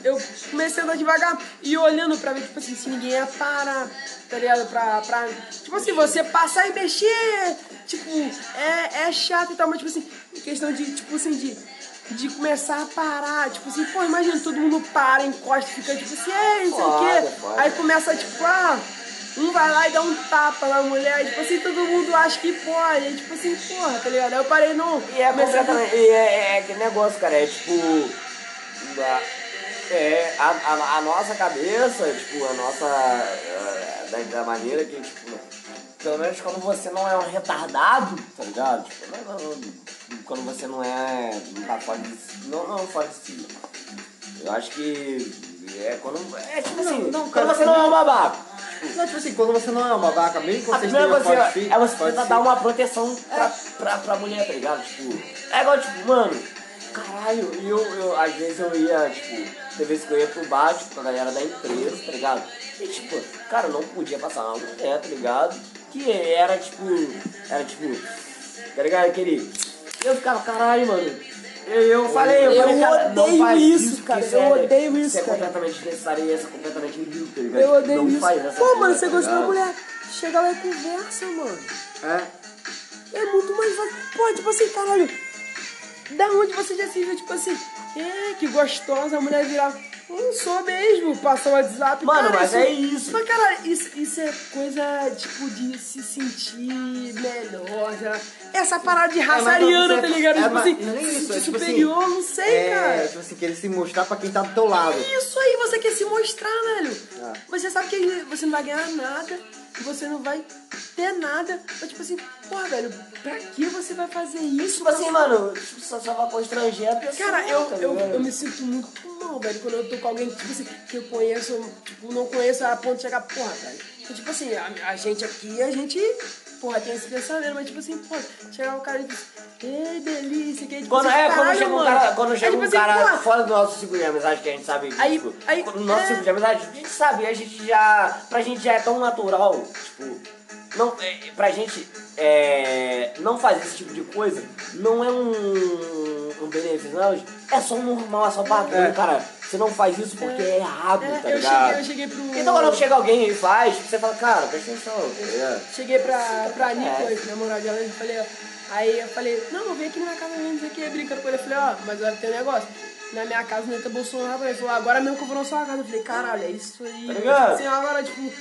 eu comecei a andar devagar e olhando pra ver, tipo assim, se ninguém ia parar, tá ligado? Pra, pra, tipo assim, você passar e mexer, tipo, é, é chato e tal, mas, tipo assim, questão de, tipo assim, de... de começar a parar, tipo assim, pô, imagina, todo mundo para, encosta, fica, tipo assim, ei, não sei o quê. Aí começa, tipo, ah... Um vai lá e dá um tapa na mulher, e, tipo assim, todo mundo acha que pode, e, tipo assim, porra, tá ligado? Aí eu parei, não. E é, mas completamente, e é, é aquele negócio, cara, é tipo, é, a, a, a nossa cabeça, tipo, a nossa, da, da maneira que, tipo, pelo menos quando você não é um retardado, tá ligado? Tipo, não, não, quando você não é, não tá fora de si, não, não, fora de si. Eu acho que é quando, é tipo assim, não, não, cara, quando você não é um babaca. Não, tipo assim, quando você não é uma vaca, mesmo que você esteja pode ser, é você tentar dar uma proteção pra, pra, pra mulher, tá ligado? Tipo, é igual, tipo, mano, caralho, e eu, eu, às vezes eu ia, tipo, tem vezes que eu ia pro bar, tipo, pra galera da empresa, tá ligado? E, tipo, cara, eu não podia passar uma mulher, tá ligado? Que era, tipo, era, tipo, tá ligado, querido? Eu ficava, caralho, mano. Eu, eu falei, eu, eu falei, cara, odeio não faz isso, isso cara, eu é, odeio isso, cara. Isso é completamente desnecessário e isso é completamente ridículo, velho. Eu odeio não isso. Faz essa pô, mano, você gostou da mulher, chega lá e conversa, mano. É? É muito mais fácil. Pô, tipo assim, caralho, da onde você já se viu, tipo assim, é, que gostosa a mulher virar... Não sou mesmo, passa o WhatsApp. Mano, cara, mas isso, é isso. Mas, cara, isso, isso é coisa, tipo, de se sentir melhor. Né? Essa parada de raça é, ariana, tá ligado? É, tipo assim, é isso, se é, tipo superior, assim, não sei, é, cara. É, tipo assim, querer se mostrar pra quem tá do teu lado. É isso aí, você quer se mostrar, velho. Ah. Você sabe que você não vai ganhar nada, você não vai ter nada. Mas, tipo assim, porra, velho, pra que você vai fazer isso? Tipo assim, mano, só, só vai constranger a pessoa. Cara, eu, tá eu, eu me sinto muito... Não, velho, quando eu tô com alguém tipo assim, que eu conheço, tipo, não conheço a ponto de chegar, porra, velho. Então, tipo assim, a, a gente aqui, a gente, porra, tem esse pensamento, mas tipo assim, porra, chegar um cara e diz, ei, delícia, que a gente quando, assim, é, quando chega um cara, quando chega aí, tipo, um cara assim, fora do nosso ciclo de amizade, que a gente sabe, aí, tipo, aí, no nosso é... ciclo de amizade, a gente sabe, a gente já, pra gente já é tão natural, tipo, não, é, pra gente é, não fazer esse tipo de coisa, não é um... um benefício, não, é só normal, é só padrão, é. Cara. Você não faz isso porque é, é errado, é, tá eu ligado? Cheguei, eu cheguei pro... Então quando chega alguém e faz, você fala, cara, presta atenção. É. Cheguei pra, tá pra Nico, namorada dela, e falei, ó, aí eu falei, não, vem aqui na casa mesmo, você quer brincar com ele. Eu falei, ó, mas olha, tem um negócio. na minha casa, Neta Bolsonaro, ele falou, agora mesmo que eu vou na sua casa. Eu falei, caralho, é isso aí. Tá ligado? Assim, agora, tipo,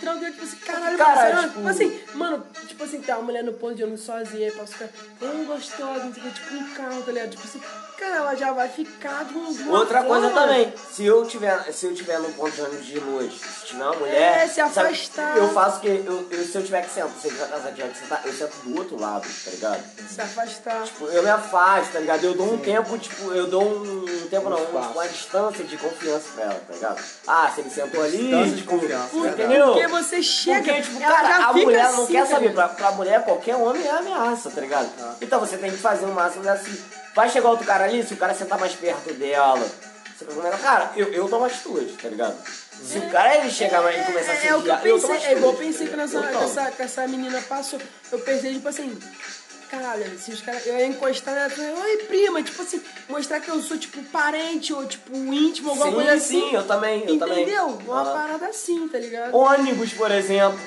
tranquilo, tipo assim, caralho, caralho mano, tipo... assim, mano, tipo assim, tá uma mulher no ponto de ônibus sozinha, aí passa o cara, tão gostosa, não sei o que, tipo, um carro, tá ligado? Tipo assim, cara, ela já vai ficar de um... Outra coisa também, se eu tiver, se eu tiver no ponto de ônibus de noite, se tiver uma mulher... É, se afastar. Sabe, eu faço o quê? Eu, eu, se eu tiver que sentar, se eu tiver casa de sentar, eu sento do outro lado, tá ligado? Se afastar. Tipo, eu me afasto, tá ligado? Eu dou um Sim. tempo, tipo, eu dou um, um tempo não, um, uma distância de confiança pra ela, tá ligado? Ah, se ele sentou ali... Distância de confiança, um, entendeu? Porque você chega, porque, tipo, ela cara, já a fica mulher assim, não quer saber, pra, pra mulher qualquer homem é ameaça, tá ligado? Ah. Então você tem que fazer o máximo assim. Vai chegar outro cara ali, se o cara sentar mais perto dela, você pergunta, cara, eu, eu tomo atitude, tá ligado? Se o cara ele chegar mais e começar a se ligar, eu tomo atitude. É igual eu pensei que nessa, essa, que essa menina passou, eu pensei tipo assim, caralho, se os caras, eu ia encostar nela e falar, oi prima, tipo assim, mostrar que eu sou tipo parente ou tipo íntimo, alguma sim, coisa assim. Sim, eu também, eu entendeu? Também. Entendeu? Uma ah. parada assim, tá ligado? Ônibus, por exemplo.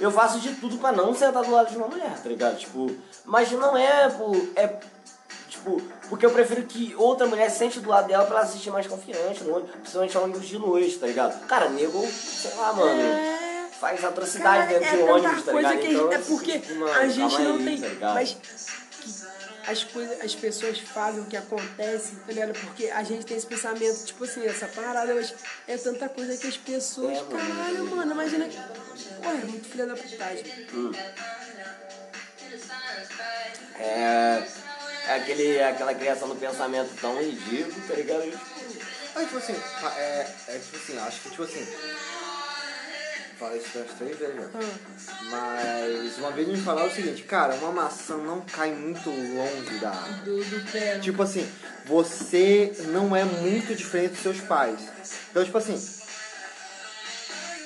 Eu faço de tudo pra não sentar do lado de uma mulher, tá ligado? Tipo, mas não é, por, é... Tipo, porque eu prefiro que outra mulher sente do lado dela pra ela se sentir mais confiante, no ônibus, principalmente no ônibus de noite, tá ligado? Cara, nego, sei lá, mano, é... faz atrocidade cara, dentro é de ônibus, tá ligado? Que então, é porque tipo, mano, a gente não aí, tem... Tá mas que as, coisas, as pessoas fazem o que acontece, tá ligado? Porque a gente tem esse pensamento, tipo assim, essa parada, mas é tanta coisa que as pessoas... É, caralho, mano, mano, imagina... Que... Pô, é muito filha da putagem. Hum. É... Aquele, aquela criação do pensamento tão ridículo, tá ligado? Aí, tipo assim, é, é tipo assim, acho que, tipo assim, falei isso umas três vezes, né? Mas uma vez me falaram o seguinte, cara, uma maçã não cai muito longe da árvore. Do, do pé. Tipo assim, você não é muito diferente dos seus pais. Então, tipo assim,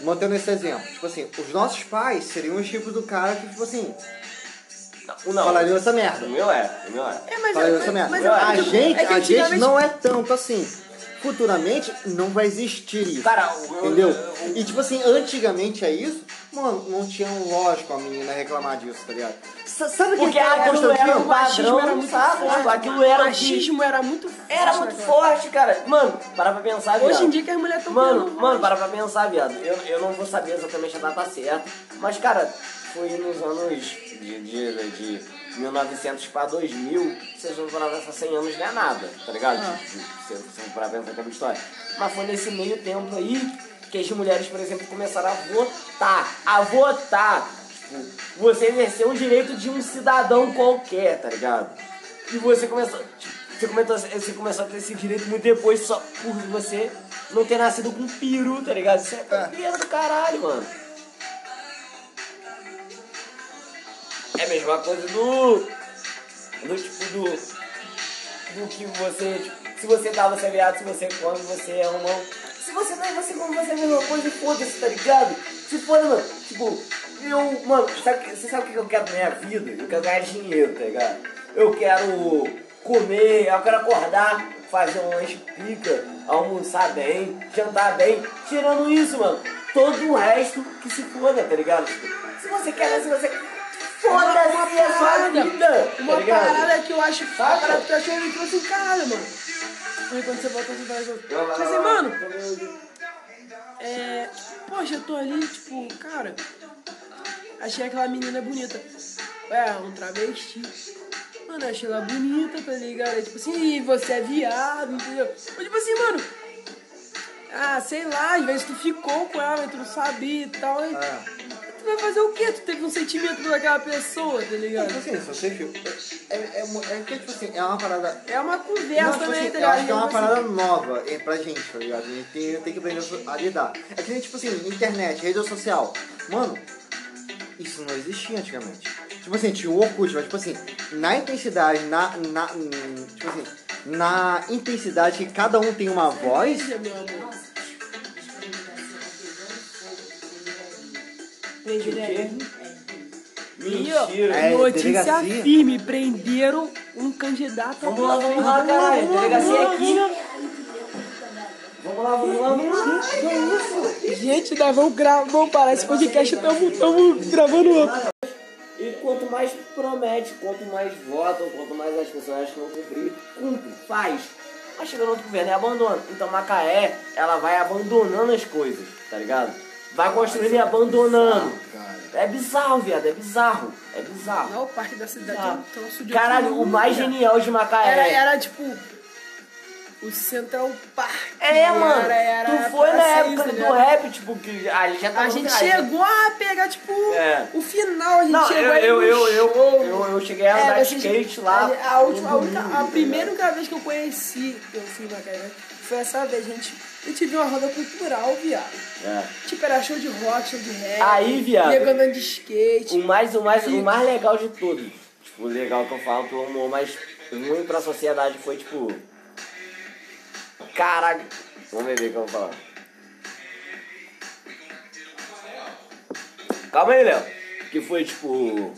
mantendo esse exemplo, tipo assim, os nossos pais seriam os tipos do cara que, tipo assim... Não. Falaria essa merda. O meu é, o meu é. é mas Falaria eu, essa mas, merda. Mas a, eu, gente, é a gente não é tanto assim. Futuramente não vai existir isso. Cara, o entendeu? Eu, eu, eu... E tipo assim, antigamente é isso, mano, não tinha lógico a menina reclamar disso, tá ligado? Sabe o que era o machismo era muito forte. Aquilo era o machismo era muito forte. Era muito forte, cara. Mano, para pra pensar, viado. Hoje em dia que as mulheres tão mano, mano, mano, para pra pensar, viado. Eu, eu não vou saber exatamente a data certa, mas cara, foi nos anos de, de, de mil e novecentos pra dois mil, vocês não paravam essa cem anos não é nada, tá ligado? Ah. Vocês não paravam essa história. Mas foi nesse meio tempo aí que as mulheres, por exemplo, começaram a votar. A votar! Tipo, você exerceu o direito de um cidadão qualquer, tá ligado? E você começou, você começou, você começou a ter esse direito muito depois só por você não ter nascido com um peru, tá ligado? Isso é coisa do caralho, mano. É a mesma coisa do, do tipo, do, do que você, tipo, se você dá, você é viado, se você come, você é um não. Se você dá, você come, você é a mesma coisa e foda-se, tá ligado? Se foda, mano, tipo, eu, mano, sabe, você sabe o que eu quero na minha vida? Eu quero ganhar dinheiro, tá ligado? Eu quero comer, eu quero acordar, fazer um lanche pica, almoçar bem, jantar bem, tirando isso, mano, todo o resto que se foda, tá ligado? Se você quer, se você... Foda-se a sua vida! Uma tá parada que eu acho foda, parada que eu achei ele trouxe assim, caralho, mano. Aí quando você volta, você vai voltar. Tipo assim, mano. É. Poxa, eu tô ali, tipo, cara. Achei aquela menina bonita. É, um travesti. Mano, achei ela bonita, tá ligado? É, tipo assim, você é viado, entendeu? Mas tipo assim, mano. Ah, sei lá, às vezes tu ficou com ela, tu não sabia e tal. E... Ah. Tu vai fazer o quê? Tu teve um sentimento daquela pessoa, tá ligado? Assim, se você viu. É, é, é que, tipo assim, é uma parada. É uma conversa também, tá ligado? Eu acho que é uma parada nova pra gente, tá ligado? A gente tem, tem que aprender a lidar. É que, tipo assim, internet, rede social. Mano, isso não existia antigamente. Tipo assim, tinha o Orkut, mas, tipo assim, na intensidade, na. na tipo assim, na intensidade que cada um tem uma voz. Prenderam. Mentira. É, notícia delegacia. Firme. Prenderam um candidato. Vamos lá, vamos lá, caralho. Delegacia aqui. Vamos lá, vamos lá, vamos lá. Que isso? Gente, nós vamos gravar. Vamos parar esse podcast. Estamos gravando outro. E quanto mais promete, quanto mais votam, quanto mais as pessoas acham que vão cumprir, cumpre, faz. Aí chega no outro governo e abandona. Então Macaé, ela vai abandonando as coisas, tá ligado? Vai construindo e abandonando. É bizarro, viado, é bizarro. É bizarro. Não, o parque da cidade é um troço de... Caralho, o mais genial de Macaé. Era, era tipo... O Central Park. É, mano. Era, era tu foi na época isso, do né? rap, tipo, que ali já tava... A gente chegou a pegar, tipo, é. o final. A gente Não, chegou eu, aí eu, eu, eu, eu, eu cheguei a andar é, skate gente, lá. A, a, última, a, única, a primeira vez que eu conheci, eu fui na Macaé, foi essa vez, gente. Eu tive uma roda cultural, viado. É. Tipo, era show de rock, show de rap. Aí, viado. Pegando de skate. O mais, o mais, e... o mais legal de tudo. Tipo, o legal que eu falo, que o amor mais ruim pra sociedade foi, tipo... Caralho. Vamos ver o que eu vou falar. Calma aí, Léo. Que foi, tipo...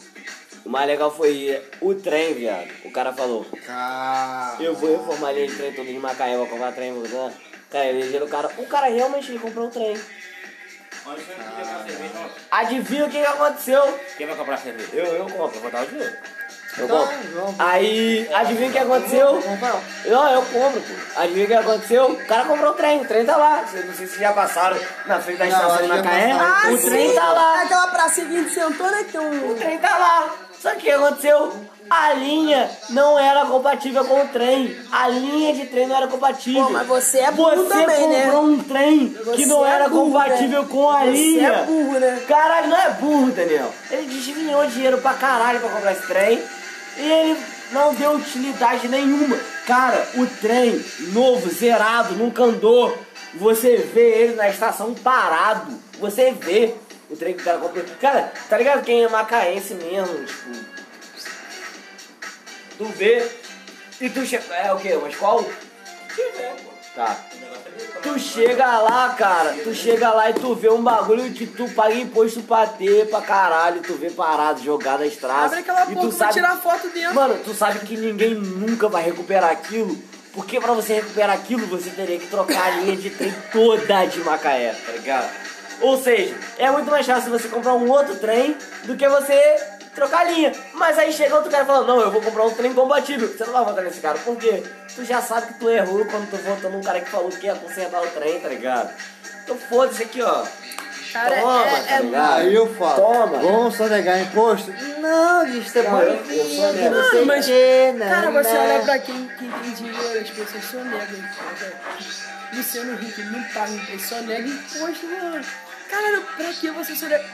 O mais legal foi o trem, viado. O cara falou... Caralho. Eu vou reformar ali de trem todo em Macaé, vou comprar trem, vou comprar... Cara, elegeram o cara. O cara realmente ele comprou o trem. Onde foi que ele comprou a cerveja? Adivinha o que aconteceu? Quem vai comprar a cerveja? Eu, eu compro. Eu vou dar o dinheiro. Eu não, compro. Não. Aí, adivinha o que aconteceu? Não, eu compro, pô. Adivinha o que aconteceu? O cara comprou o trem, o trem tá lá. Não sei se já passaram na frente da estação de Macaé. Ah, o sim. trem tá lá. Aquela pracinha que a gente sentou, né? Tem um... O trem tá lá. Só que o que aconteceu? A linha não era compatível com o trem. A linha de trem não era compatível. Pô, mas você é burro você também, comprou né? um trem você que não é era burro, compatível né? com a você linha. Você é burro, né? Caralho, não é burro, Daniel. Ele desviou dinheiro pra caralho pra comprar esse trem. E ele não deu utilidade nenhuma. Cara, o trem novo, zerado, nunca andou. Você vê ele na estação parado. Você vê o trem que o cara comprou. Cara, tá ligado? Quem é macaense mesmo, tipo... Tu vê e tu chega... É o quê? Mas qual? Tá. Tu chega lá, cara. Tu chega lá e tu vê um bagulho que tu paga imposto pra ter, pra caralho. Tu vê parado, jogado na estrada. Abre aquela porra, sabe... tirar foto dentro. Mano, tu sabe que ninguém nunca vai recuperar aquilo. Porque pra você recuperar aquilo, você teria que trocar a linha de trem toda de Macaé, tá ligado? Ou seja, é muito mais fácil você comprar um outro trem do que você... trocar a linha, mas aí chega outro cara falando: não, eu vou comprar um trem compatível. Você não vai votar nesse cara, por quê? Tu já sabe que tu errou quando tu votou num cara que falou que ia consertar o trem, tá ligado? Então foda-se aqui, ó. Cara, toma, é, tá ligado? Aí eu falo: toma. Vamos só negar imposto? Não, gente, você pode vir. Não sei mas, que, não, cara, mas você olha pra quem que tem dinheiro, as pessoas só negam. Luciano Huck não paga, ele só nega imposto, mano. Cara, pra que você só nega?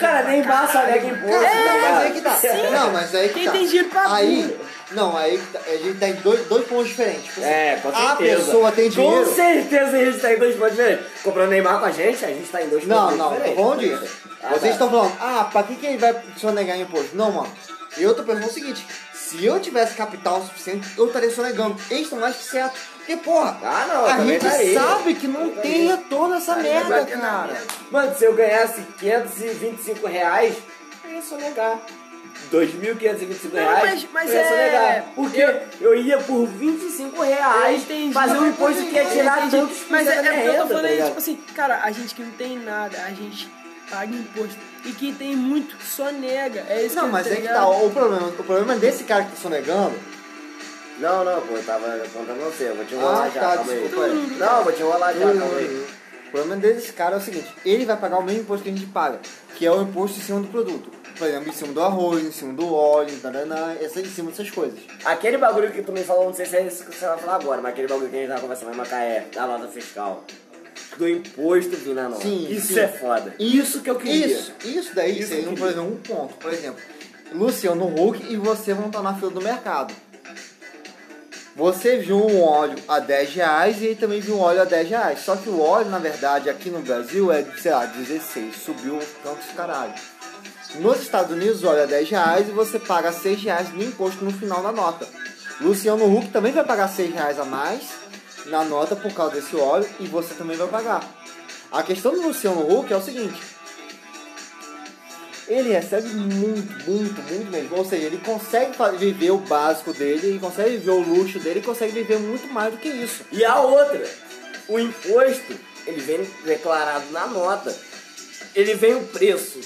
Cara, nem passa, nega imposto. É, mas aí que tá. Sim. Não, mas aí que quem tá. Tem dinheiro pra aí, não, aí tá, a gente tá em dois, dois pontos diferentes. É, com certeza. A pessoa tem dinheiro. Com certeza a gente tá em dois pontos diferentes. Comprando Neymar com a gente, a gente tá em dois não, pontos não, diferentes. Não, não, onde isso? Ah, vocês estão tá. falando, ah, pra que que ele vai só negar imposto? Não, mano. Eu tô pensando o seguinte: se eu tivesse capital suficiente, eu estaria sonegando. Eles estão mais que certo. Porque, porra, ah, não, a gente daria. Sabe que não tem retorno essa merda, cara. Merda. Mano, se eu ganhasse quinhentos e vinte e cinco reais, eu ia sonegar. dois mil quinhentos e vinte e cinco reais, mas, mas eu ia sonegar. É... Porque eu... eu ia por vinte e cinco reais fazer um imposto que ia tirar tantos por cento da minha renda. Mas é porque eu tô falando isso, tipo assim, cara, a gente que não tem nada, a gente... paga imposto. E quem tem muito só nega. É isso. Não, mas é que tá. O problema, o problema é desse cara que tá sonegando. Não, não, pô, eu tava contando você. Eu vou te enrolar ah, já, tá, calma aí. Aí. Não, vou te enrolar já, calma aí. O problema desse cara é o seguinte: ele vai pagar o mesmo imposto que a gente paga, que é o imposto em cima do produto. Por exemplo, em cima do arroz, em cima do óleo, taraná, essa, em cima dessas coisas. Aquele bagulho que tu me falou, não sei se é isso que você vai falar agora, mas aquele bagulho que a gente tava conversando em Macaé, da nota fiscal. Do imposto vir na nota. Sim, isso sim. É foda. Isso que eu queria. Isso, isso daí isso seria, um, por exemplo, um ponto. Por exemplo, Luciano Huck e você vão estar na fila do mercado. Você viu um óleo a dez reais e ele também viu um óleo a dez reais. Só que o óleo, na verdade, aqui no Brasil é, sei lá, dezesseis. Subiu tantos caralho. Nos Estados Unidos, o óleo a dez reais e você paga seis reais de imposto no final da nota. Luciano Huck também vai pagar seis reais a mais na nota por causa desse óleo e você também vai pagar. A questão do Luciano Huck é o seguinte: ele recebe muito, muito, muito mesmo. Ou seja, ele consegue viver o básico dele, ele consegue viver o luxo dele, ele consegue viver muito mais do que isso. E a outra, o imposto, ele vem declarado na nota. Ele vem o preço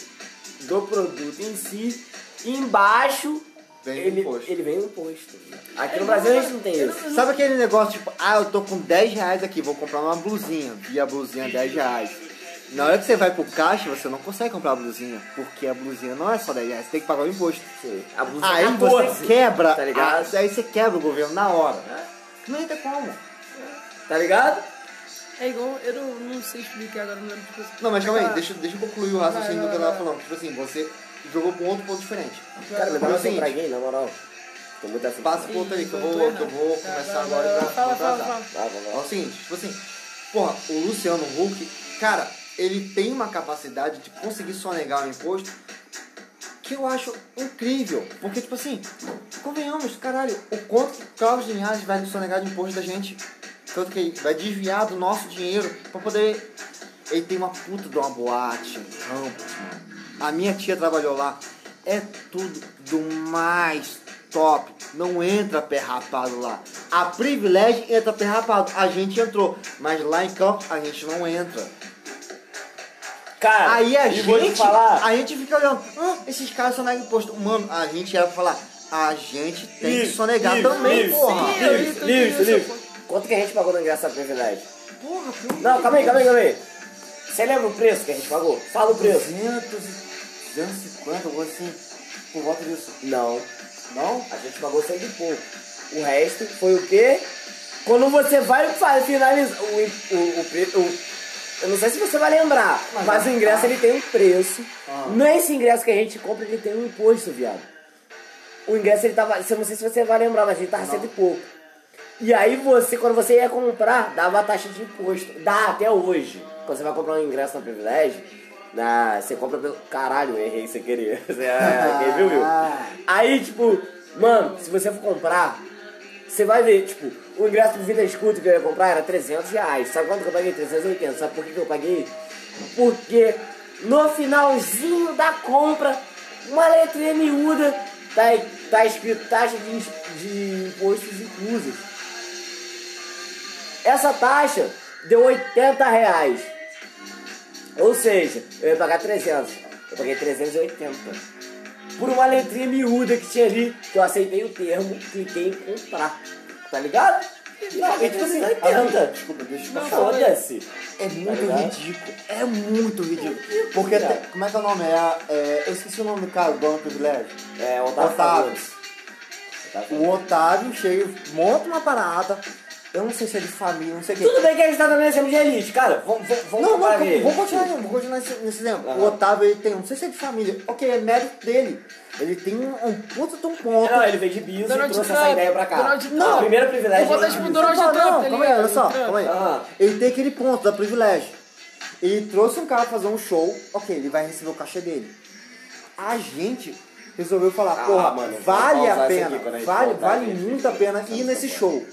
do produto em si embaixo Vem ele, imposto. Ele vem no imposto. Aqui é, no Brasil a gente não tem isso. Não, Sabe aquele negócio tipo, ah, eu tô com dez reais aqui, vou comprar uma blusinha. E a blusinha é dez reais. Na hora que você vai pro caixa, você não consegue comprar a blusinha. Porque a blusinha não é só dez reais, você tem que pagar o imposto. Sim. A blusinha aí é você quebra, tá ligado? A, aí você quebra o governo na hora. É. Não entra como. É. Tá ligado? É igual, eu não, não sei explicar agora, não lembro. Não, mas calma aí, deixa, deixa eu concluir o raciocínio do que eu tava falando. Tipo assim, você jogou pra um outro ponto diferente. Cara, me dá uma pra alguém, na moral. Tô muito assim. Passa o ponto aí, que eu vou, que eu vou começar agora e vou atrasar. É o seguinte, tipo assim, porra, o Luciano Huck, cara, ele tem uma capacidade de conseguir sonegar o imposto que eu acho incrível. Porque, tipo assim, convenhamos, caralho, o quanto Cláudio de Reais vai sonegar de imposto da gente. Tanto que ele vai desviar do nosso dinheiro pra poder... Ele tem uma puta de uma boate, um campo, mano. A minha tia trabalhou lá. É tudo do mais top. Não entra pé rapado lá. A privilégio entra pé rapado. A gente entrou. Mas lá em campo a gente não entra. Cara, aí a gente... Falar... A gente fica olhando. Ah, esses caras só negam imposto. Mano, a gente era pra falar. A gente tem livre, que sonegar livre, também, livre, porra. Livre, livre, livre. Quanto que a gente pagou no ingresso da privilégio? Porra, porra. Não, calma aí, calma aí, calma aí. Você lembra o preço que a gente pagou? Fala o preço. duzentos, duzentos e cinquenta, ou assim, por volta disso. Não. Não? A gente pagou cem e pouco. O resto foi o quê? Quando você vai finalizar o, o, o, o... Eu não sei se você vai lembrar, mas, mas o ingresso tá. Ele tem um preço. Ah. Nesse ingresso que a gente compra, ele tem um imposto, viado. O ingresso, ele tava... Eu não sei se você vai lembrar, mas ele tava cento e pouco. E aí você, quando você ia comprar, dava a taxa de imposto. Dá até hoje. Quando você vai comprar um ingresso na privilégio, na, você compra pelo... Caralho, eu errei sem querer. Quem viu, viu? Aí, tipo, mano, se você for comprar, você vai ver, tipo, o ingresso pro Vida Escuta que eu ia comprar era trezentos reais. Sabe quanto que eu paguei? trezentos e oitenta. Sabe por que eu paguei? Porque no finalzinho da compra, uma letrinha miúda, tá, tá escrito taxa de, de impostos inclusos. Essa taxa deu oitenta reais. Ou seja, eu ia pagar trezentos. Eu paguei trezentos e oitenta. Por uma letrinha miúda que tinha ali, que eu aceitei o termo, cliquei em comprar. Tá ligado? Não, é tipo assim, oitenta. Desculpa, deixa eu falar. É muito ridículo. É muito ridículo. Porque até, como é que é o nome? É, é, eu esqueci o nome do cara, do dono do privilégio. É, Otávio. Otávio. Otávio. O Otávio chega, monta uma parada. Eu não sei se é de família, não sei o que. Tudo bem que a gente tá também sendo de elite, cara. Vamos, vamos, não, vamos, vamos continuar, vamos continuar nesse, nesse exemplo. Uhum. O Otávio, ele tem, não sei se é de família, ok, é mérito dele. Ele tem um, um puta de um ponto. Não, ele veio de business e trouxe essa ideia pra cá. Donald Trump. Não, primeiro privilégio. Eu vou botar tipo Donald Trump, tá ligado? Calma aí, olha só, calma aí. Uhum. Ele tem aquele ponto da privilégio. Ele trouxe um cara pra fazer um show, ok, ele vai receber o cachê dele. A gente resolveu falar, ah, porra, mano, vale a pena, aqui, vale, vale muito a pena ir nesse show.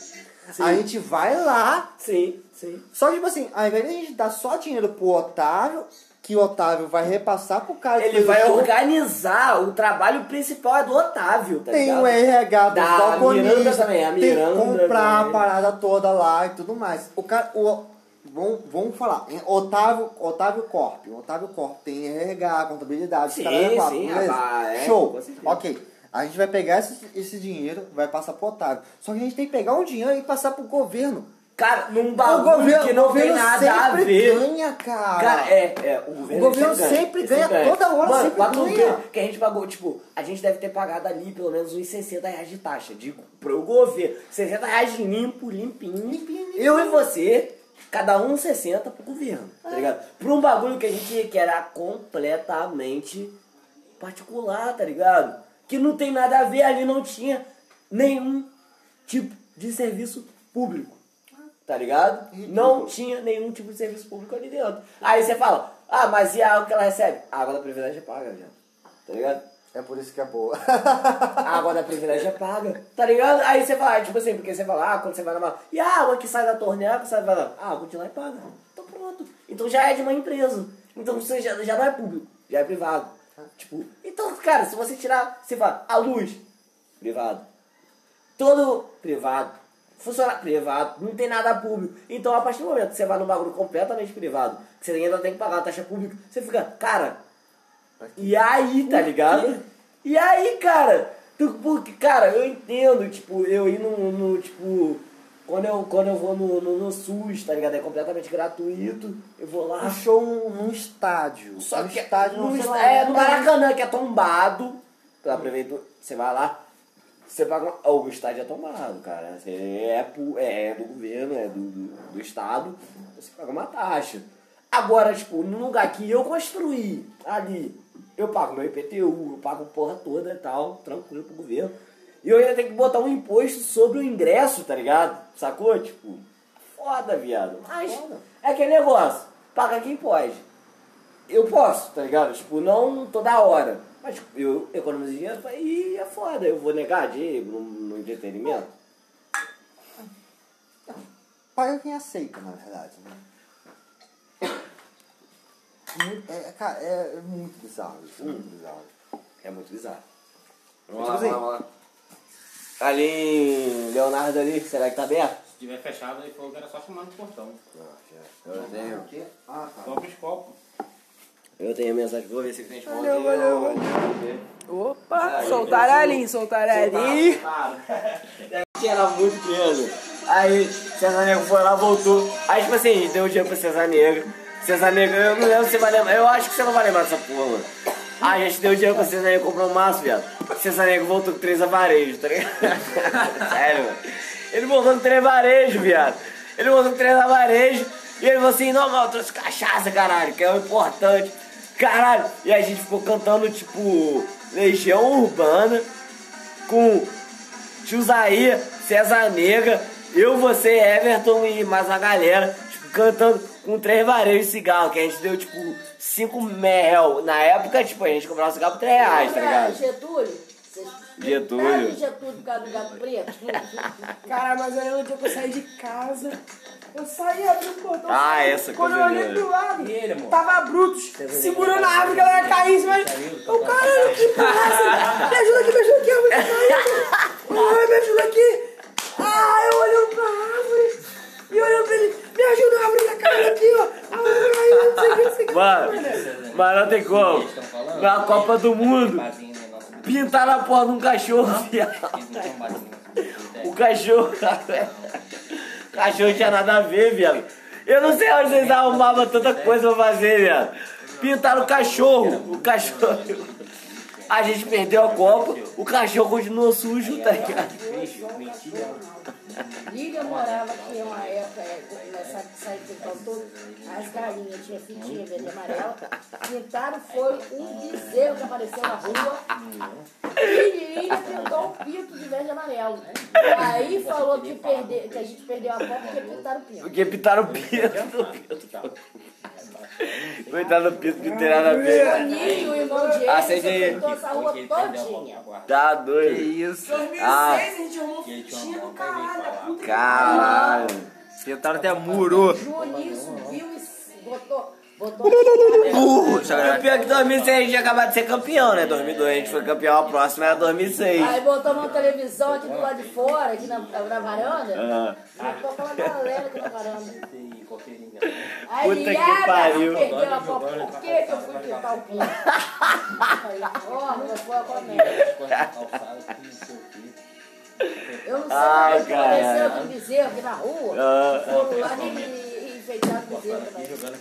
Sim. A gente vai lá. Sim, sim. Só que, tipo assim, ao invés de a gente dar só dinheiro pro Otávio, que o Otávio vai repassar pro cara. Ele vai show, organizar. O trabalho principal é do Otávio, tá tem ligado? O R H dos balconistas também, a Miranda. Tem que comprar também. A parada toda lá e tudo mais. O cara, o, vamos, vamos falar. Otávio, Otávio Corp. O Otávio Corp tem R H, contabilidade. Sim, cara, sim, rapaz, é, show. Ok. A gente vai pegar esse, esse dinheiro, vai passar pro Otávio. Só que a gente tem que pegar um dinheiro e passar pro governo. Cara, num bagulho governo, que não tem nada a ver. O governo sempre ganha, cara. Cara, é, é. O governo, o governo sempre, sempre ganha, ganha. Toda hora. Mano, sempre ganha. Mano, que a gente pagou, tipo, a gente deve ter pagado ali pelo menos uns sessenta reais de taxa. Digo, pro governo. sessenta reais limpo, limpinho, limpinho, limpinho. Eu e você, cada um sessenta pro governo, é. Tá ligado? Pra um bagulho que a gente que era completamente particular, tá ligado? Que não tem nada a ver, ali não tinha nenhum tipo de serviço público, tá ligado? Não tinha nenhum tipo de serviço público ali dentro. Aí você fala, ah, mas e a água que ela recebe? A água da privilégio é paga, velho. Tá ligado? É por isso que é boa. A água da privilégio é paga, tá ligado? Aí você fala, tipo assim, porque você fala, ah, quando você vai na mala, e a água que sai da torneira, que sai da mala, a água de lá é paga. Então pronto. Então já é de uma empresa. Então você já, já não é público, já é privado. Tipo, então, cara, se você tirar, você fala, a luz, privado. Todo privado. Funcionar privado, não tem nada público. Então, a partir do momento que você vai num bagulho completamente privado, que você ainda tem que pagar a taxa pública, você fica, cara, e aí, tá ligado? E aí, cara, Porque, cara, eu entendo, tipo, eu ir no, no tipo... Quando eu, quando eu vou no, no, no SUS, tá ligado? É completamente gratuito. Eu vou lá... Um show num estádio. Só que... Estádio, no estádio, é, no Maracanã, que é tombado. Pela prefeitura, você vai lá, você paga... Uma... Oh, o estádio é tombado, cara. Você é, é do governo, é do, do, do estado. Você paga uma taxa. Agora, tipo, no lugar que eu construí ali... Eu pago meu I P T U, eu pago porra toda e tal, tranquilo pro governo. E eu ainda tenho que botar um imposto sobre o ingresso, tá ligado? Sacou? Tipo, foda, viado. Mas foda. É aquele negócio, paga quem pode. Eu posso, tá ligado? Tipo, não toda hora. Mas eu economizo dinheiro e é foda. Eu vou negar dinheiro no, no entretenimento. Paga quem aceita, na verdade, né? É, cara, é muito bizarro isso, é muito bizarro. É muito bizarro. Vamos lá, vamos lá. Ali, Leonardo ali, será que tá aberto? Se tiver fechado, ele falou que era só chamar no portão. Ah, já. Eu tenho o quê? Ah, tá. Sobre os copos. Eu tenho a mensagem, vou ver se tem responde. Valeu, valeu, valeu. Opa, soltaram ali, soltaram ali. Era muito preso. Aí, César Negro foi lá, voltou. Aí, tipo assim, deu um dia pro César Negro. César Negro, eu não lembro se você vai lembrar, eu acho que você não vai lembrar dessa porra, mano. Ah, a gente deu dinheiro pra César Negro, comprou um maço, viado. César Negro voltou com três avarejos, tá ligado? Sério, mano. Ele voltou com três avarejos, viado. Ele voltou com três avarejos e ele falou assim, não, mano, eu trouxe cachaça, caralho, que é o importante. Caralho, e a gente ficou cantando, tipo, Legião Urbana com Tio Zaia, César Negro, eu, você, Everton e mais uma galera, tipo, cantando... Com três varejos de cigarro, que a gente deu, tipo, cinco mel. Na época, tipo, a gente comprava um cigarro por três reais, tá ligado? Getúlio? Getúlio. Getúlio por causa do gato preto. Cara, mas aí um dia que eu saí de casa, eu saí, abri o portão. Ah, saí, essa quando coisa. Quando eu olhei pro lado, ele, tava Brutus, segurando a árvore que ela ia cair. Mas... O caralho, que porra! Me ajuda aqui, me ajuda aqui, eu vou te cair. Me ajuda aqui. Ah, eu olhei pra árvore. E olhando pra ele, me ajuda a abrir a cara aqui, ó. Mano, mas não tem como. Na Copa do Mundo, pintar na porra de um cachorro, viado. O cachorro, cara. O cachorro tinha nada a ver, viado. Eu não sei onde vocês arrumavam tanta coisa pra fazer, viado. Pintaram o cachorro. O cachorro. A gente perdeu a Copa, o cachorro continuou sujo, tá ligado? Lília morava aqui uma época, nessa saída que faltou, as galinhas tinha fitinha verde e amarela, pintaram, foi um bezerro que apareceu na rua, e Lília pintou um pinto de verde e amarelo. Aí falou que, perde, que a gente perdeu a Copa porque pintaram o pinto. Porque pintaram o pinto. Coitado do pinto, não tem nada a ver. O Ninho, o irmão de ele, pintou essa rua todinha. Tá doido. Que isso. Em dois mil e seis a gente arrumou fitinha do caralho. Caralho. Tentaram até muro. Juninho subiu e botou... botou burro. O pior que dois mil e seis a gente tinha acabado de ser campeão, né? dois mil e dois a gente foi campeão, a próxima era dois mil e seis. Aí botamos uma televisão aqui do lado de fora, aqui na, na varanda. Uhum. Aí botou uma galera aqui na varanda. Aí, puta que ah, pariu. Por que que eu fui pintar o pinto? Olha, foi a comédia. Eu não sei ah, o que aconteceu com o bezerro aqui na rua. Foram lá e enfeitaram o bezerro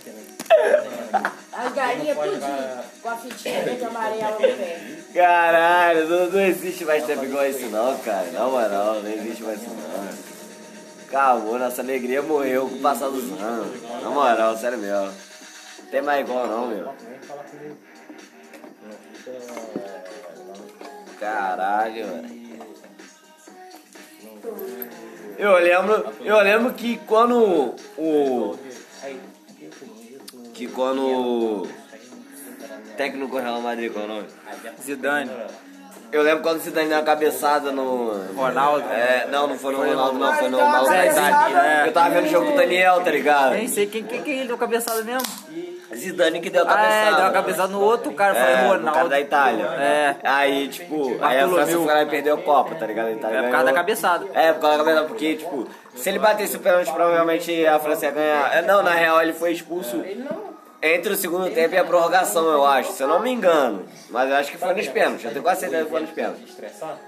também. As galinhas tudinho, com a fitinha verde amarela no pé. Caralho, não, não existe mais tempo igual isso não, cara. Na moral, não existe mais isso não. Acabou, nossa alegria morreu com o passar dos anos. Na moral, sério mesmo. Não tem mais igual não, meu. Caralho, velho. Eu lembro, eu lembro que quando o... Que quando o técnico Real Madrid, qual é o nome? Zidane. Eu lembro quando o Zidane deu uma cabeçada no... Ronaldo? É, não, não foi no Ronaldo, não, foi no Mauro da Itália, né? Eu tava vendo o jogo com o Daniel, tá ligado? Nem sei, quem, quem, quem deu a cabeçada mesmo? Zidane que deu a cabeçada. Ah, é, deu a cabeçada no outro cara, foi é, Ronaldo. Cara da Itália. É. Aí, tipo, aí a França foi lá e perdeu a Copa, tá ligado? A Itália é por causa da cabeçada. É, por causa da cabeçada, porque, tipo, se ele batesse o pênalti, provavelmente a França ia ganhar. Não, na real, ele foi expulso... Entre o segundo tempo e a prorrogação, eu acho, se eu não me engano. Mas eu acho que foi nos pênaltis, eu tenho quase certeza que foi nos pênaltis.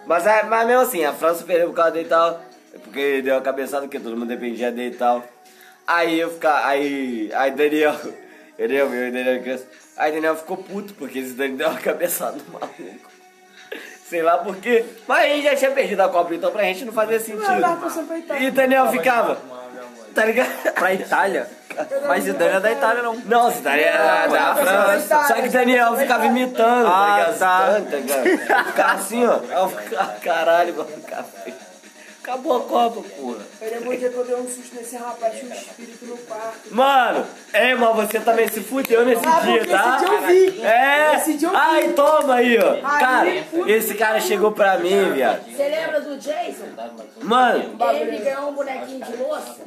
Mas, é, mas mesmo assim, a França perdeu por causa dele e tal, porque deu a cabeçada que todo mundo dependia dele e tal. Aí eu ficava, aí, aí Daniel, Daniel meu, Daniel criança, aí Daniel ficou puto, porque esse Daniel deu uma cabeçada no maluco. Sei lá por quê, mas ele já tinha perdido a Copa, então pra gente não fazia sentido. E Daniel ficava, tá ligado? Pra Itália? Mas Zidane é da Itália, não. Não, Zidane é da, da, da França. Só que Daniel ficava imitando. Ah, tá. Ficava assim, ó. Caralho, mano. Acabou a Copa, porra. Eu lembro que eu dei um susto nesse rapaz, tinha um espírito no quarto. Mano, é, mas você também se fudeu nesse ah, dia, tá? Esse dia eu vi. É. Esse dia eu vi. Ai, toma aí, ó. Ai, cara, esse cara chegou pra mim, viado. Você lembra do Jason? Mano. Ele ganhou um bonequinho de louça.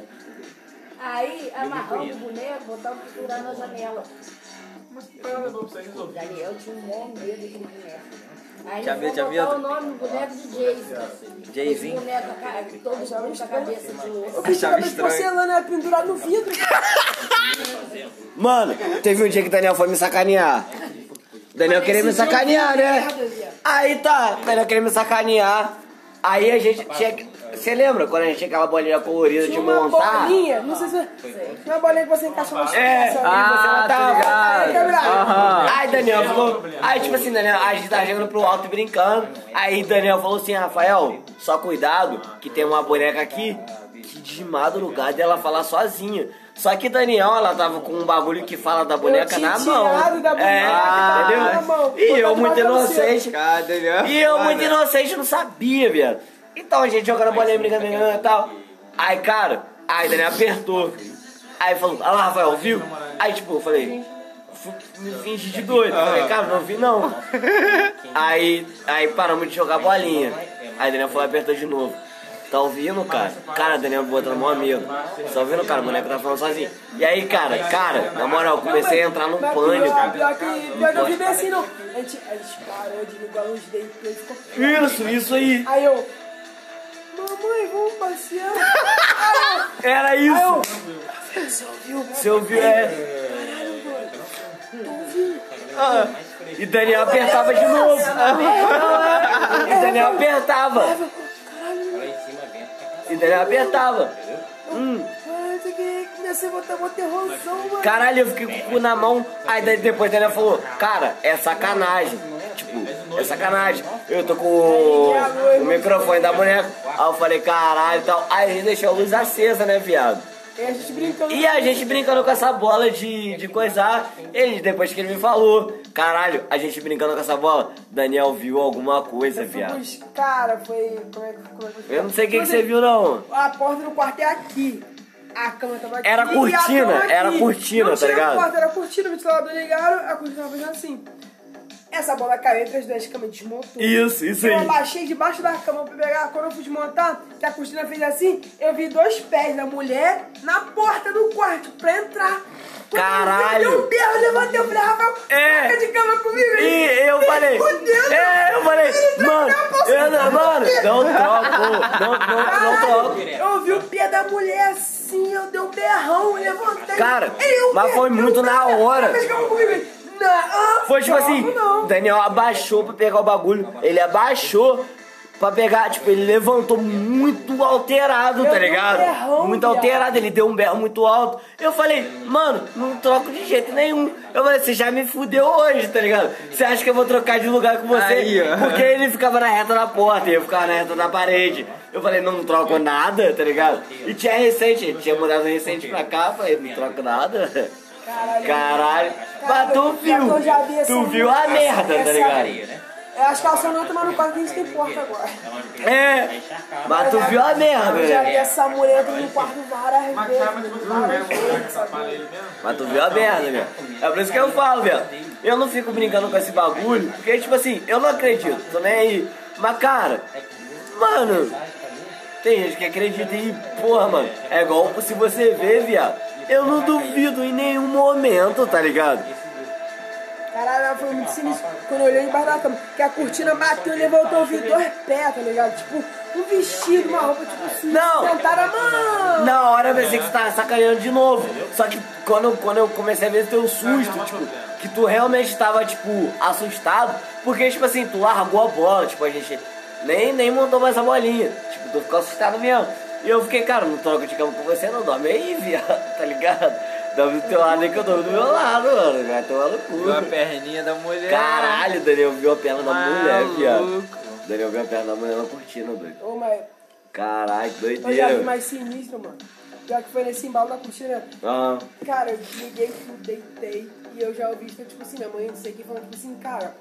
Aí, amarrando o boneco, botava o costurar na janela. Mas que parada eu pra você resolver? Daniel tinha um bom medo daquele boneco. Aí ele foi botar o nome do boneco do Jason. Jason? O boneco todo junto com a cabeça de louça. O bicho da cabeça de porcelana era pendurado no vidro. Mano, teve um dia que o Daniel foi me sacanear. O Daniel queria me sacanear, né? Aí tá, o Daniel queria me sacanear. Aí a gente tinha que... Você lembra quando a gente tinha aquela bolinha colorida tinha de montar? Uma bolinha, não sei se... Foi uma bolinha que você encaixou nas é, coisas. Ah, tá ligado. Aí Daniel falou... Aí tipo assim, Daniel, a gente tá jogando pro alto e brincando. Aí Daniel falou assim, Rafael, só cuidado que tem uma boneca aqui que desmada o lugar dela falar sozinha. Só que Daniel, ela tava com um bagulho que fala da boneca eu na mão. Da boneca, é, ah, entendeu? Na mão. E eu muito inocente. Cara, Daniel, e eu cara. muito inocente, não sabia, velho. Então a gente jogando a bolinha, brincando e tal. Aí, cara, aí Daniel apertou. Aí falou, olha lá, Rafael, viu? Aí, tipo, eu falei, me fingi de doido. Eu falei, cara, não vi não. Aí, aí paramos de jogar a bolinha. Aí Daniel foi e apertou de novo. Tá ouvindo, cara? Cara, Daniel botando mó amigo. Tá ouvindo, cara? O boneco tá falando sozinho. E aí, cara, cara, na moral, eu comecei a entrar no pânico. Pior que eu vi bem assim, não. A gente parou de ligar a luz dele. Isso, isso aí. Aí eu... Mamãe, vamos passear. Era isso. Eu... Você ouviu? Você ouviu, é. Caralho, mano. Ah, e Daniel apertava de novo. E Daniel apertava. E Daniel apertava. Hum. Caralho, eu fiquei com o cu na mão. Aí depois Daniel falou, cara, é sacanagem. Tipo, é sacanagem. Eu tô com o, o microfone da boneca. Aí eu falei, caralho e tal. Aí a gente deixou a luz acesa, né, viado? E a gente brincando, e a gente brincando com essa bola de, de coisar. Ele, depois que ele me falou, caralho, a gente brincando com essa bola, Daniel viu alguma coisa, viado. Cara, foi... Como é, como é que foi? Eu não sei o que, que você viu, não. A porta do quarto é aqui. A cama tava aqui. Era cortina, era cortina, tá ligado? A porta era cortina, o ventilador ligaram, a cortina tava fazendo assim. Essa bola caiu entre as duas camas, desmontou. Isso, isso aí. Eu abaixei debaixo da cama pra pegar. Quando eu fui desmontar, que a cortina fez assim, eu vi dois pés da mulher na porta do quarto pra entrar. Quando caralho! Eu dei um berro, levantei o falei, Rafael, é. Troca de cama comigo. E eu falei, Deus, é, eu falei, mano, eu não, mano, não troco, não, não, caralho, não troco. Eu vi o pé da mulher assim, eu dei um berrão, levantei. Cara, eu, mas foi muito na hora. Não, foi tipo não, assim, não. Daniel abaixou pra pegar o bagulho, ele abaixou pra pegar, tipo, ele levantou muito alterado, eu tá ligado? Um berrão, muito alterado, ele deu um berro muito alto. Eu falei, mano, não troco de jeito nenhum. Eu falei, você já me fudeu hoje, tá ligado? Você acha que eu vou trocar de lugar com você? Aí, porque ele ficava na reta da porta e eu ficava na reta da parede. Eu falei, não, não troco nada, tá ligado? E tinha recente, tinha mudado recente pra cá, falei, não troco nada. Caralho, caralho. Mas tu viu, tu viu a merda, tá ligado? Eu acho que ela só não tá mais no quarto que a gente tem porta agora. É, mas tu viu a merda, já vi essa mulher no quarto várias vezes. Mas tu viu a merda, né? É por isso que eu falo, velho. Eu não fico brincando com esse bagulho, porque tipo assim, eu não acredito, tô nem aí. Mas cara, mano, tem gente que acredita e porra, mano, é igual se você vê, viado. Eu não duvido em nenhum momento, tá ligado? Caralho, ela foi muito sinistra quando eu olhei embaixo da cama, que a cortina bateu e levantou o dois pés, tá ligado? Tipo, um vestido, uma roupa, tipo assim, sentada a mão. Na hora eu pensei que você tava sacaneando de novo. Só que quando, quando eu comecei a ver teu susto, tipo, que tu realmente tava, tipo, assustado, porque, tipo assim, tu largou a bola, tipo, a gente nem, nem montou mais a bolinha. Tipo, tu ficou assustado mesmo. E eu fiquei, cara, não troca de cama com você, não, dorme aí, viado, tá ligado? Dorme do teu lado, nem que eu dormi do meu lado, mano. Vai tomar loucura. Viu a perninha da mulher. Caralho, Daniel viu a perna da mulher, viado. Daniel viu a perna da mulher na cortina, doido. Ô, mas... Caralho, doideira. Eu já vi mais sinistro, mano. Já que foi nesse embalo da cortina. Aham. Cara, eu liguei, deitei. E eu já ouvi isso, tipo assim, minha mãe, não sei o que, falando tipo assim, cara,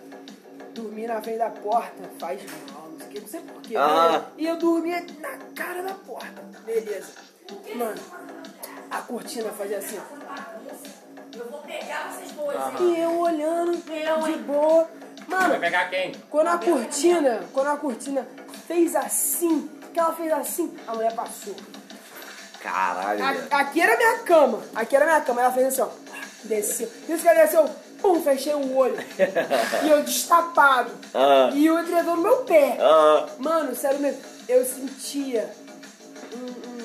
dormir na frente da porta faz mal, não sei o que, não sei porquê. Aham. E eu dormia na cara da porta. Beleza. Mano... A cortina fazia assim, ó. Eu vou pegar vocês dois. Uhum. E eu olhando eu, de boa. Mano, vai pegar quem? Quando a cortina, quando a cortina fez assim, que ela fez assim, a mulher passou. Caralho. A, aqui era minha cama. Aqui era minha cama. Ela fez assim, ó. Desceu. Isso que ela desceu, pum, fechei o olho. E eu destapado. Uhum. E eu entregou no meu pé. Uhum. Mano, sério mesmo. Eu sentia um... um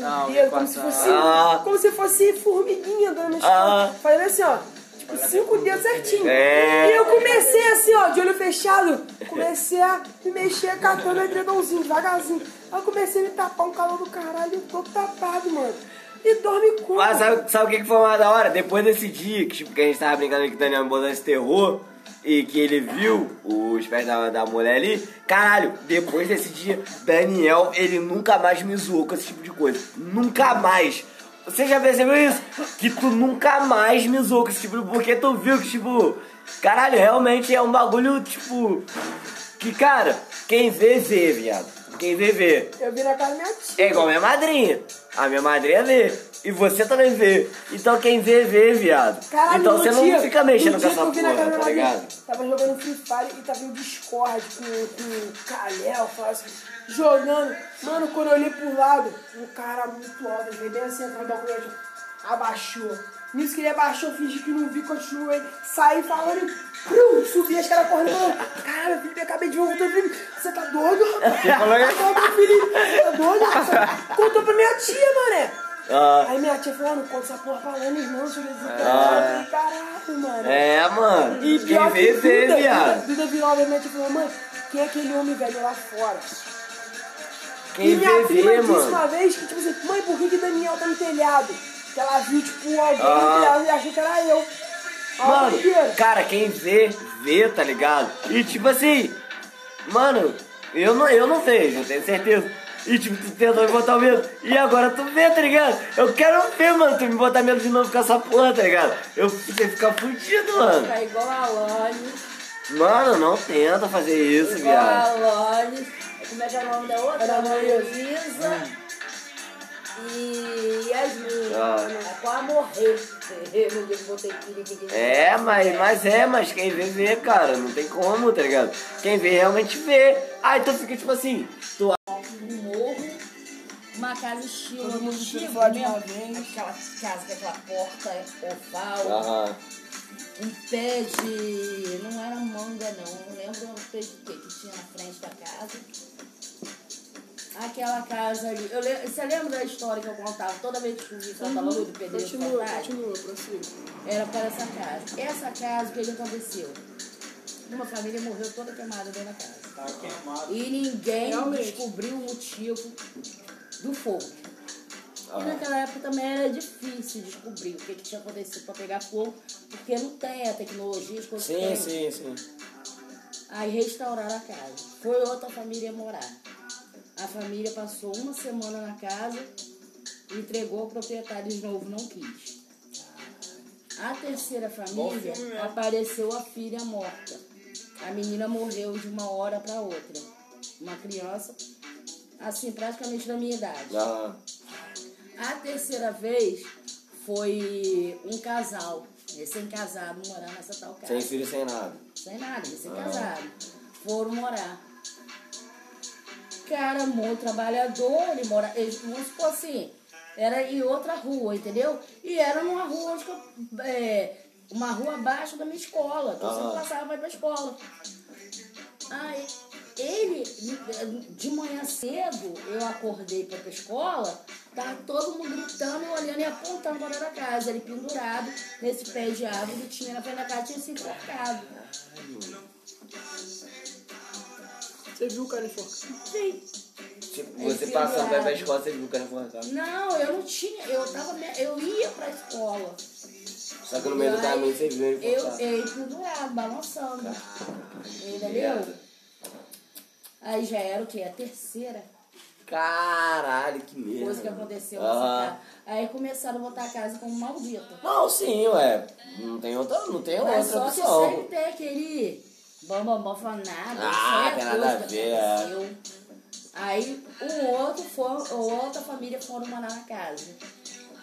Não, Deus, como, se fosse, ah. como se fosse formiguinha andando no chão, ah. fazendo assim, ó, tipo, cinco dedos certinho. É. E eu comecei assim, ó, de olho fechado, comecei a me mexer, catando edredomzinho, devagarzinho. Aí eu comecei a me tapar, um calor do caralho, eu tô tapado, mano. E dorme com. Mas sabe, sabe o que foi mais da hora? Depois desse dia, que, tipo, que a gente tava brincando que o Daniel me botou esse terror, e que ele viu os pés da, da mulher ali, caralho, depois desse dia, Daniel, ele nunca mais me zoou com esse tipo de coisa. Nunca mais. Você já percebeu isso? Que tu nunca mais me zoou com esse tipo de... Porque tu viu que, tipo... Caralho, realmente é um bagulho, tipo... Que, cara, quem vê, vê, viado. Quem vê, vê. Eu vi na casa da minha tia. É igual minha madrinha. A minha madrinha vê. E você também vê. Então quem vê, vê, viado. Caralho, então você dia, não fica mexendo com essa porra, tá ligado? Tava jogando Free Fire e tava em Discord com o Kalel, assim, jogando. Mano, quando eu olhei pro lado, um cara muito alto, ele veio bem assim, atrás do balcão, abaixou. Nisso que ele abaixou, fingi que não vi, continuei, saí falando e prum, subi, as caras correndo, falando, caralho, Felipe, acabei de voltar, Felipe, você tá doido? Você tá doido, Felipe? Você tá doido? Contou pra minha tia, mané. Ah. Aí minha tia falou, ah, não conta essa porra pra Lênis, não, deixa eu ver se ah. Caralho, mano. É, mano. E pior que Duda, Duda, Duda virou pra minha tia e falou, mano, quem é aquele homem velho lá fora? Quem e minha prima disse mano. Uma vez que, tipo assim, mãe, por que que Daniel tá no telhado? Ela viu, tipo, alguém ah. e achou que era eu. Mano, ah, cara, quem vê, vê, tá ligado? E, tipo assim, mano, eu não, eu não vejo, eu tenho certeza. E, tipo, tu tentou me botar medo. E agora tu vê, tá ligado? Eu quero ver, mano, tu me botar medo de novo com essa porra, tá ligado? Eu tenho que ficar fudido, mano. Tá igual a Lani. Mano, não tenta fazer isso, igual viado. Igual a Lani. Como é que é o nome da outra? Da Luísa. E Yasmin, ah. é quase morrer. É, mas, mas é, mas quem vê, vê, cara. Não tem como, tá ligado? Quem vê, realmente vê. Ah, então fica tipo assim: tu um morro, uma casa estilo, todo mundo estilo mesmo. Vez. Aquela casa com aquela porta oval, ah. um pé de. Não era manga, não. Não lembro o pé de quê que tinha na frente da casa. Aquela casa ali. Eu lembro, você lembra da história que eu contava toda vez que eu vi Santa Luz do Pedro? Continua, continua, prossiga. Era para essa casa. Essa casa, o que aconteceu? Uma família morreu toda queimada dentro da casa. Tá queimada. E ninguém Realmente. descobriu o motivo do fogo. Ah. E naquela época também era difícil descobrir o que, que tinha acontecido para pegar fogo, porque não tem a tecnologia, as coisas Sim, tem. sim, sim. Aí restauraram a casa. Foi outra família morar. A família passou uma semana na casa, entregou o proprietário de novo, não quis. A terceira família filme, apareceu a filha morta. A menina morreu de uma hora para outra. Uma criança, assim, praticamente da minha idade. Ah. A terceira vez foi um casal, recém-casado, morar nessa tal casa. Sem filho, sem nada. Sem nada, recém-casado. Ah. Foram morar. Cara, muito trabalhador, ele mora, ele, vamos supor assim, era em outra rua, entendeu? E era numa rua onde eu, é, uma rua abaixo da minha escola. Então, ah. sempre passava para ir pra escola. Aí, ele, de manhã cedo, eu acordei para ir pra escola, tava todo mundo gritando, olhando e apontando para dentro da casa. Ele pendurado nesse pé de árvore que tinha na frente da casa, tinha se enforcado. Você viu o cara enforcado? Sim. Tipo, você passando pra escola, você viu o cara enforcado? Não, eu não tinha. Eu, tava, eu ia pra escola. Só que no meio do caminho você viu ele enforcado. Eu, ele pendurado, balançando. Caralho, entendeu? Aí já era o quê? A terceira. Caralho, que merda. Coisa que aconteceu nessa casa. Aí começaram a botar a casa como maldita. Não, sim, ué. Não tem outra, não tem outra opção. Mas só que sempre tem aquele... Bambambam falando nada, ah, isso é coisa nada a ver. Aconteceu. Aí um outro for, outra família foram morar na casa.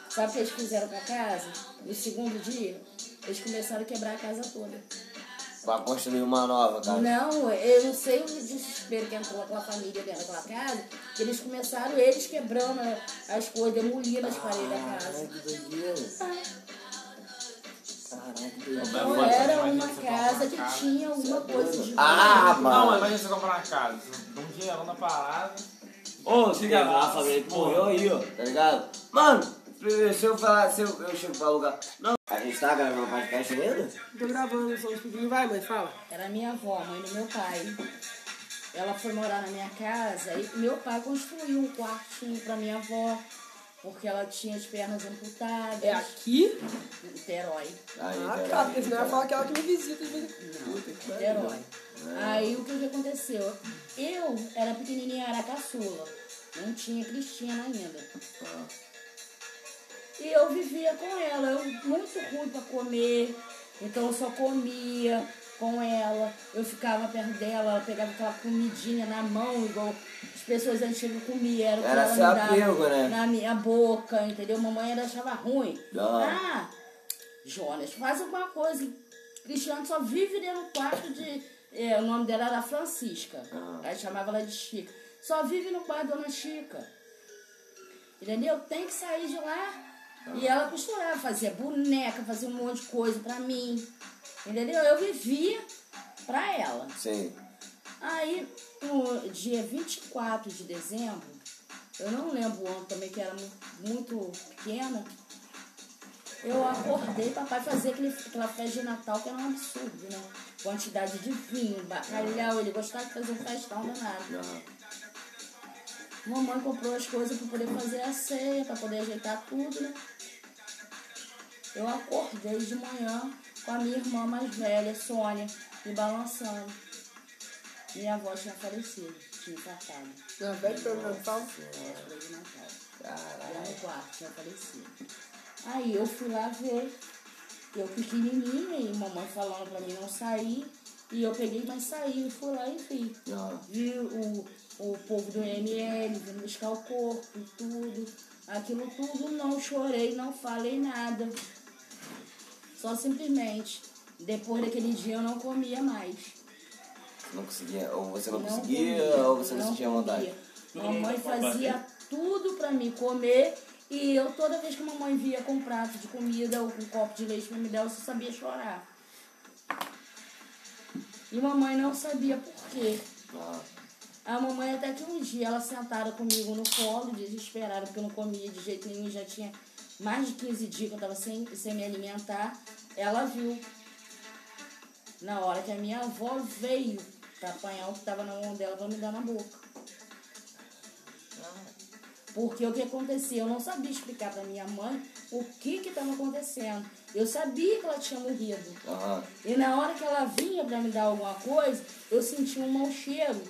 Sabe o que eles fizeram com a casa? No segundo dia, eles começaram a quebrar a casa toda. Pra construir uma nova casa? Não, eu não sei o desespero que entrou com a família dentro daquela casa. Eles começaram, eles quebrando as coisas, demolindo as ah, paredes da casa. Que doideira. Não era uma casa que tinha alguma coisa de... Ah, mano! Não, imagina você comprar uma casa, dá um dinheirão na parada... Ô, se garrafa, velho, morreu aí, ó, tá ligado? Mano, se eu falar, se eu, eu chego pra lugar... Não. A gente tá gravando o podcast ainda? Tô gravando, só um pouquinho, vai, mãe, fala. Era minha avó, mãe do meu pai. Ela foi morar na minha casa e meu pai construiu um quartinho pra minha avó. Porque ela tinha as pernas amputadas. É aqui? Niterói. Ah, cara, porque senão eu ia falar que ela que me visita. Não, Niterói. Aí o que, que aconteceu? Eu era pequenininha, era caçula. Não tinha Cristina ainda. E eu vivia com ela. Eu muito ruim pra comer. Então eu só comia com ela. Eu ficava perto dela. Ela pegava aquela comidinha na mão, igual... As pessoas antigas comiam, era o que era ela me dava apego, né? Na minha boca, entendeu? Mamãe ainda achava ruim. Não. Ah, Jonas, faz alguma coisa. Cristiano só vive dentro do quarto de... É, o nome dela era Francisca. Ah. Aí chamava ela de Chica. Só vive no quarto da Dona Chica. Entendeu? Tem que sair de lá. Ah. E ela costurava, fazia boneca, fazia um monte de coisa pra mim. Entendeu? Eu vivia pra ela. Sim. Aí... No dia vinte e quatro de dezembro, eu não lembro o ano também, que era muito pequena, eu acordei para papai fazer aquele, aquela festa de Natal, que era um absurdo, né? Quantidade de vinho, bacalhau, ele gostava de fazer um festão danado. Mamãe comprou as coisas para poder fazer a ceia, para poder ajeitar tudo, né? Eu acordei de manhã com a minha irmã mais velha, Sônia, me balançando. Minha avó tinha falecido, tinha infartado. Na véspera de Natal? Na véspera de Natal. Caralho. Já no quarto, tinha falecido. Aí eu fui lá ver. Eu pequenininha e mamãe falando pra mim não sair. E eu peguei, mas saí. Fui lá e vi. Ah. Vi o, o povo do M L, vindo buscar o corpo, tudo. Aquilo tudo, não chorei, não falei nada. Só simplesmente. Depois daquele dia eu não comia mais. Não conseguia, ou você não, não conseguia, comia, ou você não, não sentia vontade. Mamãe fazia tudo pra mim comer, e eu toda vez que a mamãe via com um prato de comida ou com um copo de leite pra me dar, eu só sabia chorar. E mamãe não sabia por quê. Ah. A mamãe até que um dia ela sentada comigo no colo, desesperada, porque eu não comia de jeito nenhum, já tinha mais de quinze dias que eu tava sem, sem me alimentar. Ela viu na hora que a minha avó veio pra apanhar o que tava na mão dela pra me dar na boca. Porque o que acontecia, eu não sabia explicar pra minha mãe o que que tava acontecendo. Eu sabia que ela tinha morrido. Uhum. E na hora que ela vinha pra me dar alguma coisa, eu sentia um mau cheiro.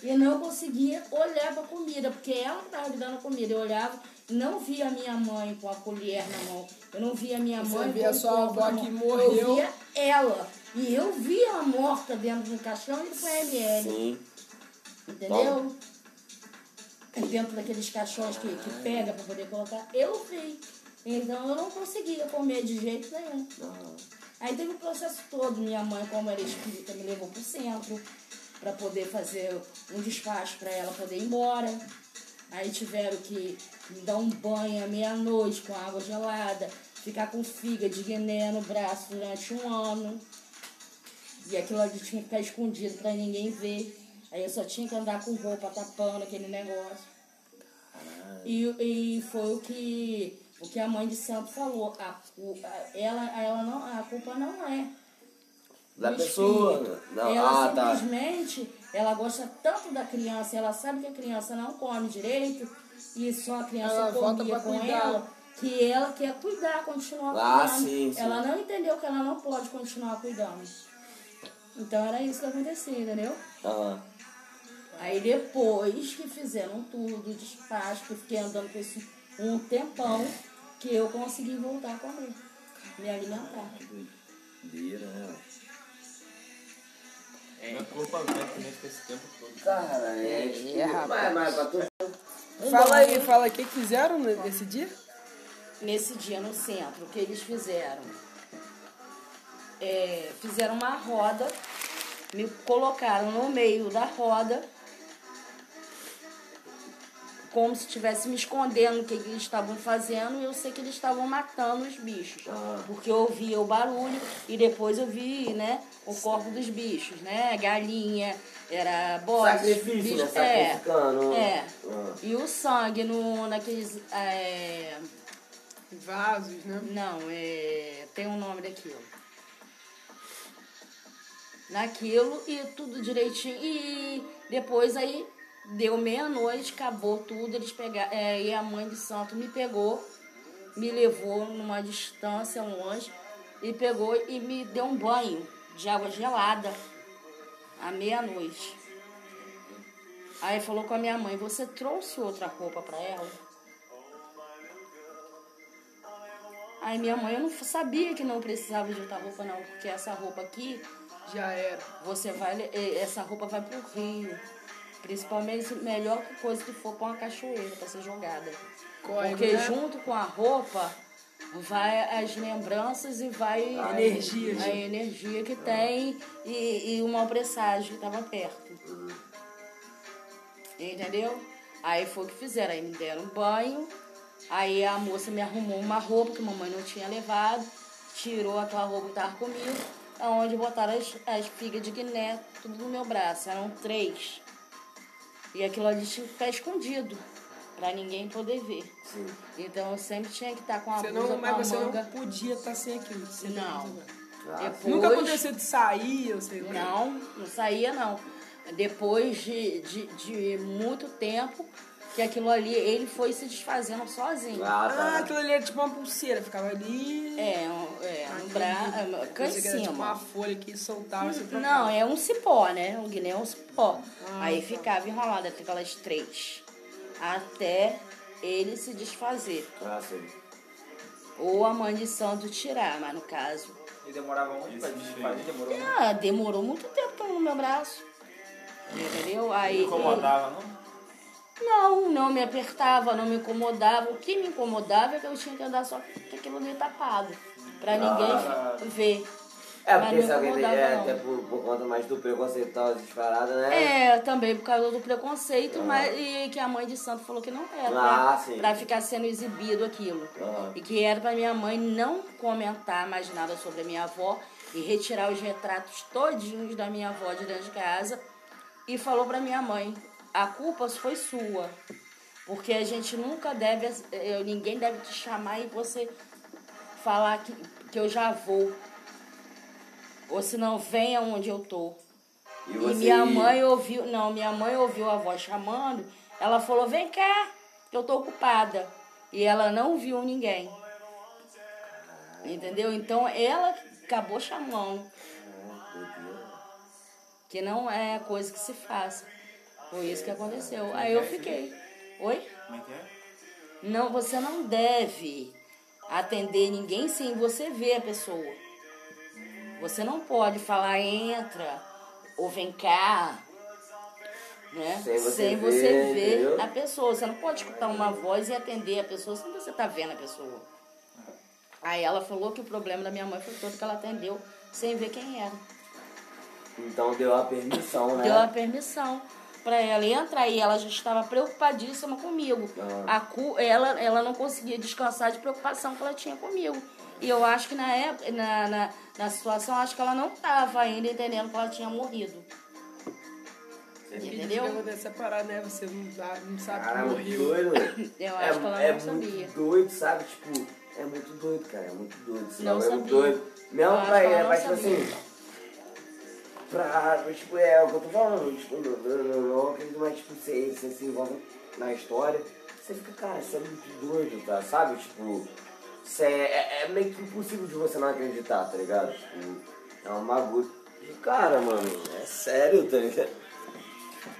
E não conseguia olhar pra comida, porque ela que tava me dando a comida. Eu olhava e não via a minha mãe com a colher na mão. Eu não via a minha mãe com a sua avó que morreu. Eu via ela. E eu vi ela morta dentro de um caixão e com M L. Sim. Entendeu? Bom. Dentro daqueles caixões que, que pega pra poder colocar, eu vi. Então eu não conseguia comer de jeito nenhum. Não. Aí teve o processo todo. Minha mãe, como era espírita, me levou pro centro pra poder fazer um despacho pra ela poder ir embora. Aí tiveram que me dar um banho à meia-noite com água gelada. ficar com figa de guiné no braço durante um ano. E aquilo ali tinha que ficar escondido pra ninguém ver. Aí eu só tinha que andar com roupa tapando aquele negócio. E, e foi o que, o que a mãe de santo falou. A, o, a, ela, ela não, a culpa não é da pessoa. Não, ela ah, simplesmente, tá. Ela gosta tanto da criança, ela sabe que a criança não come direito e só a criança comia com cuidar. Ela, que ela quer cuidar, continuar ah, cuidando. Sim, sim. Ela não entendeu que ela não pode continuar cuidando. Então era isso que acontecia, entendeu? Aham. Aí depois que fizeram tudo, despacho, que eu fiquei andando com isso um tempão, que eu consegui voltar a comer, me alimentar. Doideira, né? É, não culpa né, que nem esse tempo todo. Cara, é, é, é rapaz. Mas, mas, mas, fala aí, fala o que fizeram nesse dia? Nesse dia no centro, o que eles fizeram? É, fizeram uma roda, me colocaram no meio da roda, como se estivesse me escondendo o que eles estavam fazendo, e eu sei que eles estavam matando os bichos, porque eu ouvia o barulho e depois eu vi, né, o corpo dos bichos, né, galinha, era bode, sacrifício, bicho, né, sacrificando. É, ah. E o sangue no, naqueles é, vasos, né? Não, é, tem um nome daquilo. Naquilo e tudo direitinho, e depois aí... Deu meia-noite, acabou tudo, eles pegaram, é, e a mãe de santo me pegou, me levou numa distância longe, e pegou e me deu um banho de água gelada, à meia-noite. Aí falou com a minha mãe, você trouxe outra roupa para ela? Aí minha mãe, eu não sabia que não precisava de outra roupa não, porque essa roupa aqui, já era, você vai, essa roupa vai pro rio. Principalmente, melhor coisa que for para uma cachoeira, para ser jogada. Corre, porque né? Junto com a roupa, vai as lembranças e vai... A energia. A energia que tem e, e uma presságio que estava perto. Uhum. Entendeu? Aí foi o que fizeram. Aí me deram um banho. Aí a moça me arrumou uma roupa que a mamãe não tinha levado. Tirou aquela roupa que estava comigo. Onde botaram as, as figas de guiné, tudo no meu braço. Eram três. E aquilo ali tinha que ficar escondido, pra ninguém poder ver. Sim. Então eu sempre tinha que estar com a você blusa, não, mas com a você manga. Não podia estar sem aquilo. Você não. não. Ah, Depois, nunca aconteceu de sair, eu sei lá. Não, não saía não. Depois de, de, de muito tempo, que aquilo ali, ele foi se desfazendo sozinho. Ah, tá. Ah, aquilo ali era tipo uma pulseira, ficava ali... É, é um braço, cá em cima. Tipo uma folha que soltava... Hum, não, é um cipó, né? O guiné é um cipó. Ah, aí tá. Ficava enrolado até aquelas três. Até ele se desfazer. Ah, sim. Ou a mãe de santo tirar, mas no caso... E demorava muito pra desfazer? Demorou ah, muito. Demorou muito tempo no meu braço. Entendeu? Aí... Não incomodava, não? Não, não me apertava, não me incomodava. O que me incomodava é que eu tinha que andar só com aquilo meio tapado, pra ninguém ah, ver. É, mas porque se alguém vê, é, até por, por conta mais do preconceito tal, disparada, né? É, também por causa do preconceito, ah. mas e que a mãe de santo falou que não era, ah, pra, pra ficar sendo exibido aquilo. Ah. E que era pra minha mãe não comentar mais nada sobre a minha avó e retirar os retratos todinhos da minha avó de dentro de casa. E falou pra minha mãe... A culpa foi sua, porque a gente nunca deve, ninguém deve te chamar e você falar que, que eu já vou, ou se não, venha onde eu tô. E, você... e minha mãe ouviu, não, minha mãe ouviu a avó chamando, ela falou, vem cá, que eu tô ocupada, e ela não viu ninguém, entendeu? Então ela acabou chamando, que não é coisa que se faça. Foi isso que aconteceu. Aí eu fiquei. Oi? Como é que é? Não, você não deve atender ninguém sem você ver a pessoa. Você não pode falar entra ou vem cá, né? Sem você, sem você ver, ver a pessoa. Você não pode escutar uma voz e atender a pessoa sem você estar vendo a pessoa. Aí ela falou que o problema da minha mãe foi todo que ela atendeu sem ver quem era. Então deu a permissão, né? Deu a permissão. para ela entrar e ela já estava preocupadíssima comigo. Ah. A cu, ela, ela não conseguia descansar de preocupação que ela tinha comigo. E eu acho que na época, na, na, na situação, acho que ela não estava ainda entendendo que ela tinha morrido. Entendeu? Você vai separar, né? Você não sabe que morreu. Doido. Eu acho é, que ela é não sabia. É muito doido, sabe? Tipo, é muito doido, cara. É muito doido. Não, não é muito doido. Mesmo pra ela, mas tipo assim... Pra, tipo, é o que eu tô falando. Tipo, não acredito, mas tipo, você, você se envolve na história. Você fica, cara, isso é muito doido, tá? Sabe? Tipo... Cê, é, é meio que impossível de você não acreditar, tá ligado? Tipo, é uma bagulho. E, cara, mano, é sério, tá ligado?